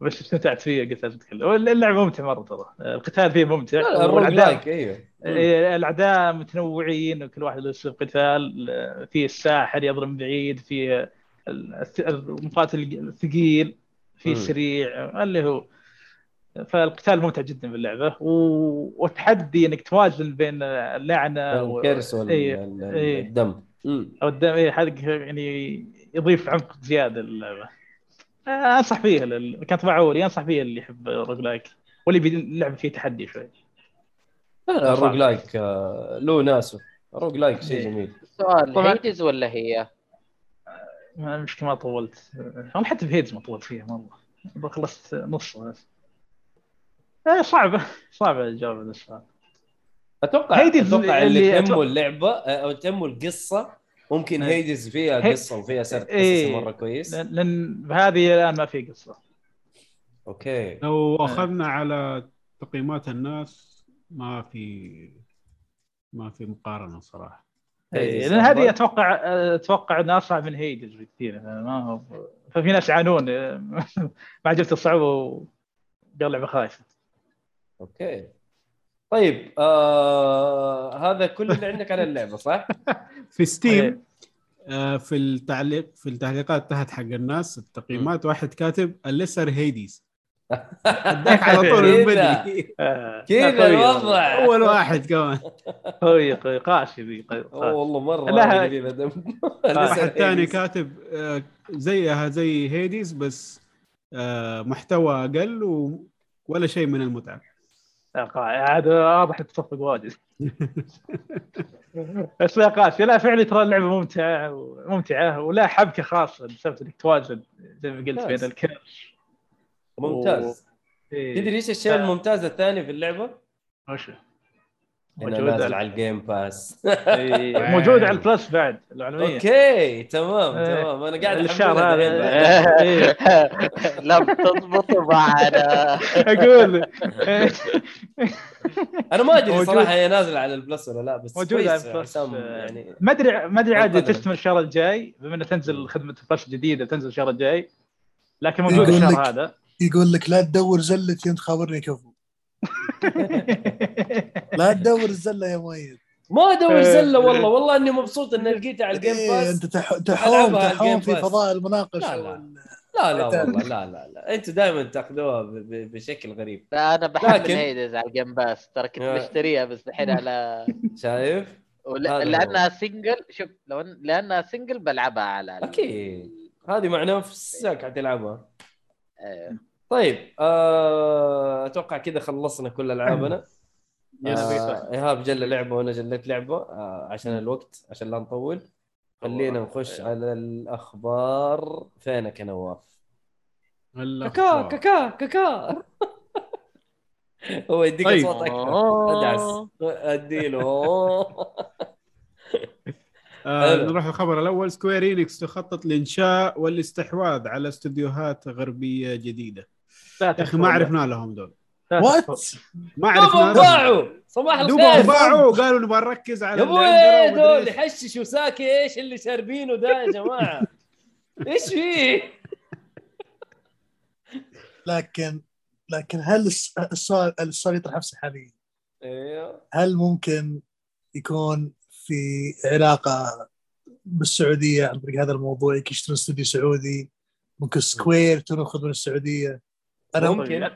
بس استمتعت فيها قلت لازم اتكلم. اللعبه ممتعه مره ترى، القتال فيه ممتع والعداء ايوه الأعداء متنوعين وكل واحد له اسلوب قتال. في الساحر يضرب من بعيد، في المقاتل الثقيل، في السريع اللي هو. فالقتال ممتع جدا باللعبه، والتحدي انك توازن بين اللعنه والكرس والدم او الدم اي حق يعني يضيف عمق زياده للعبه. انصح فيها لل... كانت معولي انصح فيها اللي يحب الروج لايك واللي بيلعب فيه تحدي شوي. الروج لايك له ناسه، الروج لايك شيء جميل. السؤال هيدز ولا هي؟ ما مش ما طولت هم حتى بهيدز ما طولت فيها والله، خلصت نصها بس. صعبه صعبه الجواب هذا السؤال. اتوقع اتوقع اللي تهمه اللعبه او تهمه القصه ممكن هيدز فيها قصه وفيها سرد قصص ايه مره كويس، لان بهذه الان ما في قصه. اوكي لو اخذنا على تقييمات الناس ما في ما في مقارنه صراحه. ايه لان هذه اتوقع اتوقع انها اصعب من هيدز بكثير. ما هو ففي ناس يعانون ما عجبت الصعوبه وقلع بخايفه. اوكي طيب آه، هذا كل اللي عندك على اللعبة صح؟ في ستيم آه، في التعليق في التعليقات تحت حق الناس التقييمات واحد كاتب الليسر هيديز اداك على طول البدي كيف الوضع أول واحد كمان قوي قوي قاشي بي والله مرة لا الليسر الثاني كاتب آه، زيها زي هيديز بس آه، محتوى أقل و... ولا شيء من المتعة. هذا واضح اتفق واجد بس لا قاس لا فعلي ترى اللعبه ممتعه وممتعه ولا حبكه خاصه بسبب انك تواجد زي ما قلت بين الكرش ممتاز. تدري ايش الشيء الممتاز الثاني في اللعبه؟ وش موجود على الجيم باس موجود على البلس بعد العلويه. اوكي تمام تمام انا قاعد الشهر لا تضبط معنا اقول انا ما ادري صراحه هي نازل على البلس ولا لا بس موجود على البلس يعني ما ادري ما ادري عاد تستمر الشهر الجاي بما انها تنزل خدمه بلس جديده تنزل الشهر الجاي لكن موجود الشهر هذا. يقول لك لا تدور زلتي انت خابرني كفو لا تدور الزله يا مؤيد ما ادور زله والله والله اني مبسوط اني لقيتها على الجيم باس. انت تحاول تحاول في فضاء المناقشه لا لا لا لا والله لا لا لا انتوا دائما تاخذوها بشكل غريب. لا انا بحب هيدز على الجيم باس ترى كنت مشتريها بس الحين على شايف لانها سنجل. شوف لو لانها سنجل بلعبها على اكيد هذه معناه في الساك حتلعبها. طيب آه، اتوقع كده خلصنا كل العابنا. آه، ايهاب جل لعبه وانا جلت لعبه آه، عشان الوقت عشان لا نطول خلينا نخش على الاخبار. فينك يا نواف؟ كاكا كاكا كاكا هو يديك طيب. صوتك ادعس اديله آه نروح الخبر الأول. سكوير إنكس تخطط لإنشاء والاستحواذ على استوديوهات غربية جديدة. يا أخي ما عرفنا لهم دول. وات ما عرفنا باعوا صباح الخير باعوا قالوا نبغى نركز على يا دول حشش وساكي ايش اللي شاربينه ده يا جماعه ايش فيه. لكن لكن هل الصار الصار يطرح نفسه حاليا؟ ايوه. هل ممكن يكون في علاقه بالسعوديه عن طريق هذا الموضوع؟ يشترون استوديو سعودي ممكن سكوير تنخذ من السعوديه. انا ممكن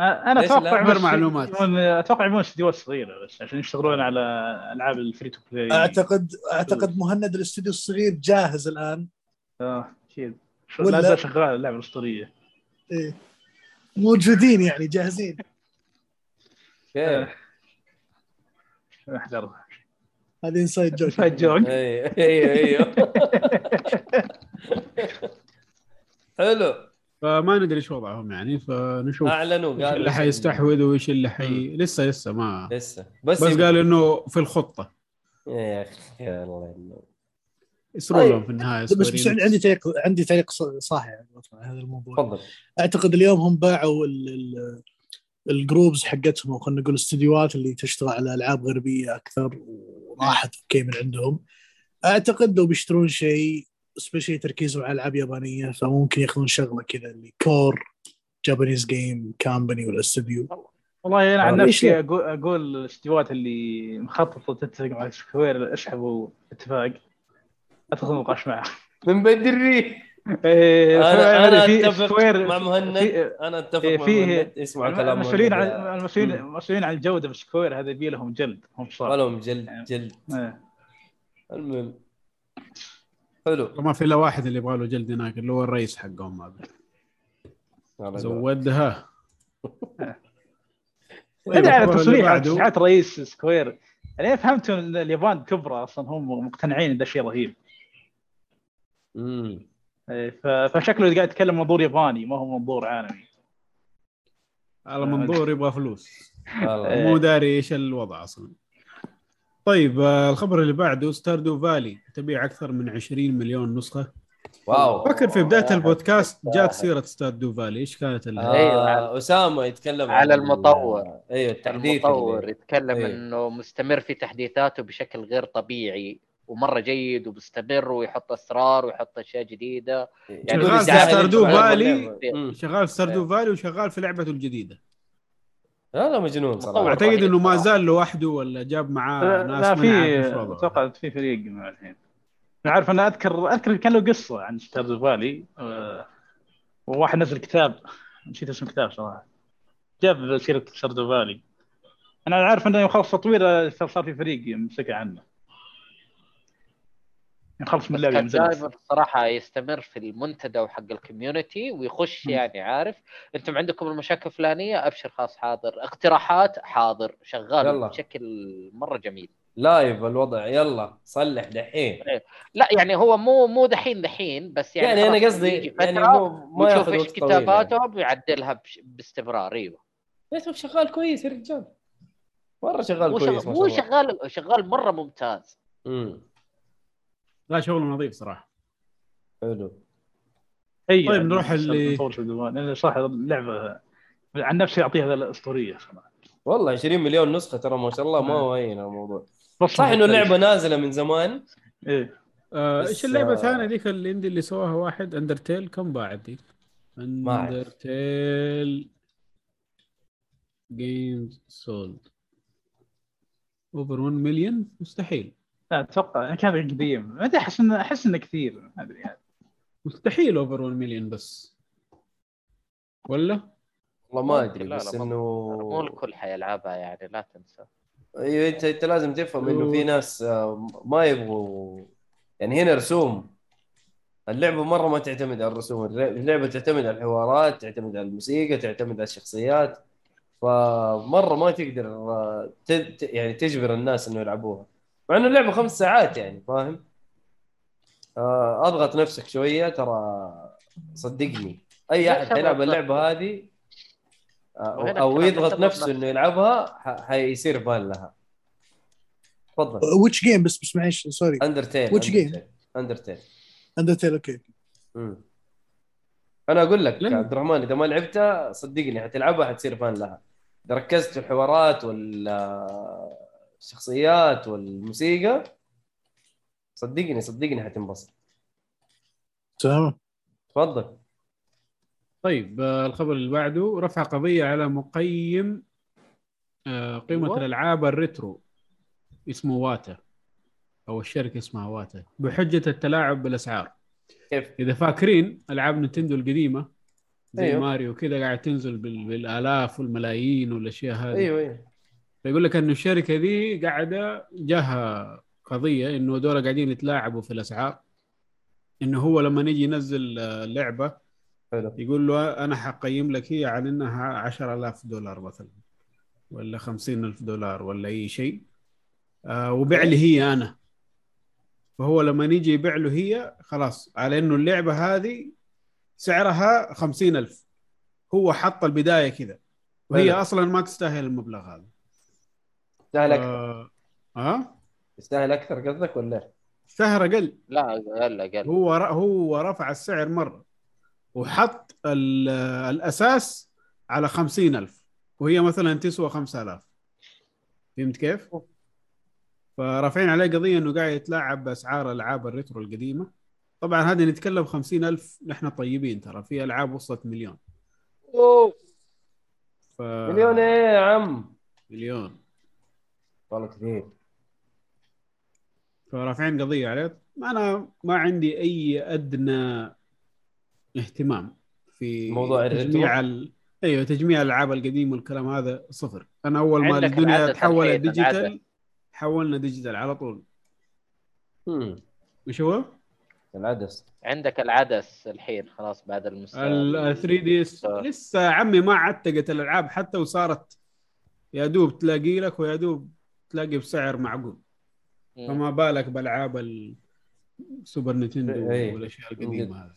انا اتوقع عمر معلومات اتوقع يبون استديوهات صغيره بس عشان يشتغلون على العاب الفري تو بلاي. اعتقد اعتقد مهند الاستديو الصغير جاهز الان. اه اكيد ولا زال شغال اللعبه الاسطوريه. ايه موجودين يعني جاهزين. ايه احضر هذه انسايد جوك. انسايد جوك ايوه ايوه حلو. فما ندري ايش وضعهم يعني فنشوف. اعلنوا قالوا اللي حيستحوذوا وايش اللي حي لسه لسه ما لسه بس, بس قالوا انه في الخطه. يا اخي الله انه يسرولهم في النهايه. بس عندي طريق عندي طريق صح يعني هذا الموضوع. تفضل. اعتقد اليوم هم باعوا الجروبز حقتهم او خلينا نقول الاستديوهات اللي تشتغل على العاب غربيه اكثر وراحت كي من عندهم. اعتقد لو بيشترون شيء سبيشي تركيزهم على العاب يابانيه فممكن ياخذون شغله كذا اللي كور جابانيز جيم كامباني ولا استوديو. والله انا عن نفسي اقول الاستديوهات اللي مخططه تتفق مع سكوير اسحبوا اتفاق ادخل نقاش معه من بدري. انا انا اتفق مع مهند. انا اتفق مع مهند. اسمع كلام المسؤولين عن المسؤولين عن الجوده في سكوير هذا يبي لهم جلد. هم صار لهم جلد جلد. المهم حلو. ما في الا واحد اللي يبغى له جلد هناك اللي هو الرئيس حقهم ما ادري زودها. هذا على تصريح ساعات رئيس سكوير. انا فهمت ان اليابان كبرى اصلا هم مقتنعين ده شيء رهيب. امم فشكله قاعد يتكلم منظور ياباني ما هو منظور عالمي. على منظور يبغى فلوس مو داري ايش الوضع اصلا. طيب الخبر اللي بعده ستاردو فالي تبيع أكثر من عشرين مليون نسخة. واو. فكر في بداية البودكاست جات سيرة ستاردو فالي إيش كانت اللي آه. أسامة يتكلم على المطور. أيوة التحديث المطور يتكلم أيوة. إنه مستمر في تحديثاته بشكل غير طبيعي ومرة جيد ومستمر ويحط أسرار ويحط أشياء جديدة. يعني شغال ستاردو فالي شغال ستاردو فالي وشغال في لعبته الجديده. هذا مجنون صراحه. اعتقد انه ما زال لوحده ولا جاب معاه ناس من عالم. اتوقع في فريق مع الحين. انا عارف انا اذكر اذكر كان له قصه عن ستاردو فالي أه. وواحد نزل كتاب نسيت اسم كتاب صراحه جاب سيره ستاردو فالي. انا عارف انه يخلص تطوير صار في فريق يمسك عنه يخلص من اللعبه دائما الصراحه يستمر في المنتدى وحق الكوميونتي ويخش يعني عارف انتم عندكم المشاكل الفلانيه ابشر خاص حاضر اقتراحات حاضر شغال يلا. بشكل مره جميل لايف الوضع يلا صلح دحين. لا يعني هو مو مو دحين دحين بس يعني, يعني انا قصدي يعني هو ما يشوف ايش كتاباته بيعدلها باستمرار. ايوه بس شغال كويس يا رجال مره شغال كويس ما شاء الله. شغال شغال مره ممتاز. امم لا شغله نظيف صراحة. حلو. أي. طيب نروح اللي. أنا صراحة لعبة عن نفسي أعطيها هذا الأسطورية صراحة. والله عشرين مليون نسخة ترى ما شاء الله ما هو هين الموضوع. صح إنه اللعبة نازلة من زمان. إيه. إيش آه اللعبة الثانية ذيك اللي عندي اللي سواها واحد أندرتيل كم باعت ذيك؟ أندرتيل. جيمز سولد. أوفر ون مليون مستحيل. لا أتوقع كان قديم ما أدري أحس إن أحس إنه كثير ما أدري يعني مستحيل أوفر ون مليون بس ولا والله ما أدري بس إنه مو الكل حيلعبها يعني لا تنسى. أيوة أنت أنت لازم تفهم إنه في ناس ما يبغوا يعني هنا رسوم اللعبة مرة ما تعتمد على الرسوم. اللعبة تعتمد على الحوارات تعتمد على الموسيقى تعتمد على الشخصيات فمرة ما تقدر ت يعني تجبر الناس إنه يلعبوها مع انه اللعبه خمس ساعات يعني فاهم. اضغط نفسك شويه ترى صدقني اي احد يلعب اللعبه هذه او يضغط نفسه انه يلعبها حيصير بالها تفضل. ويتش جيم؟ بس بس معلش سوري. اندرتيل. ويتش جيم؟ اندرتيل. اندرتيل اوكي. امم انا اقول لك يا عبد الرحمن اذا ما لعبتها صدقني حتلعبها حتصير فان لها. ركزت في الحوارات والشخصيات والموسيقى صدقني صدقني حتنبسط. تمام تفضل. طيب الخبر اللي بعده رفع قضية على مقيم قيمة الألعاب الريترو اسمه واتا أو الشركة اسمها واتا بحجة التلاعب بالأسعار. كيف؟ إذا فاكرين ألعاب نينتندو القديمة زي أيوه. ماريو كده قاعد تنزل بالآلاف والملايين والأشياء هذه. أيوه أيوه. فيقول لك إنه الشركة دي قاعدة جاها قضية إنه دورة قاعدين يتلاعبوا في الأسعار، إنه هو لما نيجي ينزل لعبة يقول له أنا حقيم لك هي على إنها عشر آلاف دولار مثلا ولا خمسين ألف دولار ولا أي شيء آه وبيع لي هي أنا، فهو لما نيجي يبيع له هي خلاص على إنه اللعبة هذه سعرها خمسين ألف، هو حط البداية كذا وهي أصلا ما تستاهل المبلغ هذا. تستاهل أكثر؟ آه تستاهل أكثر قصدك ولا؟ سهر أقل. لا أقل أقل. هو هو رفع السعر مرة وحط الأساس على خمسين ألف وهي مثلا تسوى خمسة آلاف، فهمت كيف؟ فرافعين عليه قضية إنه قاعد يتلاعب بأسعار ألعاب الريترو القديمة. طبعا هذا نتكلم خمسين ألف نحن طيبين، ترى في ألعاب وصلت مليون. أوه. ف... مليون إيه يا عم؟ مليون. والله كثير. فرافعين قضية عليه. أنا ما عندي أي أدنى اهتمام في موضوع تجميع ال... أيوة تجميع الألعاب القديمة والكلام هذا صفر. أنا أول ما الدنيا تحولت ديجيتال حولنا ديجيتال على طول. هم. وش هو؟ العدس. عندك العدس الحين خلاص بعد المستوى. ثري دي إس لسه عمي ما عتقت الألعاب حتى وصارت يا دوب تلاقي لك ويا دوب تلاقي بسعر معقول. فما بالك بالألعاب السوبر نينتندو والأشياء القديمة هذه.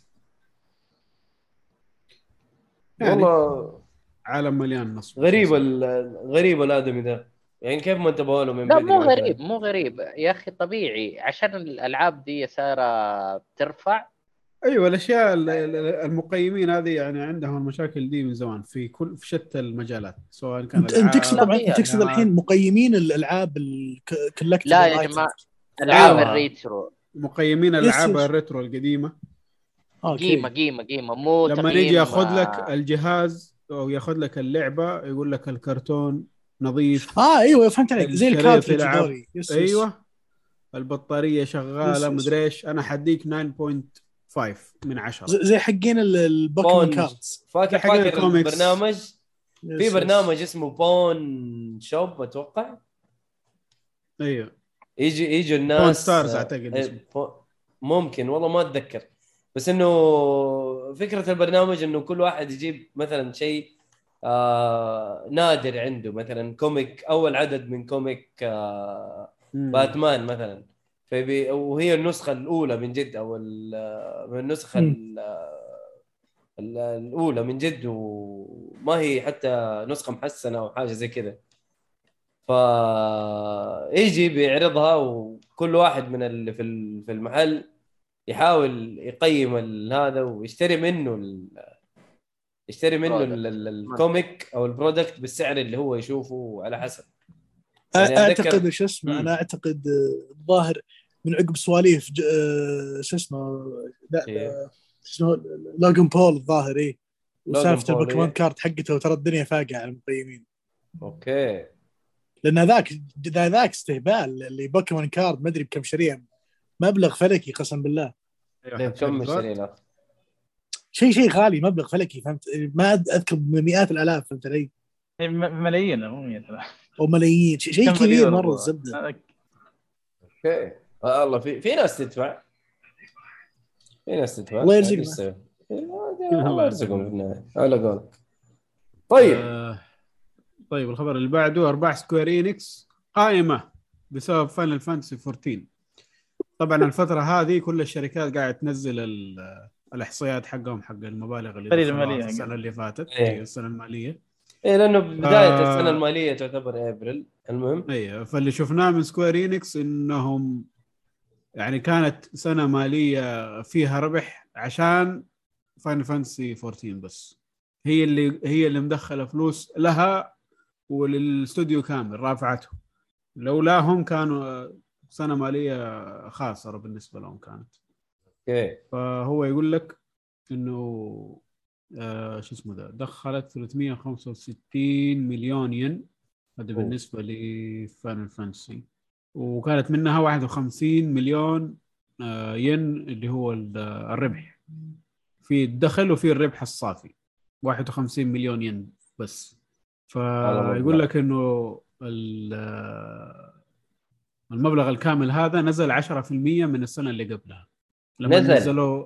يعني والله عالم مليان نصب. غريب الغريب الآدمي ده، يعني كيف ما انتبهوا له من بدري؟ لا مو غريب مو غريب يا أخي طبيعي، عشان الألعاب دي سارة بترفع. أيوة الأشياء المقيمين هذه يعني عندهم المشاكل دي من زمان في كل في شتى المجالات سواء كان. أنت تقصد طبعًا تقصد الحين مقيمين الألعاب الكلكت. لا يا جماعة ألعاب الريترو. مقيمين الألعاب الريترو القديمة. قيمة قيمة قيمة مو لما نيجي ياخذ لك الجهاز أو ياخذ لك اللعبة يقول لك الكرتون نظيف. آه أيوة فهمت عليك زي الكارتريج دوري. أيوة البطارية شغالة مدريش أنا حديك ناين بوينت فايف من عشرة زي حقين البوكيمون كارتس. فاكر فاكر البرنامج في برنامج اسمه بون شوب أتوقع. أيوة يجي يجي الناس بون ستارز أعتقد ممكن والله ما أتذكر، بس إنه فكرة البرنامج إنه كل واحد يجيب مثلاً شيء آه نادر عنده، مثلاً كوميك أول عدد من كوميك آه باتمان مثلاً، فبي وهي النسخة الأولى من جد أو من النسخة الأولى من جد وما هي حتى نسخة محسنة أو حاجة زي كذا، فيجي بيعرضها وكل واحد من اللي في في المحل يحاول يقيم هذا ويشتري منه ال... يشتري منه ال... الكوميك او البرودكت بالسعر اللي هو يشوفه على حسب. يعني اعتقد شو اسمه انا اعتقد الظاهر من عقب سواليف ج... شو اسمه لا شنو لوغان بول الظاهر ايه وسالفته بوكيمون كارت حقته وترى الدنيا فاقعه على المقيمين. اوكي لان هذاك ذاك استهبال اللي بوكيمون كارت ما ادري بكم شريها مبلغ فلكي قسم بالله. كم شرينا؟ شيء شيء غالي مبلغ فلكي فهمت، ما أذكر مئات الآلاف فهمت علي؟ ملايين مو مئات الآلاف أو ملايين شيء كبير مرة الزبدة. أوكي الله في في ناس تدفع في ناس تدفع الله يرزقنا الله يرزقنا على قولك. طيب آه. طيب الخبر اللي بعده أرباح سكوير إنكس قائمة بسبب فاينل فانتسي فورتين. طبعا الفترة هذه كل الشركات قاعدة تنزل الإحصائيات حقهم حق المبالغ اللي السنة اللي فاتت السنة المالية إيه لأنه بداية آه السنة المالية تعتبر أبريل. المهم أيه، فاللي شفناه من سكوير إنكس إنهم يعني كانت سنة مالية فيها ربح عشان فاينل فانتسي فورتين، بس هي اللي هي اللي مدخلة فلوس لها وللاستوديو كامل رافعته. لولاهم كانوا سنة مالية خاسرة بالنسبة لهم كانت. أوكي. فهو يقول لك إنه آه شو اسمه ده دخلت ثلاثمية وخمسة وستين مليون ين، هذا بالنسبة لفاينل فانتسي، وكانت منها واحد وخمسين مليون آه ين اللي هو الربح في الدخل، وفي الربح الصافي واحد وخمسين مليون ين بس. فيقول لك إنه المبلغ الكامل هذا نزل عشرة في المية من السنة اللي قبلها. لما نزل. نزلوا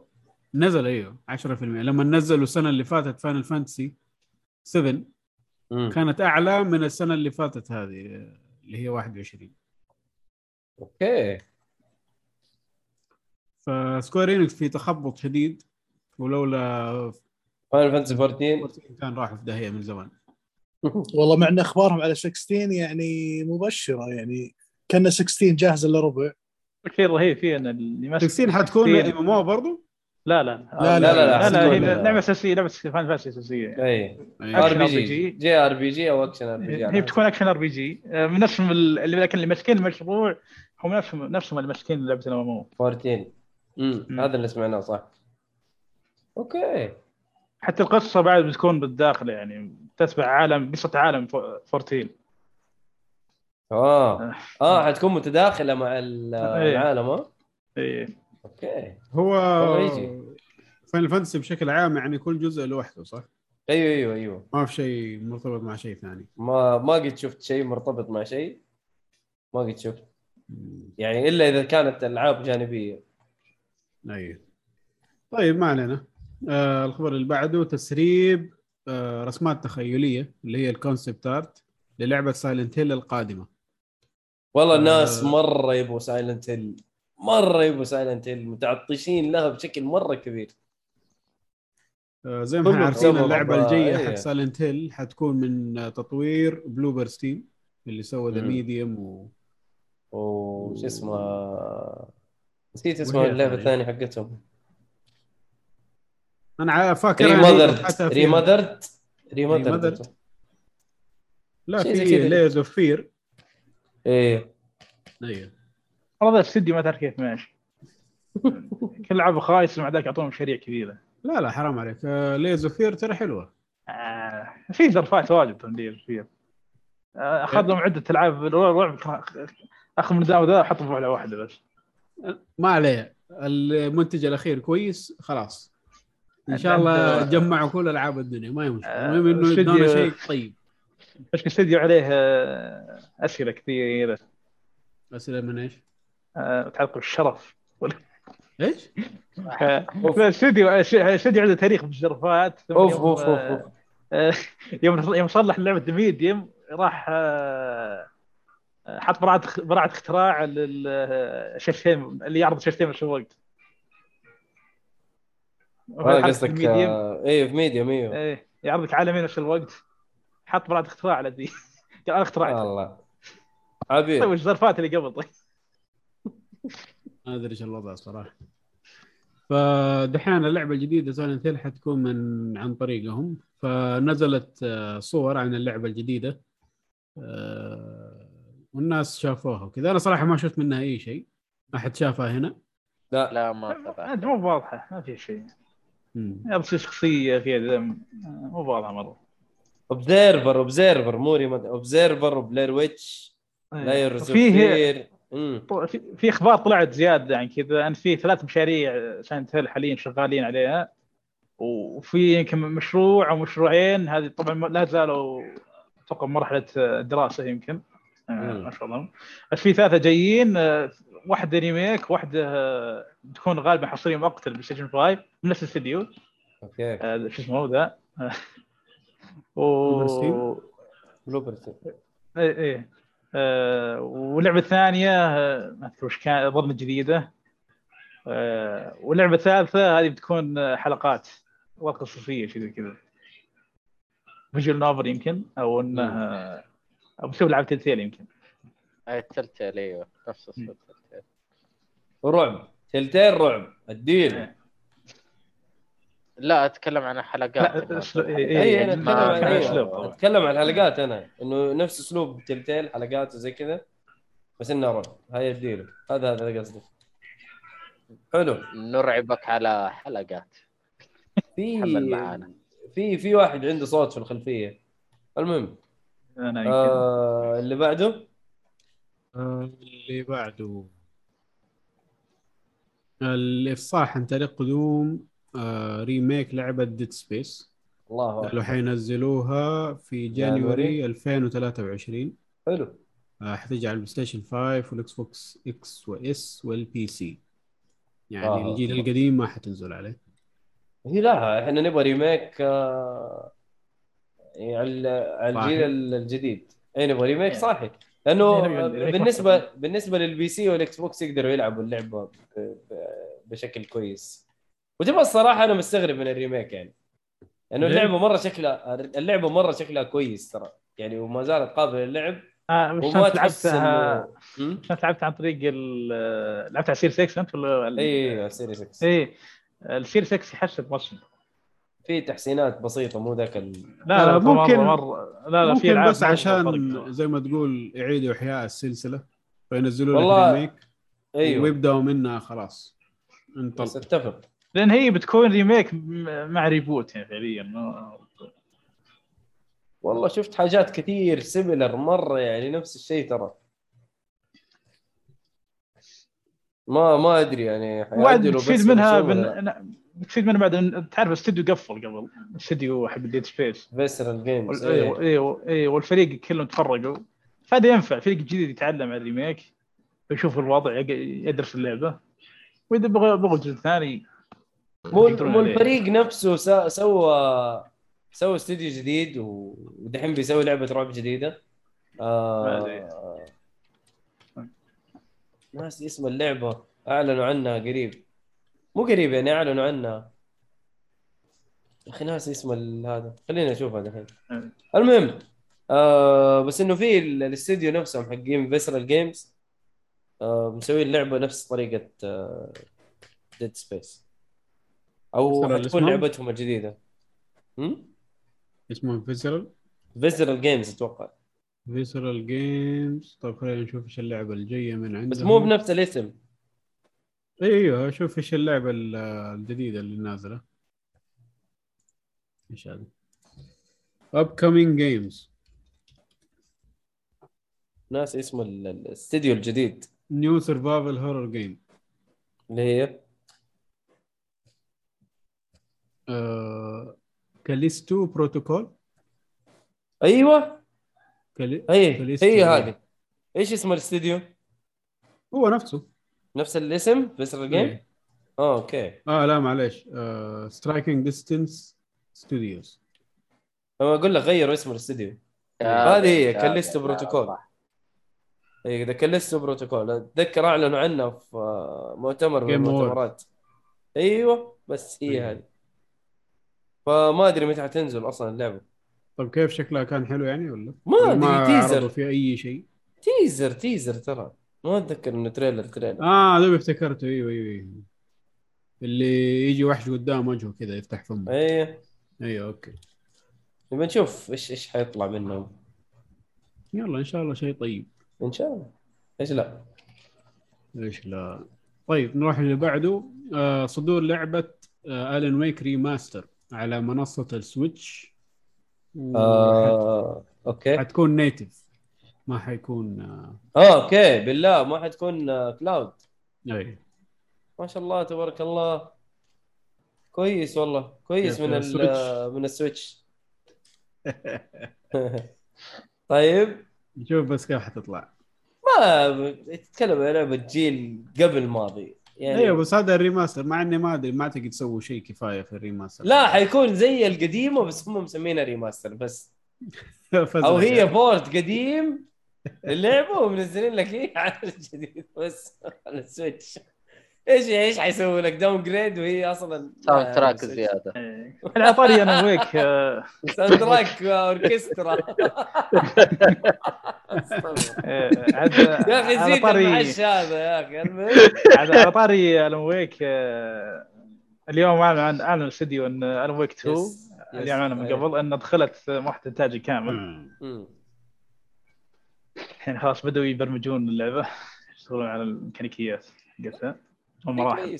نزل أيوه عشرة في المية. لما نزلوا السنة اللي فاتت فاينل فانتسي سبعة كانت أعلى من السنة اللي فاتت هذه اللي هي واحد وعشرين. أوكي. فسكوير إنكس في تخبط شديد، ولولا فاينل فانتسي فورتين كان راح في داهية من زمان. والله معنا أخبارهم على ستة عشر يعني مبشرة، يعني كنا ستة عشر جاهزة لربع. كثير رهيب فيه أن اللي ستة عشر حتكون إماموه برضو. لا لا لا لا لا نعمة أساسية، نعمة فان فاسية أساسية. أي آر بي جي جي آر بي جي أو أكشن آر بي جي. هي بتكون أكشن آر بي جي من نفس اللي لكن اللي ماسكين المشروع هم نفسهم نفسهم اللي ماسكين لعبة إماموه فورتين. أمم هذا اللي سمعناه صح. أوكي. حتى القصة بعد بتكون بالداخل، يعني تتبع عالم قصة عالم فورتين. آه آه حتكون متداخلة مع العالم. آه إيه. أوكي. هو فاينل فانتسي بشكل عام يعني كل جزء لوحده صح؟ أيوة أيوة أيوة. ما في شيء مرتبط مع شيء ثاني. ما ما قد شفت شيء مرتبط مع شيء، ما قد شفت. يعني إلا إذا كانت ألعاب جانبية. أيوة. طيب ما علينا. آه الخبر اللي بعده تسريب آه رسمات تخيلية اللي هي الكونسبت آرت للعبة سايلنت هيل القادمة. والله الناس آه مرة يبوا سايلنت هيل، مرة يبوا سايلنت هيل، متعطشين لها بشكل مرة كبير. آه زي ما احنا عارفين اللعبة الجاية حق سايلنت هيل حتكون من تطوير بلوبر ستيم اللي سوى ذا ميديوم و وش اسمها، نسيت اسمها اللعبة الثانية حقتهم. أنا فاكر ريمادرت ريمادرت لا في ليز اوف فير. ايه ايوه والله السدي ما تعرف كيف ماشي كل لعبه خايس مع ذاك يعطونهم شريعه كبيره. لا لا حرام عليك، ليز اوف فير ترى حلوه. آه في ظرفات واجد تندير فيها، اخذ لهم عده العاب رعب اخذ من ذا ذا حطوا فيه على واحده بس ما عليه. المنتج الاخير كويس خلاص، ان شاء الله جمعوا كل العاب الدنيا ما يمشي. المهم انه يدونا شيء طيب. ايش استديو عليه اسئله كثيره. اسئله من ايش؟ تعلق الشرف ولا ايش؟ الاستديو الاستديو عنده تاريخ بالشرفات. اوف اوف اوف يوم يوم صلح لعبه ميديم راح حط براعه براعه اختراع للشاشتين اللي يعرض شاشتين في الوقت. اه قصدك ايه في ميديوم؟ ايه يعرضك عالمين نفس الوقت، حط براءة اختراع على ذي انا اخترعتها والله عبيد. وش ظرفات اللي قبل؟ طيب ما ادري ايش الوضع صراحه. فدحين اللعبه الجديده سايلنت هيل حتكون من عن طريقهم، فنزلت صور عن اللعبه الجديده والناس شافوها وكذا. انا صراحه ما شفت منها اي شيء، احد شافها هنا؟ لا لا ما مو واضحه، ما في شيء يبصي شخصيه فيها دم مو واضحه مره. اوبزيرفر اوبزيرفر موري مد اوبزيرفر وبلاير ويتش لاير فيه في اخبار طلعت زياده عن كذا ان في ثلاث مشاريع سايلنت هيل حاليا شغالين عليها، وفي يمكن مشروع او مشروعين هذه طبعا لا زالوا تقم مرحله دراسه يمكن ما شاء الله، بس في ثلاثه جايين، واحده ريميك واحده تكون غالبا حصريه مؤقته بالسجن فايف من نفس الاستديو. اوكي شو اسمه ذا و بلوبرتي اي اي أه... ولعبه ثانيه ما اذكر وش كان ضمن جديده أه... ولعبه ثالثه هذه بتكون حلقات وقصصيه كذا كذا فيجوال نوفل يمكن او انها او شوف لعبه تلتيل يمكن اي تلتيل ايوه نفس الصوت تلتيل رعب تلتيل رعب الدين لا اتكلم عن حلقات اي انا اتكلم عن اتكلم عن الحلقات انا انه نفس اسلوب تلتيل حلقات وزي كذا بس انه رعب هاي الديل هذا هذا قصدي حلو نرعبك على حلقات في في في واحد عنده صوت في الخلفيه المهم انا آه اللي بعده آه اللي بعده الافصاح عن طريق قدوم آه ريميك لعبه ديد سبيس الله لو حينزلوها في جانوري ألفين وثلاثة وعشرين حلو آه حتيجي على البلاي ستيشن خمسة والاكس بوكس اكس واس والبي سي يعني آه. الجيل القديم ما حتنزل عليه هي لا احنا نبغى ريميك آه يعني على الجيل الجديد اي نبغى ريميك صحيح لانه بالنسبه بالنسبه للبي سي والاكس بوكس يقدروا يلعبوا اللعبه بشكل كويس وجبه الصراحه انا مستغرب من الريميك يعني لانه اللعبه مره شكلها اللعبه مره شكلها كويس ترى يعني وما زالت قابله للعب اه مش لعبتها مش لعبت عن طريق لعبت على سيريس إكس انت ولا اي على سيريس إكس اي السيريس إكس يحسب ماشي في تحسينات بسيطه مو ذاك ال... لا لا ممكن مرة لا لا في بس عشان زي ما تقول يعيدوا احياء السلسله فينزلوا لها ريميك ايوه ويبداوا منها خلاص انطلق اتفق لان هي بتكون ريميك مع ريبوت يعني فعليا ما... والله شفت حاجات كثير سيميلر مره يعني نفس الشيء ترى ما ما ادري يعني حيعدلوا بس منها بن... بتفيد من بعد تعرف الاستوديو قفل قبل الاستوديو حق ديد سبيس فيسر الجيمز ايوه ايوه ايوه والفريق كلهم تفرقوا فهذا ينفع الفريق الجديد يتعلم على الريميك ويشوف الوضع يدرس اللعبه واذا بغى بغى جزء ثاني مو الفريق نفسه سوى سوى استوديو جديد ودحين بيسوي لعبه رعب جديده آه... ناس اسم اللعبه اعلنوا عنها قريب مو قريب يعني اعلنوا عنها اخي ناس اسمه هذا خلينا نشوفها دحين المهم آه بس انه في الاستوديو نفسهم حقين فيسر الجيمز آه مسويين اللعبه نفس طريقه آه ديد سبيس او تكون لعبتهم الجديده امم اسمه فيسر فيسر الجيمز اتوقع فيسر الجيمز طيب خلينا نشوف ايش اللعبه الجايه من عندهم بس مو بنفس الاسم ايوه شوف ايش اللعبه الجديده اللي نازله ايش هذا upcoming games ناس اسمه الاستوديو الجديد new survival horror game اللي هي كاليستو بروتوكول ايوه كالي اي هي هذه ايش اسم الاستوديو هو نفسه نفس الاسم فيسر الجيم اه اوكي اه لا معليش سترايكينج ديستنس ستوديوز انا اقول لك غيروا اسم الاستوديو هذه هي كاليستو بروتوكول اي ده كاليستو بروتوكول اتذكر اعلنوا عنها في مؤتمر من المؤتمرات ايوه بس هي هذه فما ادري متى حتنزل اصلا اللعبه طب كيف شكلها كان حلو يعني ولا ما ما تيزر في اي شيء تيزر تيزر ترى ما أتذكر إنه تريلر تريلر آه ده افتكرته إيوه إيوه اللي يجي وحش قدام وجهه كذا يفتح فمه إيه إيه أوكي نبي نشوف إيش إيش حيطلع منهم يلا إن شاء الله شيء طيب إن شاء الله إيش لا إيش لا طيب نروح اللي بعده آه صدور لعبة آه آلان ويك ريماستر على منصة السويتش آه أوكي هتكون نيتف ما حيكون اه اوكي بالله ما حتكون كلاود اي ما شاء الله تبارك الله كويس والله كويس من ال من السويتش طيب نشوف بس كيف حتطلع ما تتكلم عن لعبه جيل قبل الماضي يعني ايوه بس هذا الريماستر مع اني ما ادري ما تقدر تسوي شيء كفايه في الريماستر لا حيكون زي القديمه بس هم مسمينها ريماستر بس او هي بورت قديم اللعبه ومنزلين لك ايه على الجديد بس على السويتش ايش ايش حيسوي لك داون جريد وهي اصلا ساوند تراك زياده. انا طاري انا ويك ساوند تراك اوركسترا يا اخي زيد المعش هذا يا اخي. انا طاري انا ويك اليوم اعلن عن الاستديو ان انا ويك اثنين اللي عملنا من قبل ان دخلت محتوى انتاجي كامل. الحين خلاص بدأوا يبرمجون اللعبه، يشتغلون على الميكانيكيات قلتها والمراحل.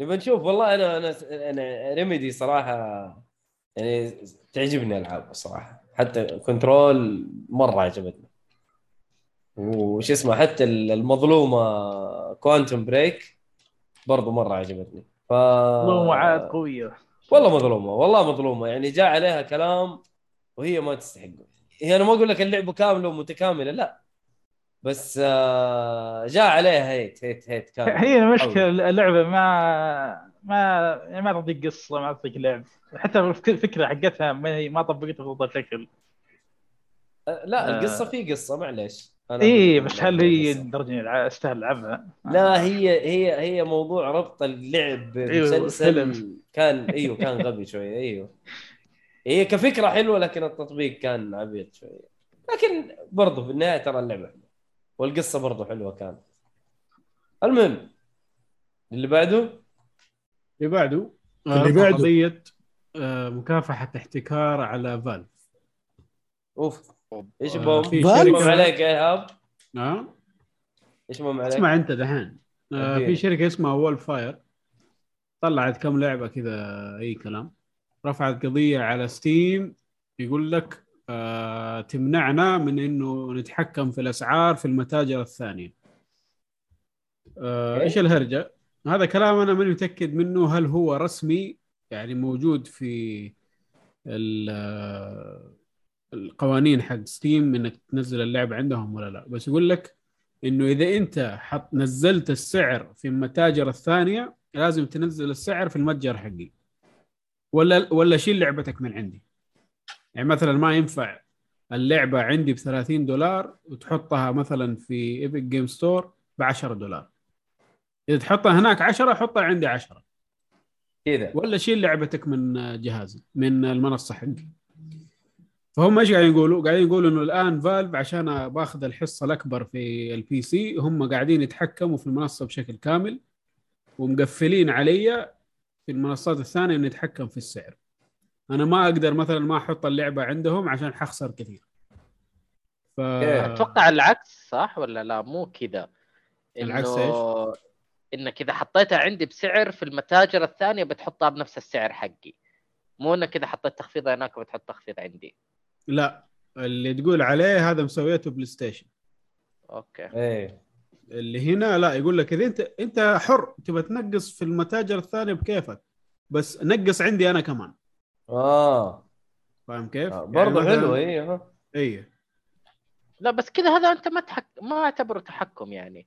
نبي نشوف والله. انا انا انا ريميدي صراحه يعني تعجبني الالعاب صراحه، حتى كنترول مره عجبتني. وش اسمه حتى المظلومه كوانتم بريك برضو مره عجبتني. ف مظلومه عاد قويه والله، مظلومه والله مظلومه يعني جاء عليها كلام وهي ما تستحقه. هي انا ما اقول لك اللعبه كامله ومتكامله لا، بس جاء عليها هيت هيت هيت كان. هي المشكله اللعبه ما ما ما تعطيك قصه، ما تعطيك لعب، حتى الفكره حقتها ما ما طبقتها بضبط شكل. لا القصه في قصه معلش ايه، بس هل هي الدرجه استاهل العبها؟ لا هي هي هي موضوع ربط اللعب بالسلسله كان ايوه كان غبي شويه. ايوه هي كفكره حلوه لكن التطبيق كان عبيط شويه، لكن برضه في النهايه ترى اللعبه والقصة برضو حلوة كانت. المهم اللي بعده اللي بعده اللي بعده قضية مكافحة احتكار على فالف. أوف إيش بوم فالف عليك يا هاب؟ نعم إيش بوم عليك؟ اسمع أنت دحين آه في شركة اسمها وول فاير طلعت كم لعبة كذا أي كلام، رفعت قضية على ستيم يقول لك آه، تمنعنا من إنه نتحكم في الأسعار في المتاجر الثانية. آه، إيش الهرجة؟ هذا كلام أنا ماني متأكد منه هل هو رسمي يعني موجود في القوانين حق ستيم إنك تنزل اللعبة عندهم ولا لا، بس يقول لك إنه إذا أنت حط نزلت السعر في المتاجر الثانية لازم تنزل السعر في المتجر حقي ولا ولا شيل لعبتك من عندي. يعني مثلا ما ينفع اللعبة عندي بثلاثين دولار وتحطها مثلا في إيبك جيم ستور بعشرة دولار، إذا تحطها هناك عشرة حطها عندي عشرة كذا، ولا شيل لعبتك من جهازي من المنصة حقي. فهم إيش قاعدين يقولوا؟ قاعدين يقولوا إنه الآن فالف عشان باخذ الحصة الأكبر في البي سي هم قاعدين يتحكموا في المنصة بشكل كامل ومقفلين عليا في المنصات الثانية إن يتحكم في السعر. أنا ما أقدر مثلاً ما أحط اللعبة عندهم عشان حخسر كثير. ف... أتوقع العكس صح ولا لا؟ مو كذا العكس إيش؟ إنك إذا حطيتها عندي بسعر في المتاجر الثانية بتحطها بنفس السعر حقي، مو إنك إذا حطيت تخفيض هناك بتحط تخفيض عندي. لا اللي تقول عليه هذا مسويته بلاي ستيشن. أوكي إيه اللي هنا لا، يقول لك إذا أنت أنت حر تبى تنقص في المتاجر الثانية بكيفك، بس نقص عندي أنا كمان. آه فاهم كيف؟ آه برضه يعني حلو إيه إيه. لا بس كذا هذا أنت ما تحك ما اعتبره تحكم يعني.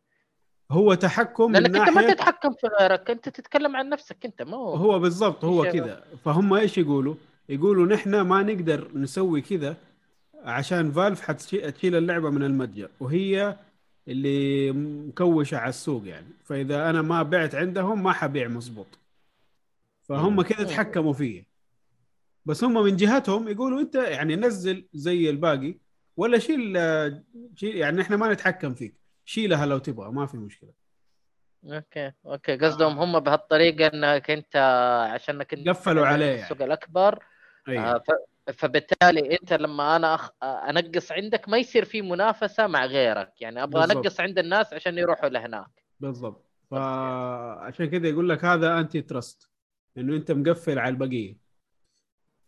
هو تحكم لأنك أنت ما تتحكم في غيرك، أنت تتكلم عن نفسك أنت ما هو. هو بالضبط هو كذا. فهم إيش يقولوا؟ يقولوا نحن ما نقدر نسوي كذا عشان فالف حتشيل اللعبة من المتجر وهي اللي مكوشة على السوق يعني، فإذا أنا ما بعت عندهم ما حبيع مزبوط. فهم كذا تحكموا فيه. بس هم من جهتهم يقولوا أنت يعني نزل زي الباقي ولا شيل شيل يعني إحنا ما نتحكم فيك، شيلها لو تبغى ما في مشكلة. أوكي أوكي قصدهم هم بهالطريقة إنك أنت عشانك قفلوا عليه السوق يعني. الأكبر أيه. فبالتالي أنت لما أنا أخ... أنقص عندك ما يصير في منافسة مع غيرك يعني، أبغى أنقص عند الناس عشان يروحوا لهناك. بالضبط. فعشان كده يقول لك هذا أنتي ترست إنه أنت مقفل على البقية.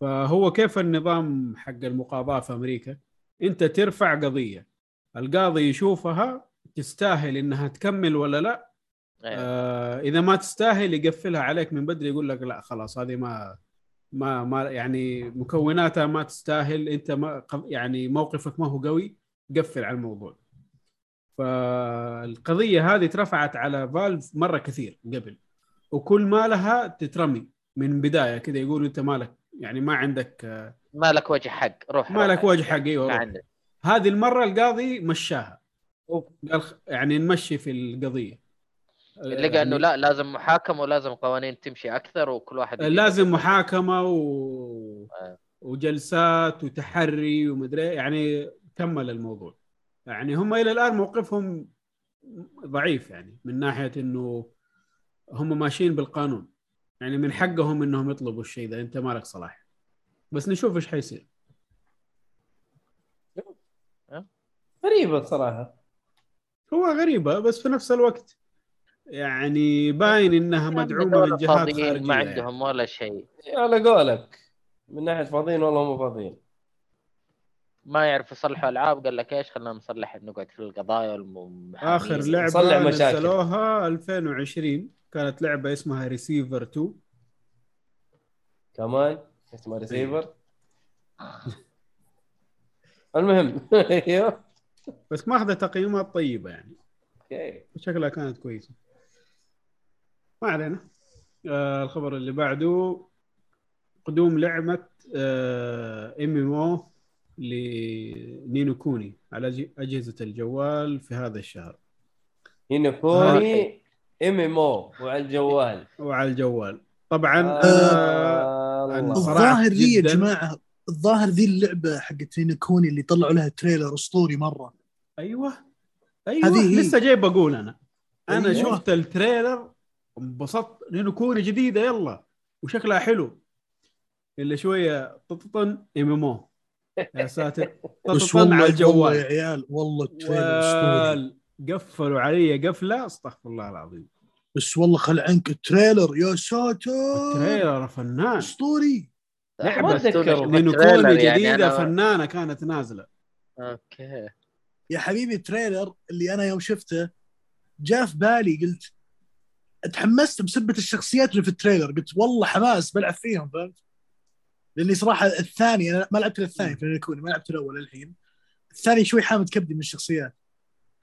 فهو كيف النظام حق المقاضاة في أمريكا؟ أنت ترفع قضية القاضي يشوفها تستاهل إنها تكمل ولا لا. آه إذا ما تستاهل يقفلها عليك من بدري، يقول لك لا خلاص هذه ما ما ما يعني مكوناتها ما تستاهل، أنت ما يعني موقفك ما هو قوي، قفل على الموضوع. فالقضية هذه ترفعت على فالف مرة كثير قبل وكل ما لها تترمي من بداية كده، يقولوا أنت مالك يعني ما عندك مالك وجه حق روح مالك وجه حق. ايوه هذه المره القاضي مشاها قال يعني نمشي في القضيه. اللي قال انه لا لازم محاكمه ولازم قوانين تمشي اكثر وكل واحد لازم محاكمه و... وجلسات وتحري ومدري يعني كمل الموضوع. يعني هم الى الان موقفهم ضعيف يعني من ناحيه انه هم ماشيين بالقانون، يعني من حقهم انهم يطلبوا الشيء ده، انت مالك صلاح. بس نشوف ايش حيصير. غريبه صراحه، هو غريبه بس في نفس الوقت يعني باين انها مدعومه من جهات خارجيه، ما عندهم ولا شيء على قولك، من ناحيه فاضيين والله مو فاضيين، ما يعرف يصلحوا العاب. قال لك ايش خلينا نصلح، نقعد في القضايا والمحامين. اخر لعبه نزلوها ألفين وعشرين كانت لعبه اسمها ريسيفر تو، كمان اسمها ريسيفر. المهم بس ما اخذت تقييمات طيبه يعني، اوكي شكلها كانت كويسه. ما علينا. آه الخبر اللي بعده قدوم لعبه آه ام ام او لنينو كوني على اجهزه الجوال في هذا الشهر. نينو كوني ام ام او وعلى الجوال وعلى الجوال طبعا. آه الظاهر لي يا جماعه، الظاهر ذي اللعبه حقت نينو كوني اللي طلعوا لها تريلر اسطوري مره. ايوه ايوه لسه جاي بقول انا انا أيوة. شفت التريلر انبسطت، نينو كوني جديده يلا وشكلها حلو، اللي شويه تططن ام ام او يا ساتر تططن على الجوال يا عيال. والله التريلر اسطوري، قفلوا علي قفله استغفر الله العظيم. بس والله خل عنك التريلر يا ساتر، التريلر فنان اسطوري. لعبة نينو كوني جديدة يعني فنانة كانت نازلة. أوكي يا حبيبي التريلر اللي أنا يوم شفته جاء في بالي، قلت اتحمست بسبة الشخصيات اللي في التريلر، قلت والله حماس بلعب فيهم، فهمت؟ لأني صراحة الثاني أنا ما لعبت الثاني في نينو كوني، ما لعبت الأول الحين. الثاني شوي حامد كبدي من الشخصيات،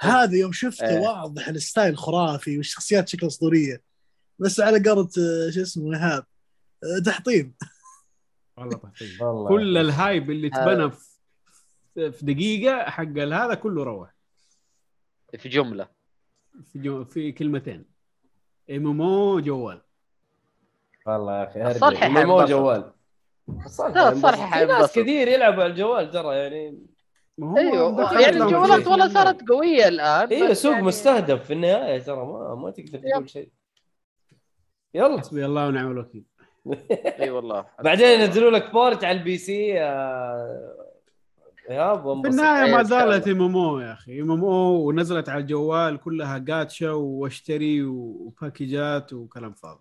هذا يوم شفته واضح الستايل خرافي والشخصيات شكل أسطورية، بس على قارة شو اسمه هذا تحطيم والله طيب. والله كل الهايب اللي تبنى في دقيقة حق هذا كله روح في جملة، في جو... في كلمتين، إمامو جوال. والله يا أخي صالح إمامو جوال، صالح ناس كثير يلعبوا على الجوال ترى يعني. أيوه يعني الجوالات والله صارت قوية الآن. أيوه سوق يعني... مستهدف في النهاية ترى، ما ما تقدر تقول شيء. يلا حسبي الله ونعم الوكيل. اي والله بعدين ينزلوا لك بورت على البي سي يا ابو النهايه. ما زالت اممو يا اخي اممو، ونزلت على الجوال كلها جاتشا واشتري وباكيجات وكلام فاضي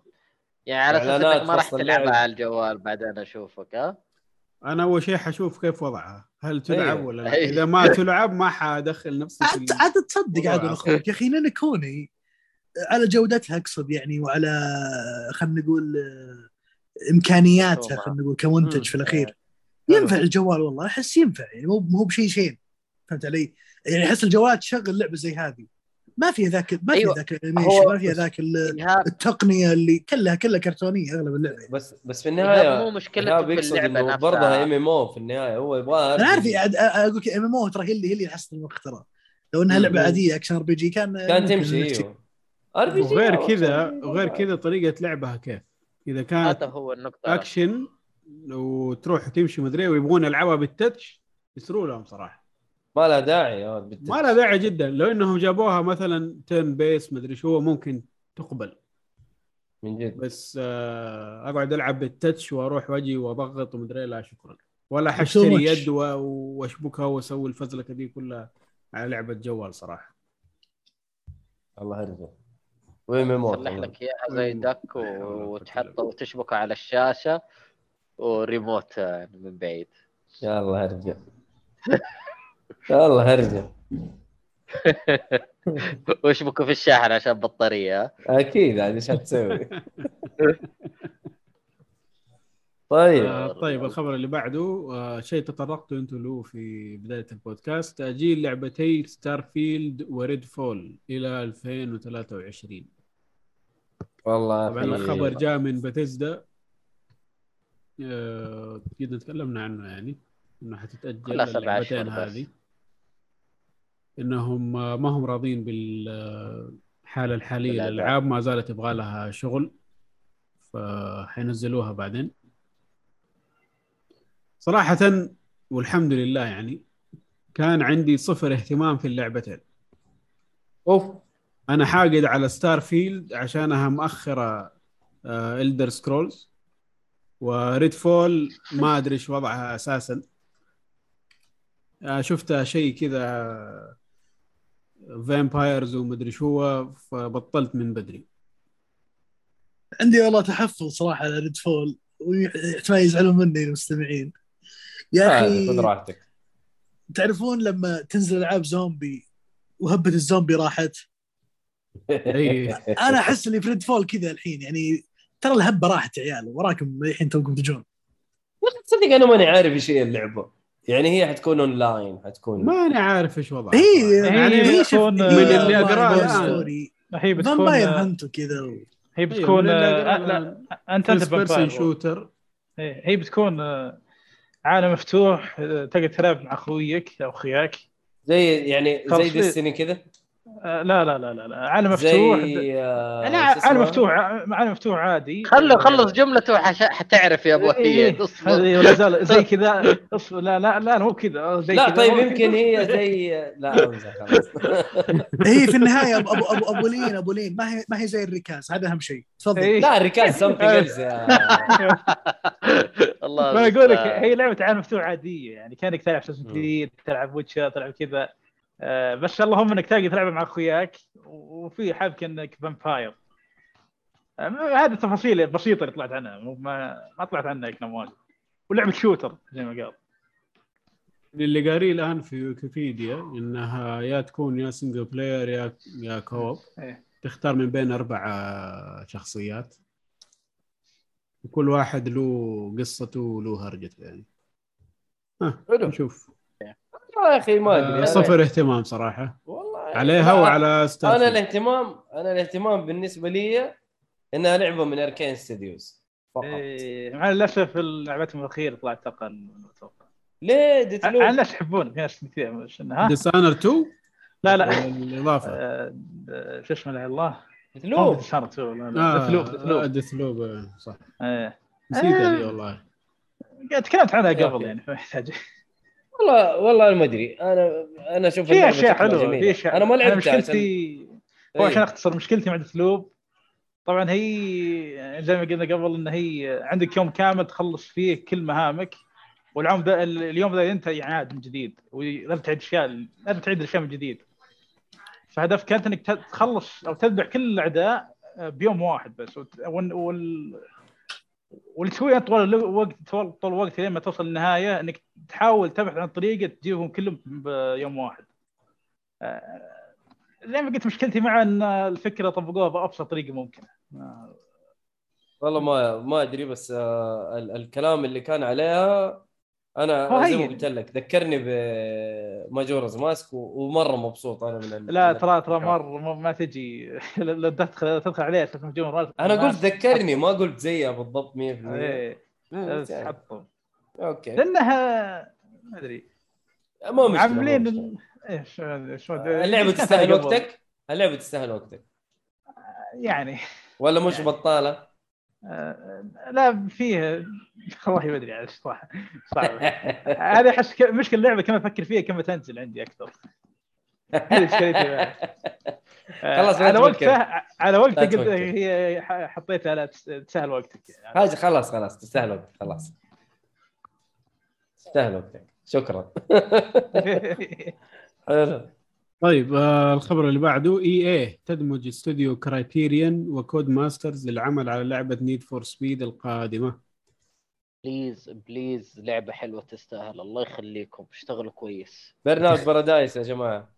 يعني. على اساس ما راح تلعبها على الجوال بعدين اشوفك. ها انا اول شيء حشوف كيف وضعها، هل تلعب أيه. ولا لا أيه. اذا ما تلعب ما حادخل نفسي في عاد عاد تصدق عاد اخوك يا اخي نينو كوني على جودتها اقصد يعني، وعلى خلينا نقول امكانياتها خلينا نقول كمنتج في الاخير ينفع الجوال. والله احس ينفع يعني، مو مو بشيء شين فهمت علي يعني. احس الجوال تشغل لعبه زي هذه ما في ذاك ما في ذاك أيوة. ما في ذاك التقنيه اللي كلها كلها كرتونيه اغلب اللعبه. بس بس في النهايه مو مشكله في اللعبه برضه ام ام او في النهايه هو يبغى. انا عارف اقول لك ام ام او ترى هي اللي هي اللي حصلت المخترع، لو انها لعبه عاديه اكشن ار بي جي كان كان تمشي ار بي جي. غير كذا غير كذا طريقه لعبها كيف إذا كانت هو النقطة أكشن وتروح تمشي مدري ويبغون يلعبها بالتتش يسروا لهم صراحة. ما لا داعي ما لا داعي جدا. لو إنهم جابوها مثلا تيرن بيس مدري شو ممكن تقبل من جد، بس أقعد ألعب بالتتش وأروح واجي وأضغط ومدري لا شكرا، ولا حشتري يد وأشبكها وأسوي الفزلكة دي كلها على لعبة جوال صراحة. الله يرزقك صلح لك اياها زي دك وتحطه وتشبكه على الشاشه وريموت من بعيد. يا الله هرجع يا الله هرجع واشبكه في الشاحن عشان بطاريه اكيد يعني ايش هتسوي. طيب آه طيب الخبر اللي بعده آه شيء تطرقتوا انتوا له في بدايه البودكاست، تاجيل لعبتي ستارفيلد وريد فول الى ألفين وثلاثة وعشرين. والله طبعا الخبر جاء من بتزدا آه كده تكلمنا عنه يعني انه حتتاجل اللعبتين هذه، انهم ما هم راضين بال الحالة الحالية للألعاب ما زالت يبغى لها شغل، فحينزلوها بعدين صراحة. والحمد لله يعني كان عندي صفر اهتمام في اللعبتين. أوف أنا حاقد على ستار فيلد عشانها مؤخرة إلدر سكرولز، وريد فول ما أدري إيش وضعها أساساً، شفتها شيء كذا فامبايرز ومدري شو، فبطلت من بدري. عندي والله تحفظ صراحة على ريد فول، ويحتمال يزعلون مني المستمعين يا أخي. خذ راحتك. تعرفون لما تنزل ألعاب زومبي وهبة الزومبي راحت؟ أنا أحس إني ريد فول كذا الحين، يعني ترى الهبة راحت عيال، وراكم الحين توقف تجون. تصدق أنا ماني عارف إيش هي اللعبة، يعني هي حتكون اونلاين، حتكون ما انا عارف ايش وضعها. هي يعني هي بتكون من اللي اقراه هي بتكون هانتو كذا، هي بتكون انت بيرسون شوتر، هي بتكون عالم مفتوح تقدر تلعب مع اخويك او اخياك، زي يعني زي ديستني كذا. لا لا لا لا عالم مفتوح، انا عالم مفتوح، عالم مفتوح عادي. خلوا خلص جملته حتعرف يا ابو حياد. اصبر زي كذا، اصبر لا لا لا هو كذا زي كذا. لا طيب يمكن هي زي لا خلاص هي في النهايه ابو ابو ابو لين ابو لين ما هي ما هي زي الركاز، هذا اهم شيء. تفضل. لا الركاز سمثينغ الله. ما اقول لك هي لعبه عالم مفتوح عاديه، يعني كانك تلعب سمثينغ، تلعب ويتشر، تلعب كذا، بس اللهم انك تلاقي تلعب مع اخوياك وفي حب كأنك فامباير. هذه التفاصيل بسيطه اللي طلعت عنها، ما ما طلعت عنها كنواج. ولعبه شوتر زي ما قال اللي قاري الان في ويكيبيديا، انها يا تكون يا سنجل بلاير يا يا كوب، تختار من بين اربع شخصيات وكل واحد له قصته وله هرجته يعني. ها نشوف يا اخي. ما ادري، صفر اهتمام صراحه والله عليها وعلى ستار. انا الاهتمام انا الاهتمام بالنسبه لي انها لعبه من أركين ستوديوز فقط. إيه. مع الاسف اللعبات الاخيره طلعت تقل متوقع. ليه ديتلو انا يحبون ناس كثير ها ديسانر تو. لا لا الاضافه شو اسمه الله ديتلو ديسانر تو. لا لا ديتلو صح. ايه نسيتها دي والله، تكلمت عنها قبل يعني فمحتاج. والله والله ما ادري، انا انا اشوف في اشياء حلوه، في اشياء انا ما لعبتها. مشكلتي هو عشان اختصر، مشكلتي مع الاسلوب طبعا هي زي ما قلنا قبل ان هي عندك يوم كامل تخلص فيه كل مهامك، والعام ده اليوم ده انت يعاد من جديد ولازم تعيد اشياء، لازم تعيد اشياء من جديد. فهدفك كانت انك تخلص او تذبح كل الاعداء بيوم واحد بس، وال والشوية طول الوقت طول طول الوقت لين ما توصل النهاية إنك تحاول تبحث عن طريقة تجيبهم كلهم بيوم واحد. زي ما قلت مشكلتي مع إن الفكرة طبقوها بأبسط طريقة ممكنة. والله ما ما أدري، بس الكلام اللي كان عليها أنا زي ما قلت لك ذكرني بماجورز ماسك، ومرة مبسوط أنا من لا ترى ترى مرة ما تجي لا تدخل تدخل عليه عشان ماجورز ماسك. أنا قلت ذكرني، ما قلت زيها بالضبط مية بالمية. إيه حطه أوكي، لأنها ما أدري ما مش عاملين إيش شو اللعبة تستاهل وقتك، اللعبة تستاهل وقتك يعني ولا مش بطالة؟ لا فيه والله ما ادري على الصراحه صعب. هذا احس مشكله اللعبه كما افكر فيها كما تنزل عندي اكثر. خلاص على وقت على وقت قلت هي حطيتها على تسهل وقتك هذا. خلاص خلاص تستاهل وقتك، خلاص تستاهل وقتك، شكرا. طيب آه الخبر اللي بعده، اي اي تدمج استوديو كرايتيريان وكود ماسترز للعمل على لعبه نيد فور سبيد القادمه. بليز بليز لعبه حلوه تستاهل، الله يخليكم اشتغلوا كويس. بيرن اوت بارادايس يا جماعه،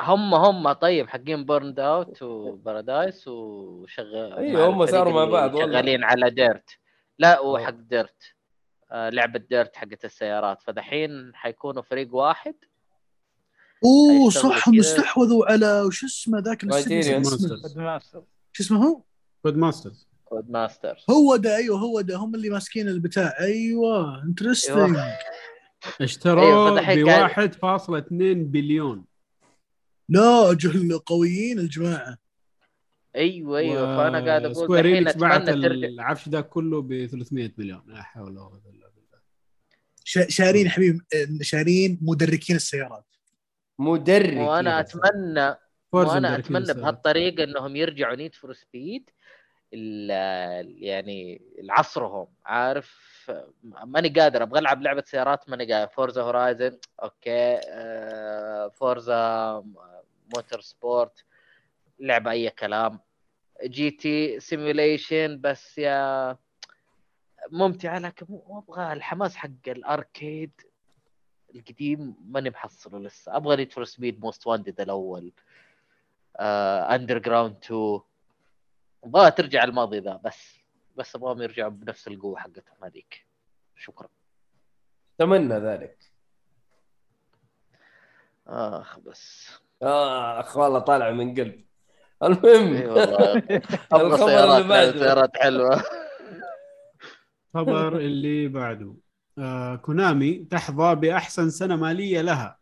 هم هم طيب حقين بيرن اوت وبارادايس وشغال. ايوه هم صاروا مع بعض والله، شغالين على ديرت. لا وحق ديرت آه لعبه ديرت حقت السيارات، فدحين حيكونوا فريق واحد. اوه صح، مستحوذوا على وش اسمه ذاك الاستديو شو اسمه هو كود ماسترز. كود ماسترز هو ده، ايوه هو ده، هم اللي ماسكين البتاع. ايوه انترستينج. اشتروا ب واحد فاصلة اثنين بليون لا اجل قويين الجماعه. ايوه ايوه و... فانا قاعد اقول الحين اتمنى العفش ده كله ب ثلاثمية مليون. لا حول ولا قوه الا بالله. شارين حبيبي شارين مدركين السيارات مدرك. وانا اتمنى وانا اتمنى بهالطريقه انهم يرجعوا نيد فور سبيد يعني العصرهم عارف. ماني قادر ابغى العب لعبه سيارات ماني قادر. فورزا هورايزن اوكي فورزا موتور سبورت لعبه اي كلام، جي تي سيميوليشن بس يا ممتعه لكن ابغى الحماس حق الاركيد القديم ماني محصله لسه. ابغى نيد فور سبيد موست واندد الاول اندر جراوند تو ابغى ترجع الماضي ذا بس بس ابغاهم يرجعوا بنفس القوه حقتهم هذيك. شكرا اتمنى ذلك. اخ بس اخ والله طالع من قلب. المهم اي والله الخبر اللي بعده سيارات حلوه. خبر اللي بعده آه، كونامي تحظى باحسن سنه ماليه لها.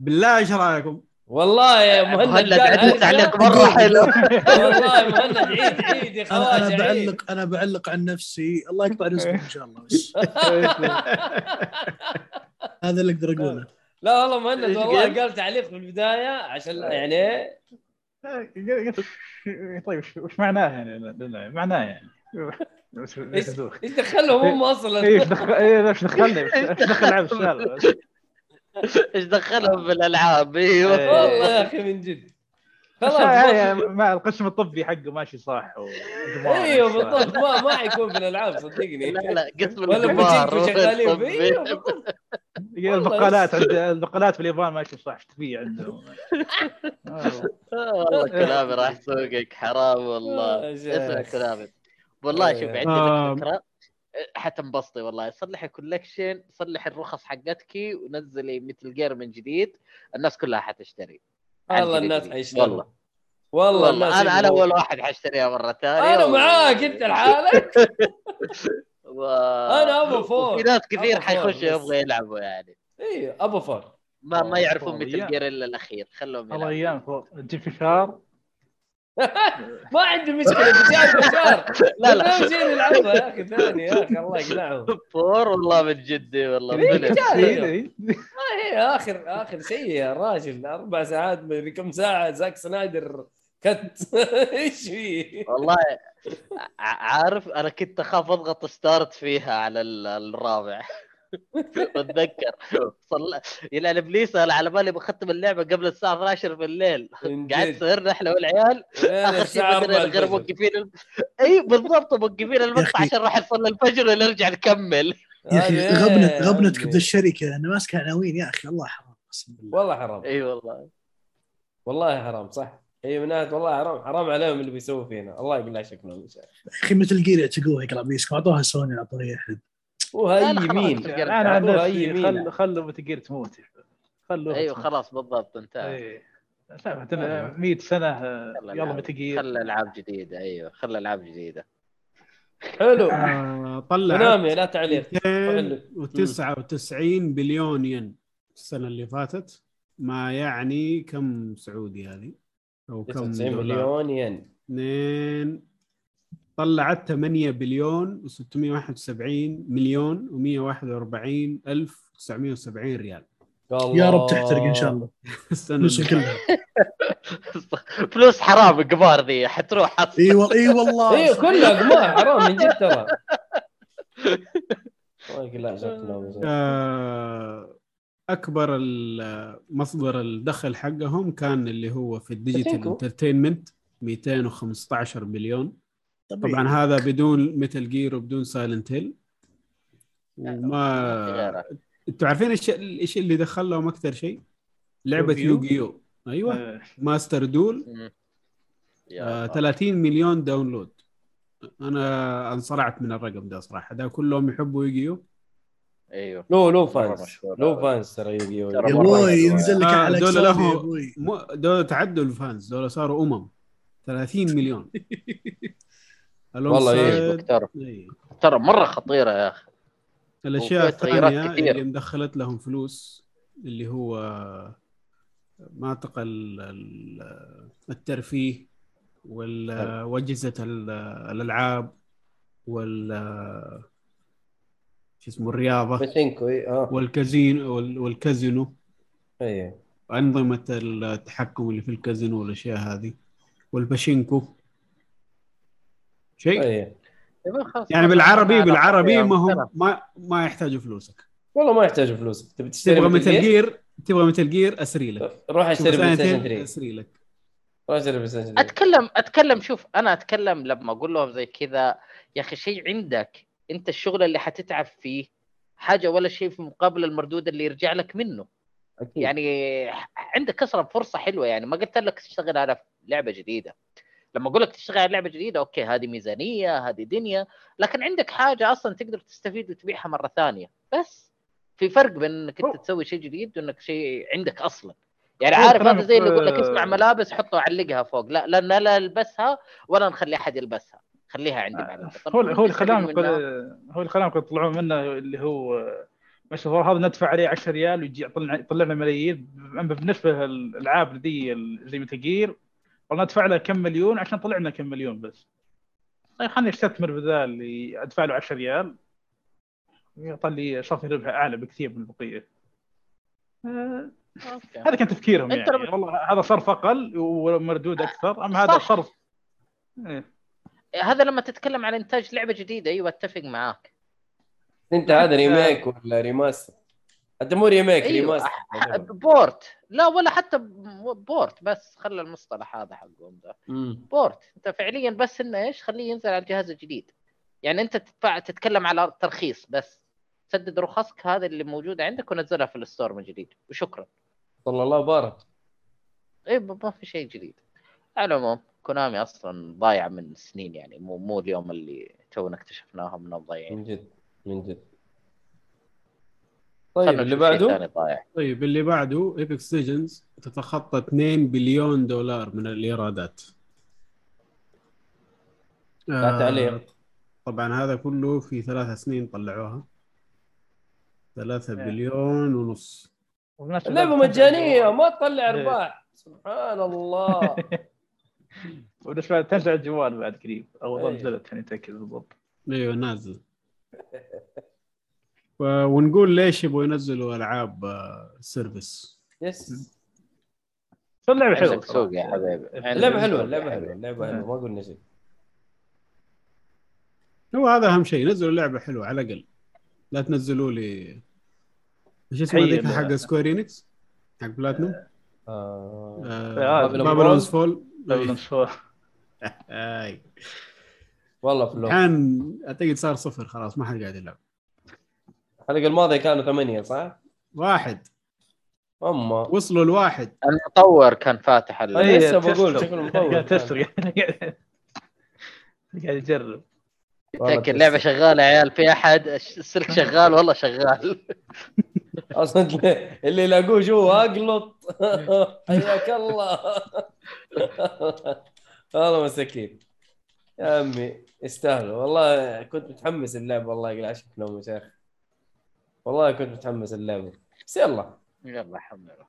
بالله ايش رايكم؟ والله يا مهند عدت عليك مره حلو. والله مهند عيد عيد يا خواجه. انا بعلق انا بعلق عن نفسي الله يقطع رزقك ان شاء الله بس. هذا اللي اقدر اقوله. لا والله مهند والله قال تعليق في البدايه عشان يعني طيب وش معناه يعني معناه يعني ايش دخله هم اصلا؟ ايش دخلنا ايش دخل عبد الله ايش دخلهم في الالعاب؟ ايوه والله يا اخي من جد خلاص مع القسم الطبي حقه ماشي صح. ايوه بالضبط ما ما حيكون في الالعاب صدقني. لا لا قسم البقالات شغالين فيه البقالات عند البقالات في اليابان ماشي صح تبيع عندهم. والله كلامي راح سوقك حرام والله اسمع كلامي والله. شوف عندي فكره حتنبسطي والله. صلح الكولكشن صلح الرخص حقتك ونزلي مثل جير من جديد الناس كلها حتشتري. والله الناس حيشتري والله والله, والله انا انا اول واحد حاشتريها مره ثانيه. انا معاك انت لحالك. انا ابو فور في ناس كثير حيخشوا يبغوا يلعبوا يعني. اي ابو فور ما ما يعرفون مثل جير الا الاخير خلهم يلعبوا. الله ايام فور تجيب فشار ما عندي مشكله بجاي بشار. لا لا جيني العبها يا اخي ثاني يا اخي الله يقلعه فور والله من جدي والله ما هي اخر اخر شيء يا راجل اربع ساعات من كم ساعه زاك سنايدر كت ايش فيه والله عارف. انا كنت اخاف اضغط ستارت فيها على الرابع اتذكر صل... يلعب ابليس على بالي بختم اللعبه قبل الساعه اثناشر بالليل. قاعد صرنا احنا والعيال اخر شيء غير موقفين ال... اي بالضبط موقفين المقطع عشان راح يصلي الفجر ونرجع نكمل. يا اخي غبنت غبنت كبد الشركه انا ماسك عناوين يا اخي الله حرام قسم بالله والله حرام. اي والله والله حرام صح. اي منات والله حرام حرام عليهم اللي بيسووا فينا الله يقلع شكلهم. اخي مثل قيل يعتقوه يقلع بيسكم اعطوها سوني اعطوها احد وهاي يمين انا عندي اي يمين خلوا متقير تموت خلوا. ايوه خلاص بالضبط انتهى. اي سامحتنا مية سنه يلا متقير خلى العاب جديده. ايوه خلى العاب جديده حلو. طلع نامي لا تعليق مئتين وتسعة وتسعين بليون ين السنه اللي فاتت ما يعني كم سعودي هذه او كم مليون ين اثنين طلعت ثمانية بليون وستمية وواحد وسبعين مليون ومية وواحد وأربعين ألف وتسعمية وسبعين ريال. يا رب تحترق إن شاء الله فلوس كلها فلوس حرام قمار ذي حتروح أصلا. إيه والله إيه والله إيه كلها قمار حرام من جد ترى. أكبر المصدر الدخل حقهم كان اللي هو في الديجيتال انترتينمنت مئتين وخمسة عشر مليون. طبعا هذا بدون ميتل جير وبدون سايلنت هيل وما انتوا عارفين ايش ايش اللي دخلهم اكثر شيء لعبه يوغيو. ايوه آه. ماستر دول آه. ثلاثين مليون داونلود. انا انصرعت من الرقم ده صراحه. ده كلهم يحبوا يوغيو. ايوه لو لو فانس لو فانس ترى يوغيو والله ينزل لك على دول لهم دول تعدوا الفانز دول صاروا امم ثلاثين مليون. والله ايه ترى إيه. ترى مره خطيره يا اخي. الاشياء الثانيه اللي مدخلت لهم فلوس اللي هو مناطق الترفيه واجهزه الالعاب وال شو اسمه الرياضه والكازينو والكازينو اي انظمه التحكم اللي في الكازينو والاشياء هذه والباشينكو شيء أيه. يعني بالعربي بالعربي ما هم ما ما يحتاجوا فلوسك والله ما يحتاجوا فلوسك. تبي تشتري مثل جير تبغى مثل جير أسري لك روح اشتري بلاي ستيشن ثلاثة أسري لك روح اشتري بلاي ستيشن ثلاثة. أتكلم أتكلم شوف أنا أتكلم لما أقول لهم زي كذا يا أخي شيء عندك أنت الشغل اللي حتتعب فيه حاجة ولا شيء في مقابل المردود اللي يرجع لك منه أكيد. يعني عندك أصلا فرصة حلوة يعني ما قلت لك تشتغل على لعبة جديدة لما أقول لك تشتغل على لعبة جديدة أوكي هذه ميزانية هذه دنيا لكن عندك حاجة أصلا تقدر تستفيد وتبيعها مرة ثانية بس في فرق بين انك انت تسوي شيء جديد وانك شيء عندك اصلا يعني عارف هذا زي اللي يقول لك اسمع ملابس حطه وعلقها فوق لا لا لا البسها ولا نخلي احد يلبسها خليها عندي بعد هو هو الكلام هو الكلام اللي طلعوا منه اللي هو مشهور هذا ندفع عليه عشرة ريال ويجي يطلع يطلعنا ملايين بالنسبه للالعاب ذي زي ما تقير والله ندفع له كم مليون عشان طلعنا كم مليون بس طيب خليني استثمر بذال ادفع له عشرة ريال يعطي لي شرف ربح اعلى بكثير من البقيه. هذا كان تفكيرهم يعني رب... والله هذا صرف اقل ومردود اكثر ام هذا صرف إيه؟ هذا لما تتكلم عن انتاج لعبه جديده ايوه اتفق معاك انت هذا ريميك ولا ريماستر انت مو ريميك أيوة. ريماستر بورت لا ولا حتى بورت بس خلى المصطلح هذا حقهم ده بورت انت فعليا بس انه ايش خليه ينزل على الجهاز الجديد يعني انت تدفع تتكلم على ترخيص بس سدد رخصك هذا اللي موجود عندك ونزلها في الستور من جديد وشكرا والله الله بارك اي ما في شيء جديد على العموم كونامي اصلا ضايعه من سنين يعني مو مو اليوم اللي تونا اكتشفناها من الضايعين من جد من جد طيب اللي بعده طيب اللي بعده ايبك سيجنز تتخطى اثنين بليون دولار من الايرادات فات عليه طبعا هذا كله في ثلاثة سنين طلعوها ثلاثة بليون ونص اللعبة مجانية ما تطلع أرباح سبحان الله ونشوفها ترجع الجوال بعد قريب أو نزلت يعني تأكد بالضبط أيوة نازل ونقول ليش يبغوا ينزلوا ألعاب سيرفيس يس اللعبة حلوة سوق يا حبيبي اللعبة حلوة اللعبة حلوة اللعبة حلوة ما قلنا شيء هو هذا أهم شيء نزلوا لعبة حلوة على الأقل لا تنزلوا لي إيش اسمه ذيك حق سكويرينكس حق بلاتنوم بابلونز فول بابلونز فول أي والله فلو الآن أعتقد صار صفر خلاص ما حد قاعد يلعب الحلقة الماضية كانوا ثمانية صح واحد أما وصلوا الواحد المطور كان فاتح لسه بقول شكله مطور تسرق قاعد يجرب تذكر لعبة شغالة عيال في أحد السلك شغال والله شغال أصلاً اللي لاقوه شو أقلط حياك الله والله مسكين يا أمي استاهلوا والله كنت متحمس اللعبة والله قل عشق نوم يا شيخ والله كنت متحمس اللعبة بس يلا يلا الحمد لله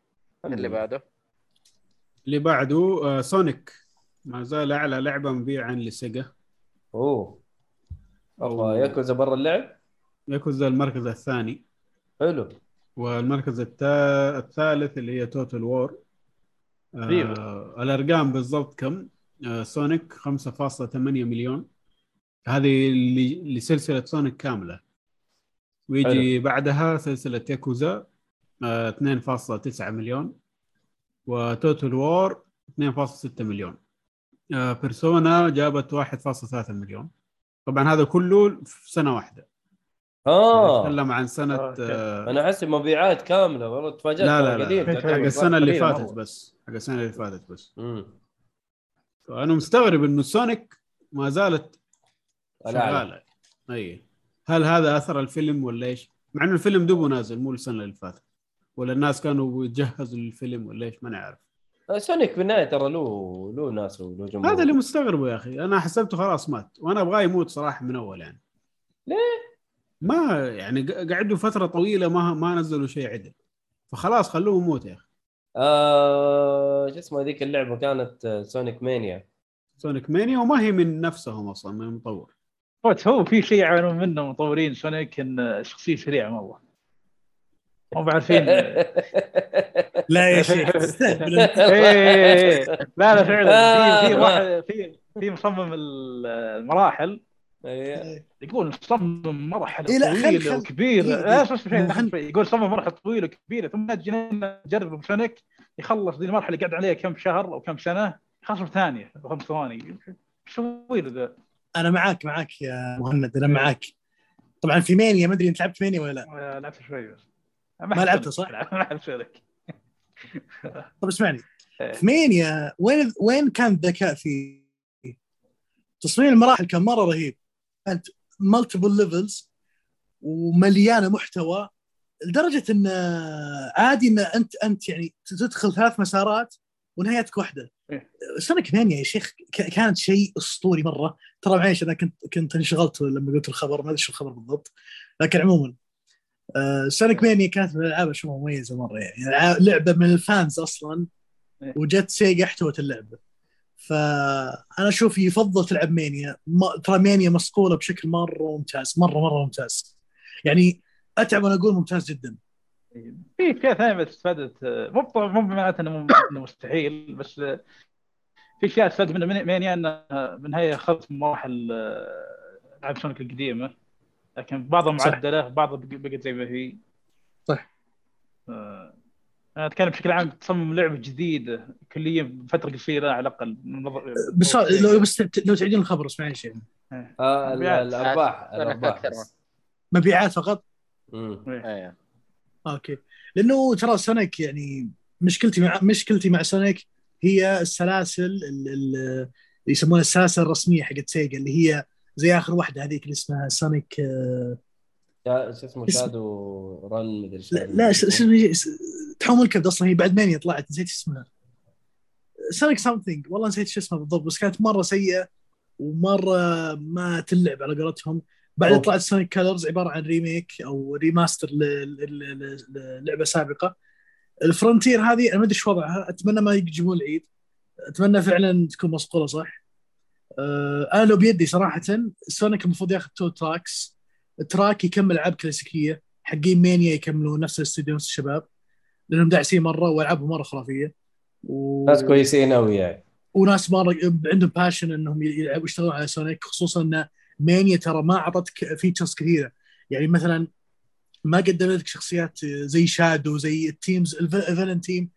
اللي بعده اللي بعده سونيك ما زال أعلى لعبة مبيعاً لسيجا أوه والله ياكوزا برا اللعب ياكوزا المركز الثاني حلو والمركز التا... الثالث اللي هي توتال وور آه... الارقام بالضبط كم آه... سونيك خمسة فاصلة ثمانية مليون هذه اللي لسلسله سونيك كامله ويجي حلو. بعدها سلسله ياكوزا آه... اثنين فاصلة تسعة مليون وتوتال وور اثنين فاصلة ستة مليون آه... بيرسونا جابت واحد فاصلة ثلاثة مليون طبعا هذا كله في سنه واحده اه نتكلم عن سنه آه. آه. انا احسب مبيعات كامله والله تفاجات قديم حق السنه اللي فاتت هو. بس حق السنه اللي فاتت بس امم انا مستغرب انه سونيك ما زالت شغاله اي هل هذا اثر الفيلم ولا ايش مع انه الفيلم دوبه نازل مو السنه اللي فاتت ولا الناس كانوا يجهزوا للفيلم ولا ايش ما نعرف سونيك بالنهاية ترى له له ناس وله جمهور هذا اللي مستغربه يا أخي أنا حسبته خلاص مات وأنا أبغاه يموت صراحة من أول يعني ليه؟ ما يعني قعدوا فترة طويلة ما ما نزلوا شيء عدل فخلاص خلوه يموت يا أخي آه... شو اسمه هذيك اللعبة كانت سونيك مانيا. سونيك مانيا وما هي من نفسهم أصلاً، من مطور. هو في شيء عانوا منه مطورين سونيك إن شخصية سريعة والله. ما بعرفين. لا يا شيخ. لا لا فعلاً. في في واحد في في مصمم المراحل. يقول صمم مرحلة طويلة وكبيرة. يقول صمم مرحلة طويلة وكبيرة ثم جينا نجرب سونيك يخلص ذي المرحلة قاعد عليها كم شهر أو كم سنة خاصة ثانية خمس ثواني. شو وير ذا؟ أنا معاك معاك يا مهند، أنا معاك. طبعًا في مانيا ما أدري أنت لعبت مانيا ولا لا؟ لعبت شوي بس. ما لعبتها صح؟ ما لعبت شويك. طب اسمعني، في مانيا وين وين كان الذكاء في تصميم المراحل؟ كان مرة رهيب. كانت multiple levels ومليانة محتوى لدرجة إن عادي إن أنت أنت يعني تدخل ثلاث مسارات ونهايتك واحدة. سونيك مانيا يا شيخ كانت شيء أسطوري مرة. ترى معيش أنا كنت كنت انشغلت لما قلت الخبر، ما أدري شو الخبر بالضبط، لكن عموما سونيك مانيا كانت من الألعاب شو مميزة مرة، يعني لعبة من الفانز أصلا وجت سيجا احتوت اللعبة. فأنا أشوف يفضل تلعب مانيا، ترى مانيا مصقولة بشكل مرة ممتاز، مرة مرة ممتاز، يعني أتعب أنا أقول ممتاز جدا. في كذا ثانية استفادت مو مو معناته إنه مستحيل، بس في شيء استفاد من مانيا إنه من هي خلط مراحل لعب سونيك القديمة، لكن بعضها معدلة بعضها بقت زي ما هي. صح. أنا أتكلم بشكل عام تصمم لعبة جديدة كلية بفترة قصيرة على الأقل. بس لو بس لو تعيدين الخبر اسمعين شيء. آه الأرباح الأرباح مبيعات فقط. أمم. أوكي، لأنه ترى سونيك يعني مشكلتي مع مشكلتي مع سونيك هي السلاسل اللي يسمونها السلاسل الرسمية حقت سيجا، اللي هي زي آخر واحدة هذيك اللي اسمها سونيك شا... شو اسمه شادو رن مدري شو. لا, لا ش... ش... تحوم الكبد أصلا، هي بعد مانيا طلعت، نسيت اسمها سونيك سامثينج والله نسيت شو اسمها بالضبط، بس كانت مرة سيئة ومرة ما تلعب على قولتهم. بعد طلعت سونيك كالرز عبارة عن ريميك أو ريماستر للعبة سابقة. الفرونتير هذه أنا ما أدري شو وضعها، أتمنى ما يجيبون العيد، أتمنى فعلا تكون مصقولة صح. أنا لو بيدي صراحة سونيك المفروض ياخذ تو تراكس، تراك يكمل ألعاب كلاسيكية حقين مانيا يكملون نفس الاستديو نفس الشباب لأنهم داعسين مرة وألعابهم مرة خرافية و... ناس كويسين أوي يعني، وناس مرة عندهم باشن إنهم يلعبوا يشتغلوا على سونيك، خصوصاً إن مانيا ترى ما عطتك فيتشرز كثيرة، يعني مثلاً ما قدمتك شخصيات زي شادو زي التيمز الفيلن تيم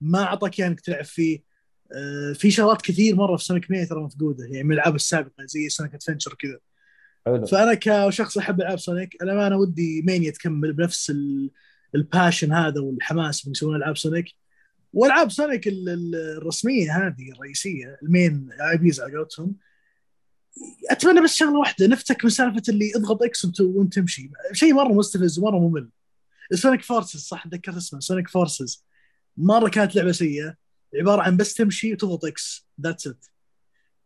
ما عطاك يعني تلعب فيه. في شغلات كثير مرة في سونيك مانيا ترى مفقودة يعني من الألعاب السابقة زي سونيك أدفنتشر كذا. فأنا كشخص أحب ألعاب سونيك أنا ما أنا ودي مانيا تكمل بنفس الباشن هذا والحماس اللي يسوون ألعاب سونيك، والألعاب سونيك الرسمية هذه الرئيسية المين آيبيز عقلتهم. أتمنى بس شغلة واحدة، نفتك من سالفة اللي اضغط إكس وانت تمشي، شيء مرة مستفز ومرة ممل. سونيك فورسز صح ذكرت اسمه، سونيك فورسز مرة كانت لعبة سيئة عبارة عن بس تمشي وتضغط إكس that's it.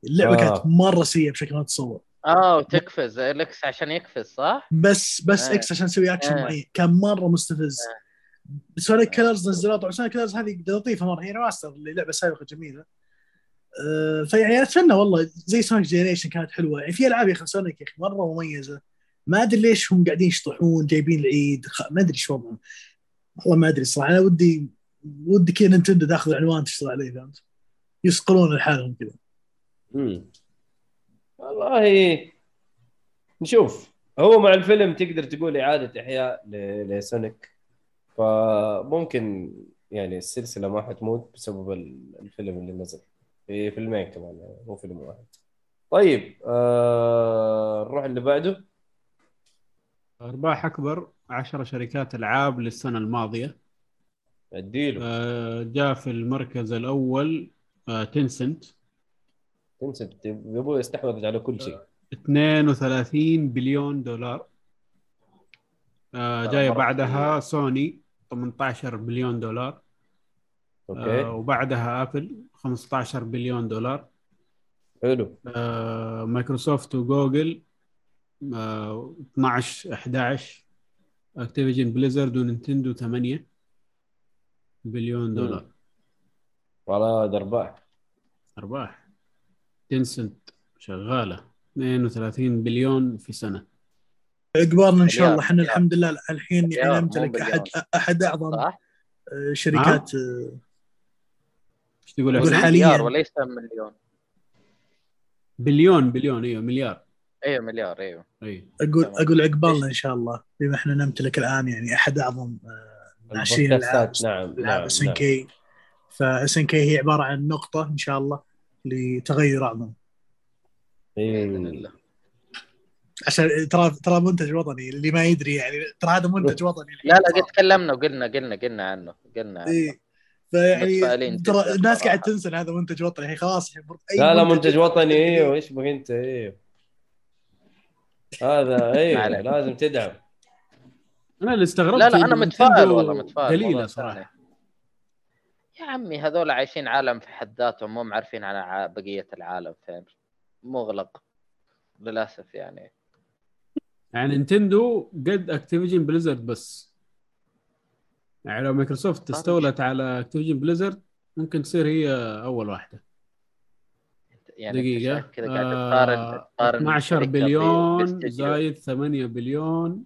اللعبة آه. كانت مرة سيئة بشكل ما تتصور. آه وتقفز الإكس عشان يقفز صح؟ بس بس آه. إكس عشان سوي أكشن آه. معين كان مرة مستفز. آه. سونيك كلرز نزلات وسونيك كلرز هذه لطيفة مرة، هي ريماستر للعبة سابقة جميلة. أه فيعني أتمنى والله زي سونيك جينيشن كانت حلوة، يعني في ألعاب يا أخي سونيك يا أخي مرة مميزة، ما أدري ليش هم قاعدين يشطحون جايبين العيد خ... ما أدري شو وضعهم والله ما أدري صراحة. أنا ودي ودي كي نينتندو تاخذ العنوان تشتغل عليه، فهمت يسقلون لحالهم كذا. امم والله نشوف، هو مع الفيلم تقدر تقول إعادة إحياء ل... لسونيك، فممكن يعني السلسلة ما حتموت بسبب الفيلم اللي نزل في فيلمين كمان مو فيلم واحد. طيب آه، نروح اللي بعده. أرباح أكبر عشر شركات ألعاب للسنة الماضية. أديله آه، جاء في المركز الأول آه، تينسنت. تينسنت يبغوا يستحوذ على كل شيء. آه، اثنين وثلاثين بليون دولار. آه، جاي بعدها سوني ثمانية عشر بليون دولار. أوكي. آه، وبعدها آبل خمسة عشر بليون دولار. حلو. آه، مايكروسوفت وجوجل آه، اثنا عشر إحدى عشر. اكتيفيجن بليزرد ونينتندو ثمانية بليون دولار. والله ده ارباح. أرباح تينسنت شغالة اثنين وثلاثين بليون في سنة. إجبارنا إن شاء الله. إحنا الحمد لله الحين يعني نمتلك أحد أحد أعظم صح؟ شركات. إيش تقول حاليا؟ وليس مليون. بليون بليون أيوة مليار. أيوة مليار أيوة. أيوة. أقول أقول إجبارنا إن شاء الله بما إحنا نمتلك الآن يعني أحد أعظم ناشرين العاب. نعم نعم. إس إن كي فإس إن كي هي عبارة عن نقطة إن شاء الله لتغير أعظم. بإذن الله. عشان ترى ترى منتج وطني اللي ما يدري يعني ترى هذا منتج وطني. لا لا قد تكلمنا وقلنا قلنا قلنا عنه قلنا عنه. إيه فيعني ترى الناس قاعد تنسى هذا منتج وطني هي خلاص. لا لا منتج وطني إيه وإيش بقى أنت إيه هذا إيه لازم تدعم. أنا اللي استغربت. لا لا أنا متفائل والله متفائل. دليلة صراحة. يا عمي هذول عايشين عالم في حد ذاتهم مو معرفين على بقية العالم فين مغلق للأسف يعني. يعني نينتندو قد أكتيفيجن بليزرد بس يعني لو مايكروسوفت استولت على أكتيفيجن بليزرد ممكن تصير هي أول واحدة. يعني دقيقة كذا قاعد تقارن تقارن اثنا عشر بليون زائد ثمانية بليون.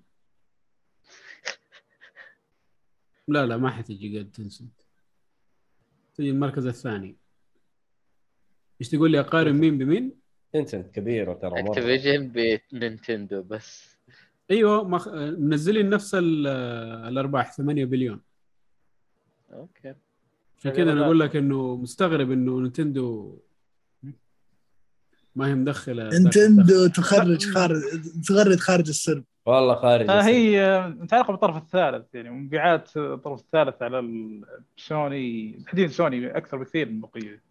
لا لا ما حتجي قد تنسنت تجي المركز الثاني. إيش تقول لي أقارن مين بمين؟ نينتندو كبيرة ترى. أكتيفيجن بنينتندو بس. أيوة مخ... منزلين نفس ال... الأرباح ثمانية بليون. أوكي. فكذا أنا أقول لك إنه مستغرب إنه نينتندو ما هي مدخلة. نينتندو تخرج خارج تغرد خارج السرب. والله خارج. آه هي متعلقة بالطرف الثالث يعني مبيعات الطرف الثالث على السوني تحديد سوني أكثر بكثير من بقية.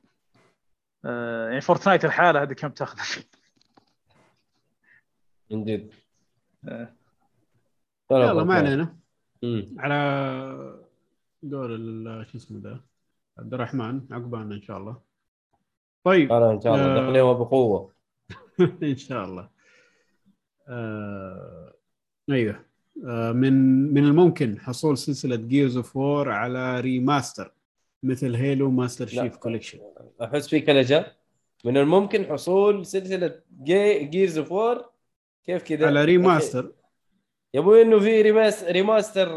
يعني فورتنايت الحالة هذه كم تأخذ؟ إنديد. يلا معنا هنا على قول شو اسمه ده عبد الرحمن عقبانا إن شاء الله. طيب. أنا إن شاء الله دخلنا وبقوة. إن شاء الله. آه... أيوة آه من من الممكن حصول سلسلة Gears of War على ريماستر. مثل هيلو ماستر شيف كوليكشن. أحس في كلجة من الممكن حصول سلسلة جي جيرز أوف وور كيف كده على ريماستر يا أبوي إنه في ريماس ريماستر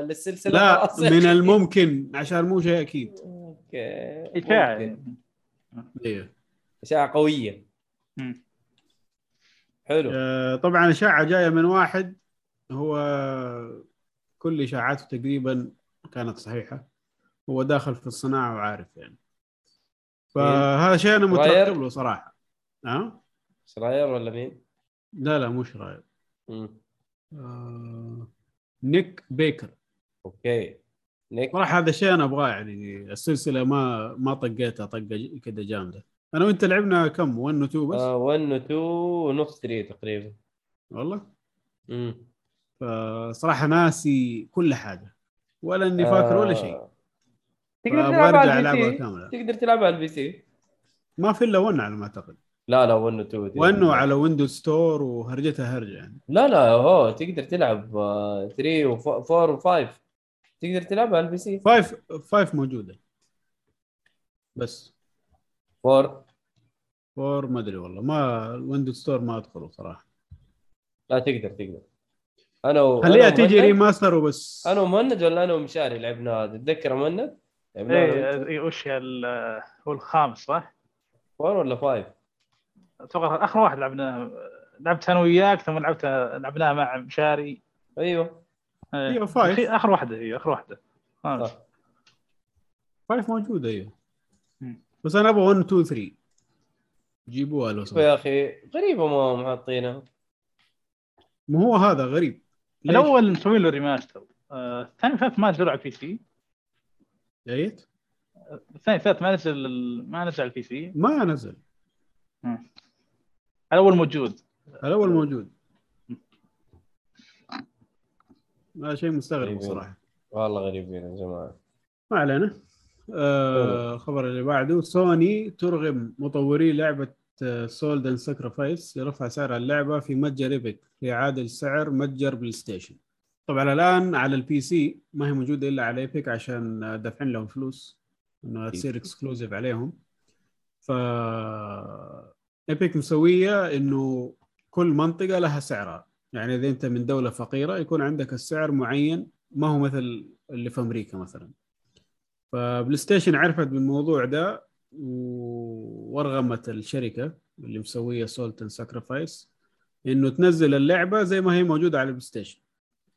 للسلسلة. لا أصلاً. من الممكن عشان مو شيء أكيد. أوكي. إشاعة. إيه. إشاعة قوية. مم. حلو. آه طبعاً إشاعة جاية من واحد هو كل إشاعاته تقريباً كانت صحيحة. هو داخل في الصناعة وعارف يعني فهذا شيء أنا مترقب له صراحة. أه؟ شراير ولا مين؟ لا لا مو شراير. آه... نيك بيكر. أوكي نيك. صراحة هذا شيء أنا أبغاه يعني السلسلة ما ما طقيتها طقة كده جامدة. أنا وأنت لعبنا كم واحد و اثنين بس؟ آه واحد و اثنين ونص ثلاثة تقريبا. والله. أمم. فصراحة ناسي كل حاجة ولا إني فاكر ولا شيء. تقدر تلعبها على البي سي. تقدر تلعبها على البي سي ما في الا ون على ما اعتقد. لا لا ون تو ون على ويندوز ستور وهرجتها هرجه يعني. لا لا هو تقدر تلعب ثلاثة و4 و5 تقدر تلعبها على البي سي. خمسة خمسة موجوده بس أربعة أربعة ما ادري والله ما ويندوز ستور ما ادخله صراحه. لا تقدر تقدر انا و... خليها تيجي ريماستر وبس. انا ومنج ولا انا ومشاري لعبنا تتذكر منج ايه وش هو الخامس صح؟ فور ولا فايف؟ أتوقع آخر واحد لعبنا لعبت أنا وياك ثم لعبت لعبناها مع مشاري. أيوه أيوه فايف آخر واحدة هي آخر واحدة. صح فايف موجودة أيوه بس أنا أبغى ون تو ثري جيبوها لو سمحت. يا أخي غريبة ما محاطينها. ما هو هذا غريب. الأول نسوي له ريماستر الثاني فات ما جرع بي سي. جيد الثاني ثلاث ما نزل ما نزل على البي سي ما نزل. امم الاول موجود الاول موجود ما شيء مستغرب صراحه والله غريبين يا جماعه. ما علينا. آه الخبر اللي بعده سوني ترغم مطوري لعبه سولد اند ساكرفايس لرفع سعر اللعبه في متجر ايبك لاعاده سعر متجر بلاي ستيشن. طبعا الآن على البي سي ما هي موجودة إلا على إيبك عشان دافعين لهم فلوس انه تصير اكسكلوزيف عليهم. ف ايبك مسويه انه كل منطقه لها سعرها، يعني اذا انت من دوله فقيره يكون عندك السعر معين، ما هو مثل اللي في امريكا مثلا. فبلاي ستيشن عرفت بالموضوع ده وارغمت الشركه اللي مسويه سولت اند ساكرفايس انه تنزل اللعبه زي ما هي موجوده على البلاي ستيشن.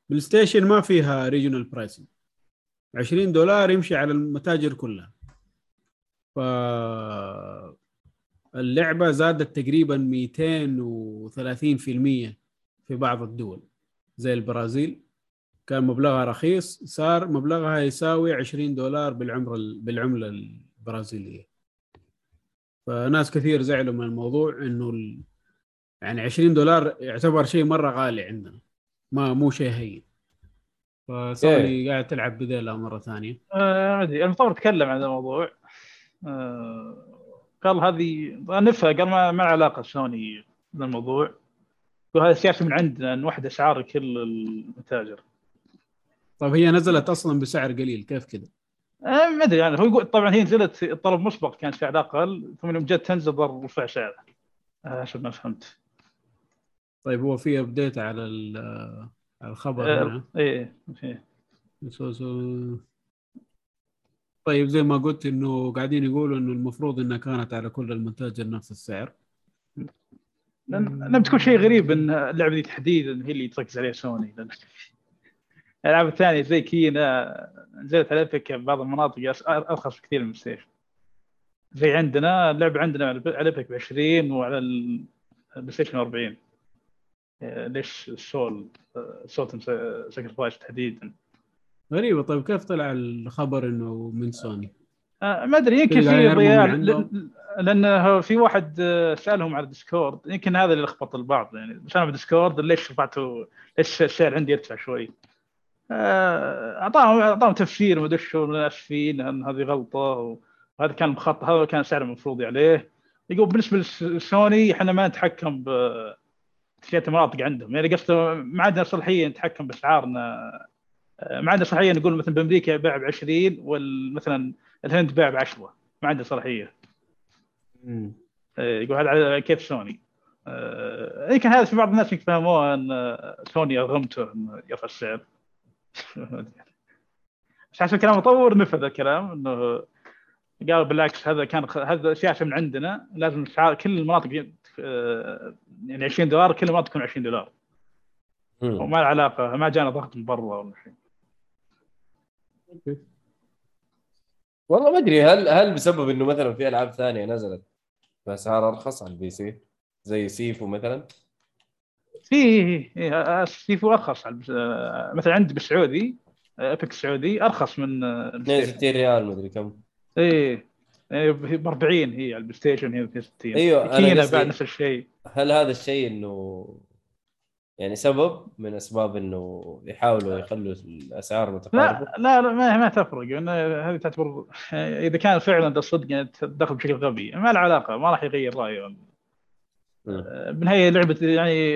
بلاي ستيشن ما فيها ريجونال برايسنج، عشرين دولار يمشي على المتاجر كلها. فاللعبة زادت تقريبا مئتين وثلاثين بالمئة في بعض الدول زي البرازيل، كان مبلغها رخيص صار مبلغها يساوي عشرين دولار بالعملة البرازيلية. فناس كثير زعلوا من الموضوع انه يعني عشرين دولار يعتبر شيء مرة غالي عندنا، ما مو شيء هين. فصار لي قاعد تلعب بديلها مرة ثانية عادي. آه انا طور اتكلم عن الموضوع. آه قال هذه نفها، قال ما ما علاقة سوني بالموضوع، وهذا سياسة من عندنا نوحد أسعار كل المتاجر. طيب هي نزلت أصلا بسعر قليل كيف كده؟ آه ما أدري يعني. هو يقول طبعا هي نزلت الطلب مسبق كان سعر أقل، ثم لما جت تنزل ضر رفع سعرها عشان ما فهمت. طيب هو في أبديت على الخبر هنا؟ إيه إيه. طيب زي ما قلت إنه قاعدين يقولوا إنه المفروض إنها كانت على كل المتاجر نفس السعر. لأن بتكون شيء غريب إن اللعبة دي تحديداً هي اللي تركز عليها سوني، لأن الألعاب الثانية زي كينا نزلت على إيبك بعض المناطق أرخص كثير من ستيشن. زي عندنا اللعبة عندنا على إيبك بعشرين وعلى البلايستيشن أربعين. ليش السول صوت ساكرفايس تحديدا غريبة. طيب كيف طلع الخبر إنه من سوني؟ آه ما أدري، يمكن في ضياع لأنه في واحد سألهم على الديسكورد، يمكن هذا اللي لخبط البعض يعني. بس أنا بالديسكورد ليش رفعته، ليش السعر عندي يرتفع شوي. آه أعطاهم أعطاهم تفسير ما أدري شو، من آسفين أن هذه غلطة وهذا كان مخطط، هذا كان سعر مفروض عليه. يقول بالنسبة لسوني إحنا ما نتحكم ب فيات مناطق عندهم، يعني قصده ما عندنا صلاحيه نتحكم باسعارنا، ما عندنا صلاحيه نقول مثلا بامريكا باع ب عشرين ومثلا الهند باع ب عشرة، ما عندنا صلاحيه. امم يقول هذا على كيف سوني. اي كان هذا في بعض الناس يفهموه ان سوني رغمته يرفع السعر. بس عشان الكلام مطور نفذ الكلام انه قال بالعكس هذا كان خ... هذا سياسه من عندنا، لازم السعر كل المناطق دي... آه... يعني عشرين دولار كل مناطق تكون عشرين دولار. مم. وما العلاقه، ما جانا ضغط من برا ولا شيء. والله ما ادري هل هل بسبب انه مثلا في العاب ثانيه نزلت باسعار ارخص على البي سي زي سيفو مثلا. في إيه سيفو ارخص على مثلا عند بالسعودي ايبك السعودي ارخص من ستين ريال ما ادري كم. ايه ب أربعين هي على البلاي ستيشن، هي ب ستين. ايوه انا بعد نفس الشيء. هل هذا الشيء انه يعني سبب من اسباب انه يحاولوا يخلوا الاسعار متقاربه؟ لا لا ما ما تفرق يعني. هذه تعتبر اذا كان فعلا ده صدق يعني تدخل بشكل غبي، ما له علاقه، ما راح يغير رايه بالنهايه. لعبه يعني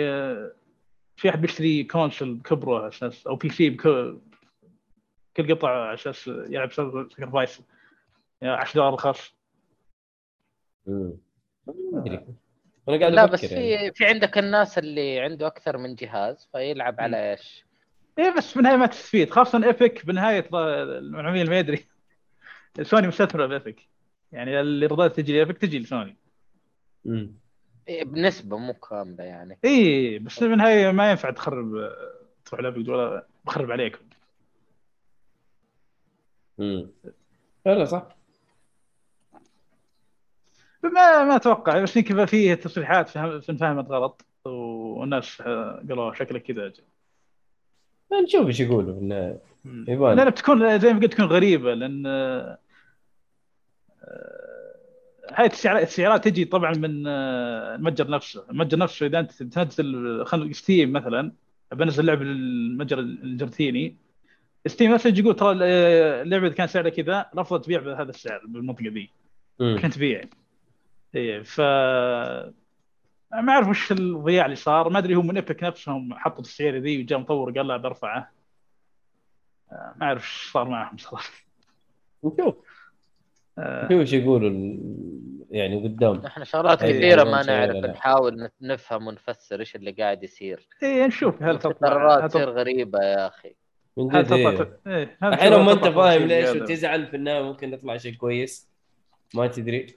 في احد بيشتري كونسول كبره اساس او بي سي بكل قطعه اساس يلعب ساكرفايس عشرة دولار رخص. امم انا قاعد افكر بس في يعني. في عندك الناس اللي عنده اكثر من جهاز فيلعب على ايش؟ ايه بس بالنهايه ما تستفيد، خاصه ايبك بالنهايه العميل ما يدري. سوني مستثمره بايبك، يعني اللي رضيت تجي ايبك تجي لسوني. امم إيه بنسبه مو كامله يعني. ايه بس بالنهايه ما ينفع تخرب، تروح لابك ولا بخرب عليكم. امم لا صح ما ما اتوقع، بس يمكن فيه تصريحات فهمت غلط والناس قالوا شكلك كذا. نشوف ايش يقولوا. انه يبان لا بتكون زي ما قلت تكون غريبه، لان هاي السعرات تجي طبعا من المتجر نفسه. المتجر نفسه اذا انت تنزل خلينا ستيم مثلا، بنزل لعبه المتجر الارجنتيني ستيم نفسه يجي يقول ترى اللعبه كان سعرها كذا، رفضت تبيع بهذا السعر بالمنطقه دي عشان تبيع. ايه ف ما اعرف وش الضياع اللي صار، ما ادري هو من ايبك نفسهم حطوا السعر ذي وجاء مطور قال لا برفعه، ما اعرف ايش صار معهم صراحه. نشوف شو يقولوا يعني قدام احنا شغلات كثيره ما نعرف، نحاول نفهم ونفسر ايش اللي قاعد يصير. ايه نشوف هالقرارات تصير غريبه يا اخي. ايه احيانا ما انت فاهم ليش وتزعل، في النهايه ممكن يطلع شيء كويس ما تدري،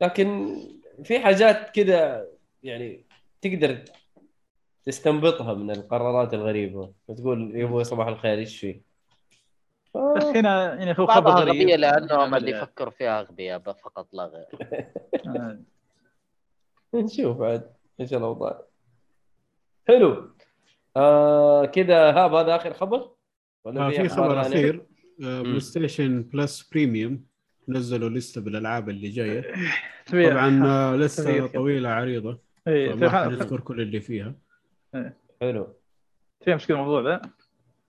لكن في حاجات كده يعني تقدر تستنبطها من القرارات الغريبه وتقول يا ابوي صباح الخير ايش فيه. بس هنا يعني هو خبر غبية لأنهم اللي يفكر فيها أغبياء فقط لا غير. نشوف عاد إيش الأوضاع. حلو آه كده. هاب هذا آخر خبر ولا في خبر أخير؟ بلاي ستيشن بلس بريميوم نزلوا لسه بالألعاب اللي جاية، طبعا لسه طويلة عريضة ما نذكر كل اللي فيها. حلو في مشكلة الموضوع ده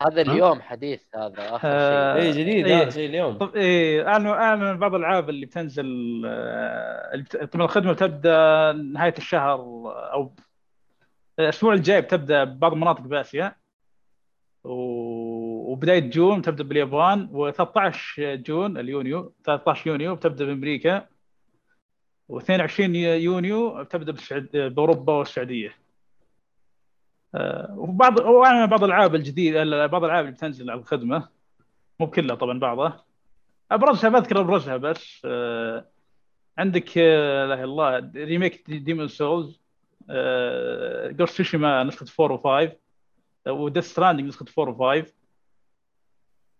هذا اليوم حديث هذا اخر آه شيء اي جديد هذا شيء اليوم. طب ايه اعلنوا اعلنوا بعض الالعاب اللي بتنزل آه طبعا الخدمه بتبدا نهايه الشهر او الاسبوع الجاي، بتبدا ببعض المناطق باسيا وبدايه جون تبدا باليابان، و13 جون اليونيو ثلاثة عشر يونيو بتبدا بامريكا، و22 يونيو بتبدا باوروبا والسعوديه. وبعض وانا بعض الالعاب الجديده بعض الالعاب اللي بتنزل على الخدمه مو كلها طبعا، بعضها ابرزها بذكر ابرزها بس. عندك لا اله الا الله ريميك ديمون سولز، جوست تشيما نسخه أربعة وخمسة، وديث ستراندنج نسخه أربعة وخمسة،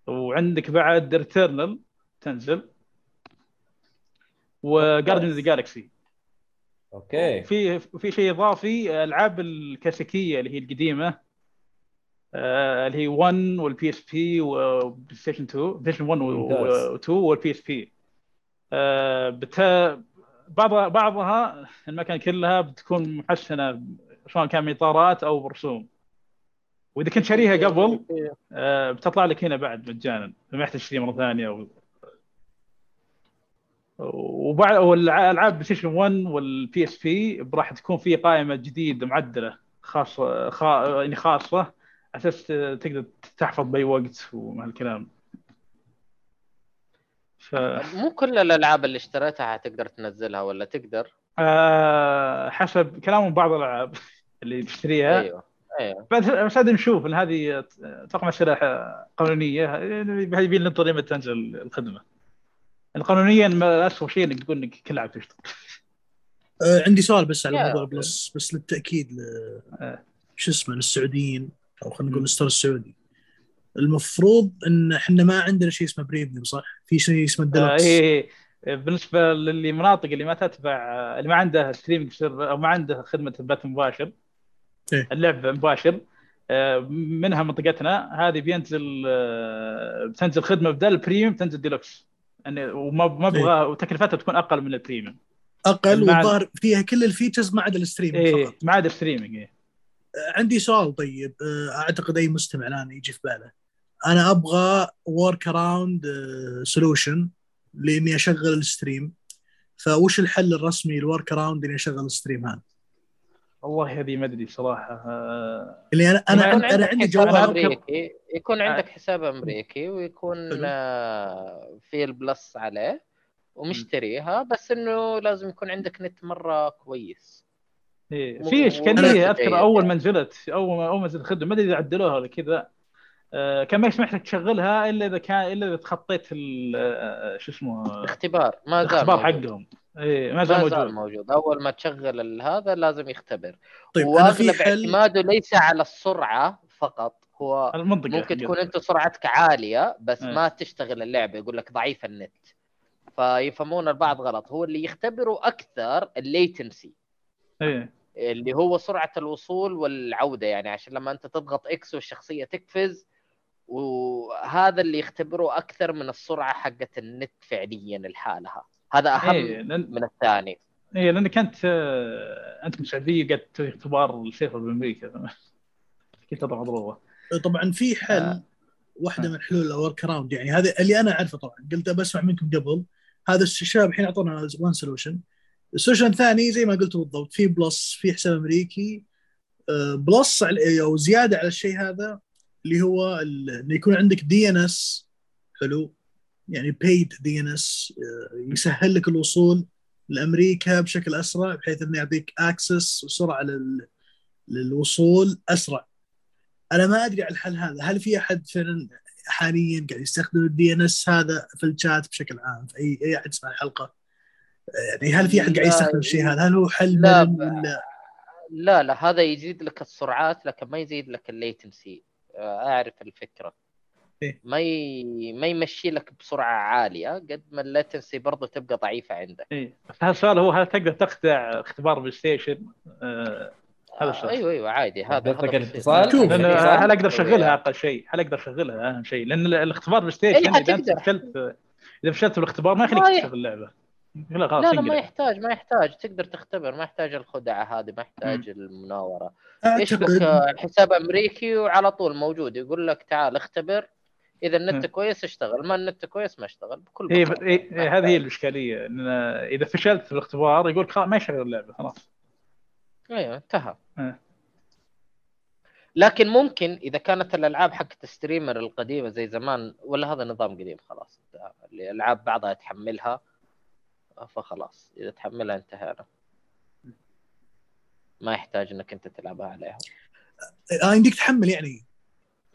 وعندك بعد ريتيرنال تنزل، وجاردن ذا جالكسي. اوكي في في شيء اضافي العاب الكلاسيكيه اللي هي القديمه آه اللي هي واحد والبي اس بي وبلاي ستيشن اثنين، بلاي ستيشن واحد و2 والبي اس بي. بعض بعضها المكان كلها بتكون محسنه سواء كان اطارات او رسوم، واذا كنت شاريها قبل آه بتطلع لك هنا بعد مجانا ما يحتاج تشتري مره ثانيه و... وبعد والالعاب بلاي ستيشن واحد والبي اس بي راح تكون في قائمه جديده معدله خاصه خا... يعني خاصه اساس تقدر تحفظ باي وقت ومع الكلام. ف... مو كل الالعاب اللي اشتريتها تقدر تنزلها ولا تقدر أه... حسب كلام بعض الالعاب اللي تشتريها. ايوه ايوه بس هذا نشوف ان هذه تقمه شريحه قانونيه يبين لنا طريقه تنزل الخدمه القانونيا. ما أسوأ شيء إنك تقول إنك كل عام تشتغل. أه عندي سؤال بس على موضوع بلس بس للتأكيد ل... أه. شو اسمه للسعوديين أو خلينا نقول الستار السعودي. المفروض إن إحنا ما عندنا شيء اسمه بريميوم صح؟ في شيء اسمه ديلوكس. آه إيه إيه بالنسبة للمناطق اللي ما تتبع اللي ما عندها ستريمينج سيرفر أو ما عندها خدمة بث مباشر. إيه؟ اللعب مباشر آه منها منطقتنا هذه بينزل آه بتنزل خدمة بدل بريميوم تنزل ديلوكس. يعني وما ما ابغى وتكلفتها تكون اقل من البريميوم اقل وظهر فيها كل الفيتشرز ما عدا الستريمينج إيه فقط ما عدا الستريمينج. إيه؟ عندي سؤال طيب اعتقد اي مستمع الان يجي في باله، انا ابغى ورك اراوند سولوشن لاني اشغل الستريم، فوش الحل الرسمي للورك اراوند اني اشغل الستريم هذا؟ والله هذه ما ادري صراحه اللي انا انا عندي, عندي, عندي جواب يكون عندك حساب امريكي ويكون في البلس عليه ومشتريها، بس انه لازم يكون عندك نت مره كويس. ايه في اشكاليه اذكر اول ما نزلت اول ما نزلت الخدمه ما ادري اذا عدلوها ولا كذا آه كان ما يسمح لك تشغلها الا اذا كان الا اذا تخطيت شو اسمه الاختبار ما زال الاختبار حقهم ايه ما زال موجود. موجود اول ما تشغل هذا لازم يختبر. طيب واغلب اعتماده ليس على السرعه فقط، هو ممكن تكون انت سرعتك عاليه بس ايه. ما تشتغل اللعبه يقول لك ضعيف النت، فيفهمون البعض غلط. هو اللي يختبره اكثر الليتنسي ايه اللي هو سرعه الوصول والعوده، يعني عشان لما انت تضغط اكس والشخصيه تقفز، وهذا اللي يختبره اكثر من السرعه حقه النت فعليا لحالها. هذا اهم إيه لن... من الثاني. اي لان كنت آه... انت مسعوديه قد اختبار السيرفر بامريكا كنت طبعا ضروره. طبعا في حل آه. واحده آه. من حلول الورك اراوند، يعني هذا اللي انا اعرفه طبعا قلت بسمع منكم قبل. هذا الشباب الحين اعطونا وان سولوشن. السولوشن الثاني زي ما قلت بالضبط في بلس في حساب امريكي آه بلس على... او زياده على الشيء هذا اللي هو ال... اللي يكون عندك دي ان اس. حلو يعني paid دي إن إس يسهل لك الوصول لأمريكا بشكل أسرع، بحيث أنه يعطيك access وسرعة لل... للوصول أسرع. أنا ما أدري على الحل هذا، هل في أحد فعلا حاليا قاعد يستخدم الدي ان اس هذا في الشات بشكل عام؟ في أي أي أحد يسمع الحلقة يعني هل في أحد قاعد يستخدم شيء هذا؟ هل هو حل لا ولا؟ لا لا، هذا يزيد لك السرعات لكن ما يزيد لك الليتنسي. أعرف الفكرة. إيه؟ ما ي... ما يمشي لك بسرعه عاليه قد ما اللاتنسي برضه تبقى ضعيفه عندك. اي بس هالسؤال هو هل تقدر تخدع اختبار بلاي ستيشن؟ آه... هذا السؤال. ايوه ايوه عادي. هذا الاتصال هل اقدر اشغلها اقل شيء؟ هل اقدر اشغلها اهم شيء، لان الاختبار بلاي ستيشن اذا انت فشلت اذا فشلت بالاختبار ما يخليك تشغل اللعبه. لا لا لا ما يحتاج ما يحتاج تقدر تختبر، ما يحتاج الخدعة هذه، ما يحتاج المناورة. يشبك الحساب أمريكي وعلى طول موجود يقول لك تعال اختبر، إذا النت كويس اشتغل، ما النت كويس ما اشتغل. بكل إيه إيه هذه هي الإشكالية، إن إذا فشلت في الاختبار يقول خلاص ما يشغل اللعبة خلاص. أيوة انتهى. اه. لكن ممكن إذا كانت الألعاب حقت الستريمر القديمة زي زمان، ولا هذا نظام قديم خلاص، الألعاب بعضها تحملها فخلاص، إذا تحملها انتهانا ما يحتاج إنك أنت تلعبها عليها. آه عندك تحمل يعني.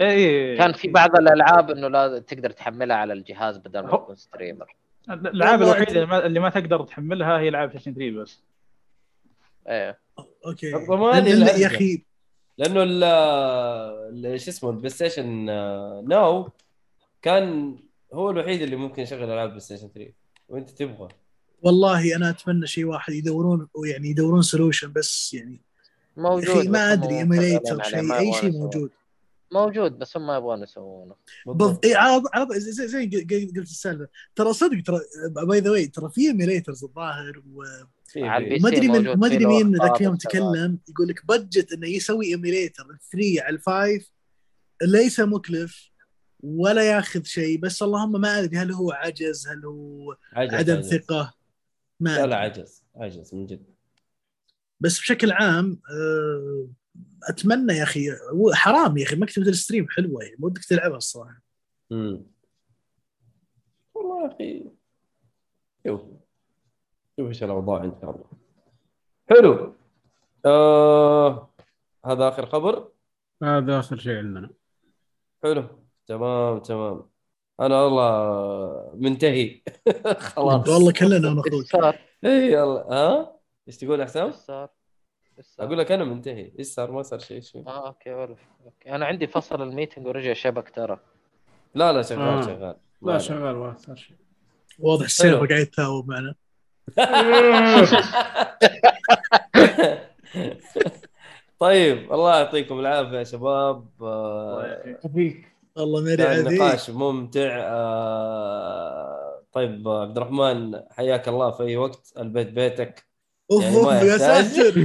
إيه. كان في بعض الألعاب إنه لا تقدر تحملها على الجهاز بدل ما تكون ستريمر. الألعاب الوحيدة اللي ما تقدر تحملها هي ألعاب ثلاثين بس. إيه. أوكي. طبعاً يا أخي. لأنه ال ال شو اسمه البلاي ستيشن ناو كان هو الوحيد اللي ممكن يشغل ألعاب بلاي ستيشن ثلاثة وأنت تبغى. والله أنا أتمنى شيء واحد يدورون، ويعني يدورون سولوشن، بس يعني موجود ما أدري إيميليتر شيء أي شيء موجود موجود بس هم ما يبغون يسوونه. بالضبط على على زي زي قلت السالفة ترى صدق، ترى باي ذا واي ترى في إيميليترز الظاهر، وما أدري ما أدري مين ذاك اليوم تكلم يقول لك بادجت إنه يسوي إيميليتر ثري على الفايف ليس مكلف ولا يأخذ شيء، بس اللهم ما أدري هل هو عجز هل هو عجز عدم عجز. ثقة ما لا, لا عجز عجز من جد. بس بشكل عام اتمنى يا اخي، حرام يا اخي مكتبه الستريم حلوه هي، ودك تلعبها الصراحه. امم والله يا اخي شوف شوف ايش الاوضاع ان شاء الله. حلو. آه... هذا اخر خبر، هذا اخر شيء عندنا. حلو تمام تمام انا والله منتهي خلاص والله كلنا نخرج. اي يلا ها ايش تقول حسام؟ ايش صار؟ اقول لك انا منتهي. ايش صار؟ ما صار شيء شيء. اه اوكي والله اوكي. انا عندي فصل الميتنج ورجع شبك ترى. لا لا شغال آه. شغال لا شغال ما صار شيء. واضح السيرفر قاعد يتهاوب معنا. طيب الله يعطيكم العافيه يا شباب. الله يعافيك. الله مريعه دي نقاش ممتع. آه... طيب عبد الرحمن حياك الله في اي وقت، البيت بيتك. اوه يا ساتر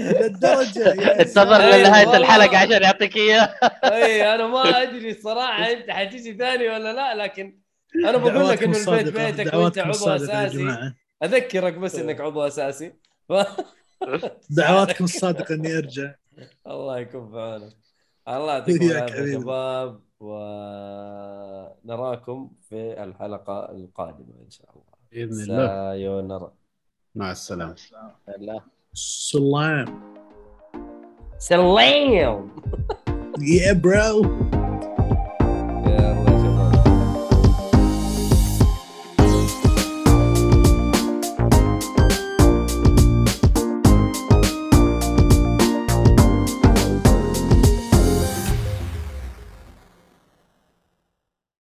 للدرجه انتظر لنهايه الحلقه عشان يعطيك اياه. اي انا ما ادري الصراحه انت حتيجي ثاني ولا لا، لكن انا بقول لك انه البيت بيتك وانت عضو اساسي، اذكرك بس انك عضو اساسي. دعواتكم الصادقه اني ارجع. الله يكون في عونك. الله يعطيكم العافية يا شباب، ونراكم في الحلقة القادمة إن شاء الله بإذن الله. سايونارا. مع السلامة. الله سلام سلام. Yeah bro.